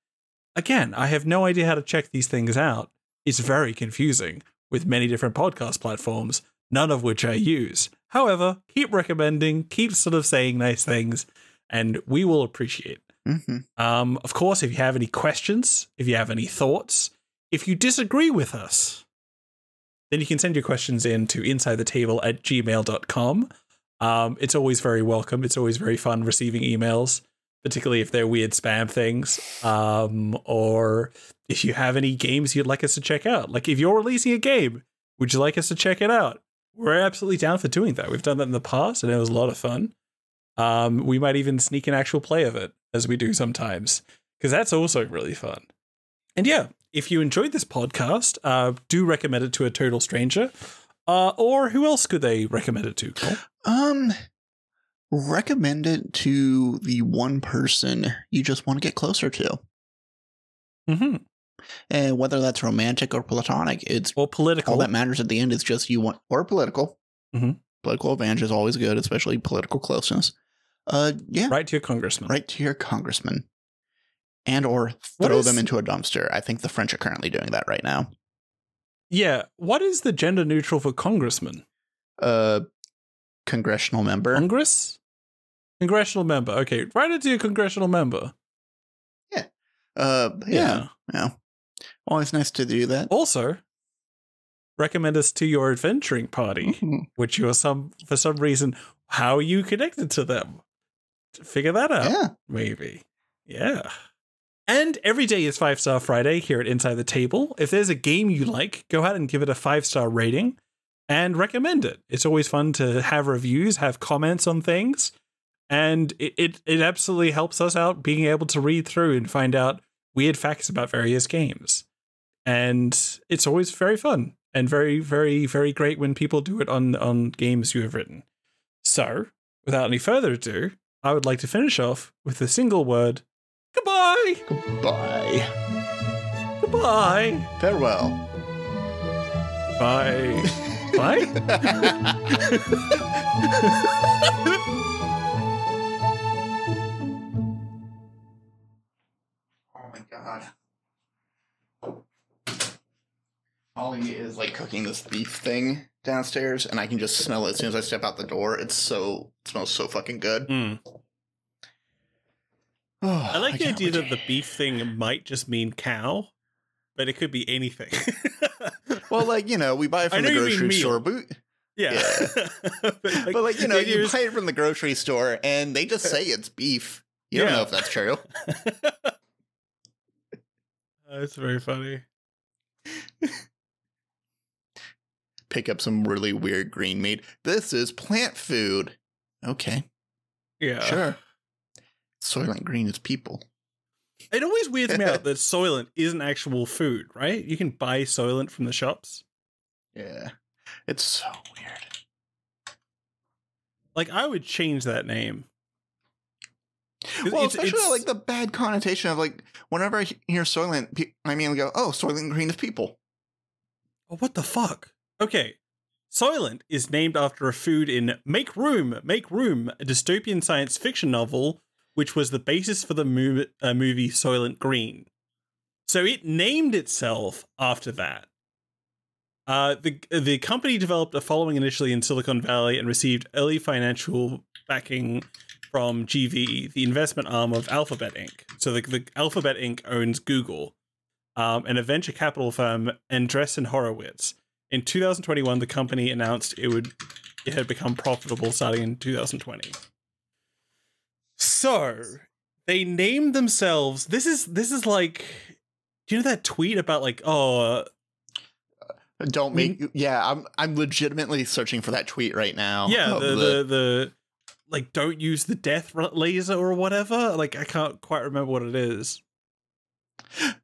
Again, I have no idea how to check these things out. It's very confusing with many different podcast platforms, none of which I use. However, keep recommending, keep sort of saying nice things, and we will appreciate. Of course, if you have any questions, if you have any thoughts, if you disagree with us, then you can send your questions in to insidethetable@gmail.com. It's always very welcome. It's always very fun receiving emails, particularly if they're weird spam things, or if you have any games you'd like us to check out. Like, if you're releasing a game, would you like us to check it out? We're absolutely down for doing that. We've done that in the past, and it was a lot of fun. We might even sneak an actual play of it, as we do sometimes, because that's also really fun. And yeah, if you enjoyed this podcast, do recommend it to a total stranger. Or who else could they recommend it to, Cole? Recommend it to the one person you just want to get closer to. Mm-hmm. And whether that's romantic or platonic, it's political. All that matters at the end is just you want, or political. Mm-hmm. Political advantage is always good, especially political closeness. Yeah. Right to your congressman. Right to your congressman. And or throw them into a dumpster. I think the French are currently doing that right now. Yeah. What is the gender neutral for congressman? Congressional member. Congress? Congressional member. Okay. Right into your congressional member. Yeah. Yeah. Always nice to do that. Also, recommend us to your adventuring party, mm-hmm. which you are for some reason, how are you connected to them? Figure that out. Yeah. Maybe. Yeah. And every day is 5-Star Friday here at Inside the Table. If there's a game you like, go ahead and give it a 5-star rating and recommend it. It's always fun to have reviews, have comments on things. And it absolutely helps us out being able to read through and find out weird facts about various games. And it's always very fun and very, very, very great when people do it on games you have written. So, without any further ado, I would like to finish off with a single word. Goodbye! Goodbye. Goodbye. Farewell. Bye. Bye? Oh my god. Ollie is like cooking this beef thing downstairs, and I can just smell it as soon as I step out the door. It smells so fucking good. Mm. Oh, I like the idea that the beef thing might just mean cow, but it could be anything. Well, like, you know, we buy it from the grocery store. Yeah. But like, you know, you buy it from the grocery store and they just say it's beef. You don't know if that's true. That's very funny. Pick up some really weird green meat. This is plant food. Okay. Yeah. Sure. Soylent Green is people. It always weirds me out that Soylent isn't actual food, right? You can buy Soylent from the shops. Yeah. It's so weird. Like, I would change that name. Well, especially like the bad connotation of like, whenever I hear Soylent, I mean, we go, oh, Soylent Green is people. Oh, what the fuck? Okay. Soylent is named after a food in Make Room, a dystopian science fiction novel, which was the basis for the movie Soylent Green. So it named itself after that. The company developed a following initially in Silicon Valley and received early financial backing from GV, the investment arm of Alphabet Inc. So the Alphabet Inc. owns Google, and a venture capital firm, Andreessen Horowitz. In 2021, the company announced it had become profitable starting in 2020. So they named themselves. This is like, do you know that tweet about like, oh, don't make. Yeah, I'm legitimately searching for that tweet right now. Yeah, the like, don't use the death laser or whatever. Like, I can't quite remember what it is.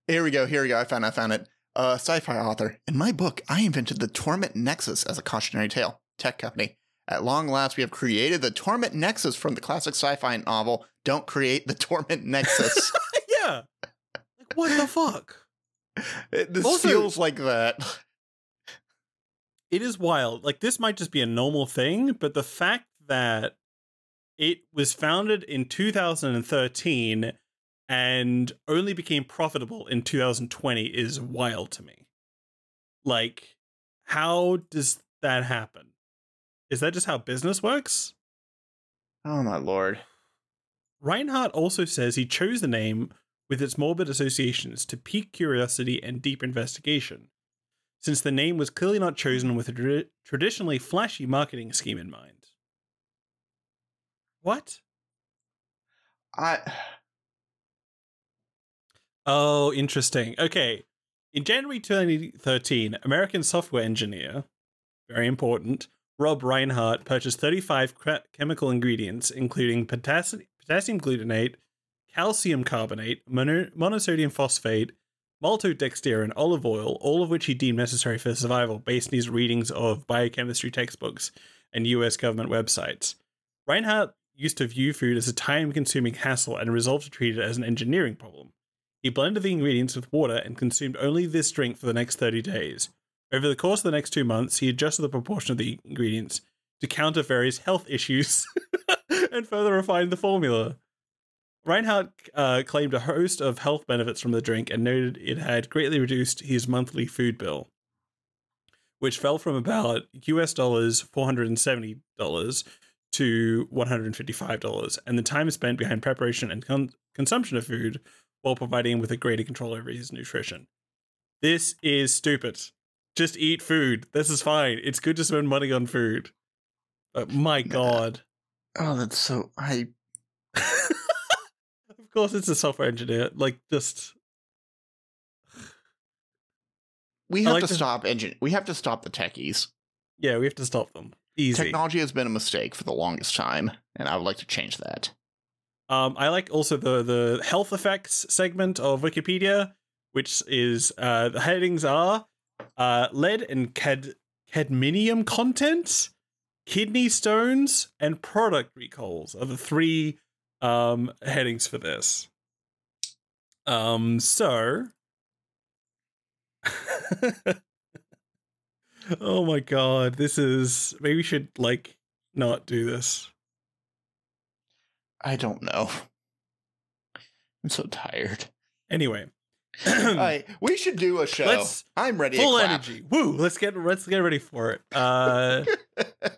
Here we go. I found it. Sci-fi author. In my book, I invented the Torment Nexus as a cautionary tale. Tech company. At long last, we have created the Torment Nexus from the classic sci-fi novel. Don't create the Torment Nexus. Yeah. Like, what the fuck? This feels like that. It is wild. Like, this might just be a normal thing, but the fact that it was founded in 2013 and only became profitable in 2020 is wild to me. Like, how does that happen? Is that just how business works? Oh, my lord. Reinhardt also says he chose the name with its morbid associations to pique curiosity and deep investigation, since the name was clearly not chosen with a traditionally flashy marketing scheme in mind. What? Oh, interesting. Okay. In January 2013, American software engineer, very important, Rob Reinhardt purchased 35 chemical ingredients, including potassium glutamate, calcium carbonate, monosodium phosphate, maltodextrin, olive oil, all of which he deemed necessary for survival based on his readings of biochemistry textbooks and US government websites. Reinhardt used to view food as a time-consuming hassle and resolved to treat it as an engineering problem. He blended the ingredients with water and consumed only this drink for the next 30 days. Over the course of the next 2 months, he adjusted the proportion of the ingredients to counter various health issues and further refined the formula. Reinhardt claimed a host of health benefits from the drink and noted it had greatly reduced his monthly food bill, which fell from about US dollars $470 to $155, and the time spent behind preparation and consumption of food while providing him with a greater control over his nutrition. This is stupid. Just eat food. This is fine. It's good to spend money on food. But my God. Oh, that's so hype. Of course, it's a software engineer. Like, just... We have to stop the techies. Yeah, we have to stop them. Easy. Technology has been a mistake for the longest time, and I would like to change that. I like also the health effects segment of Wikipedia, which is the headings are lead and cadmium content, kidney stones, and product recalls are the three headings for this. Oh my God, this is... Maybe we should, like, not do this. I don't know. I'm so tired. Anyway. We should do a show. I'm ready to clap. Full energy. Woo! Let's get ready for it.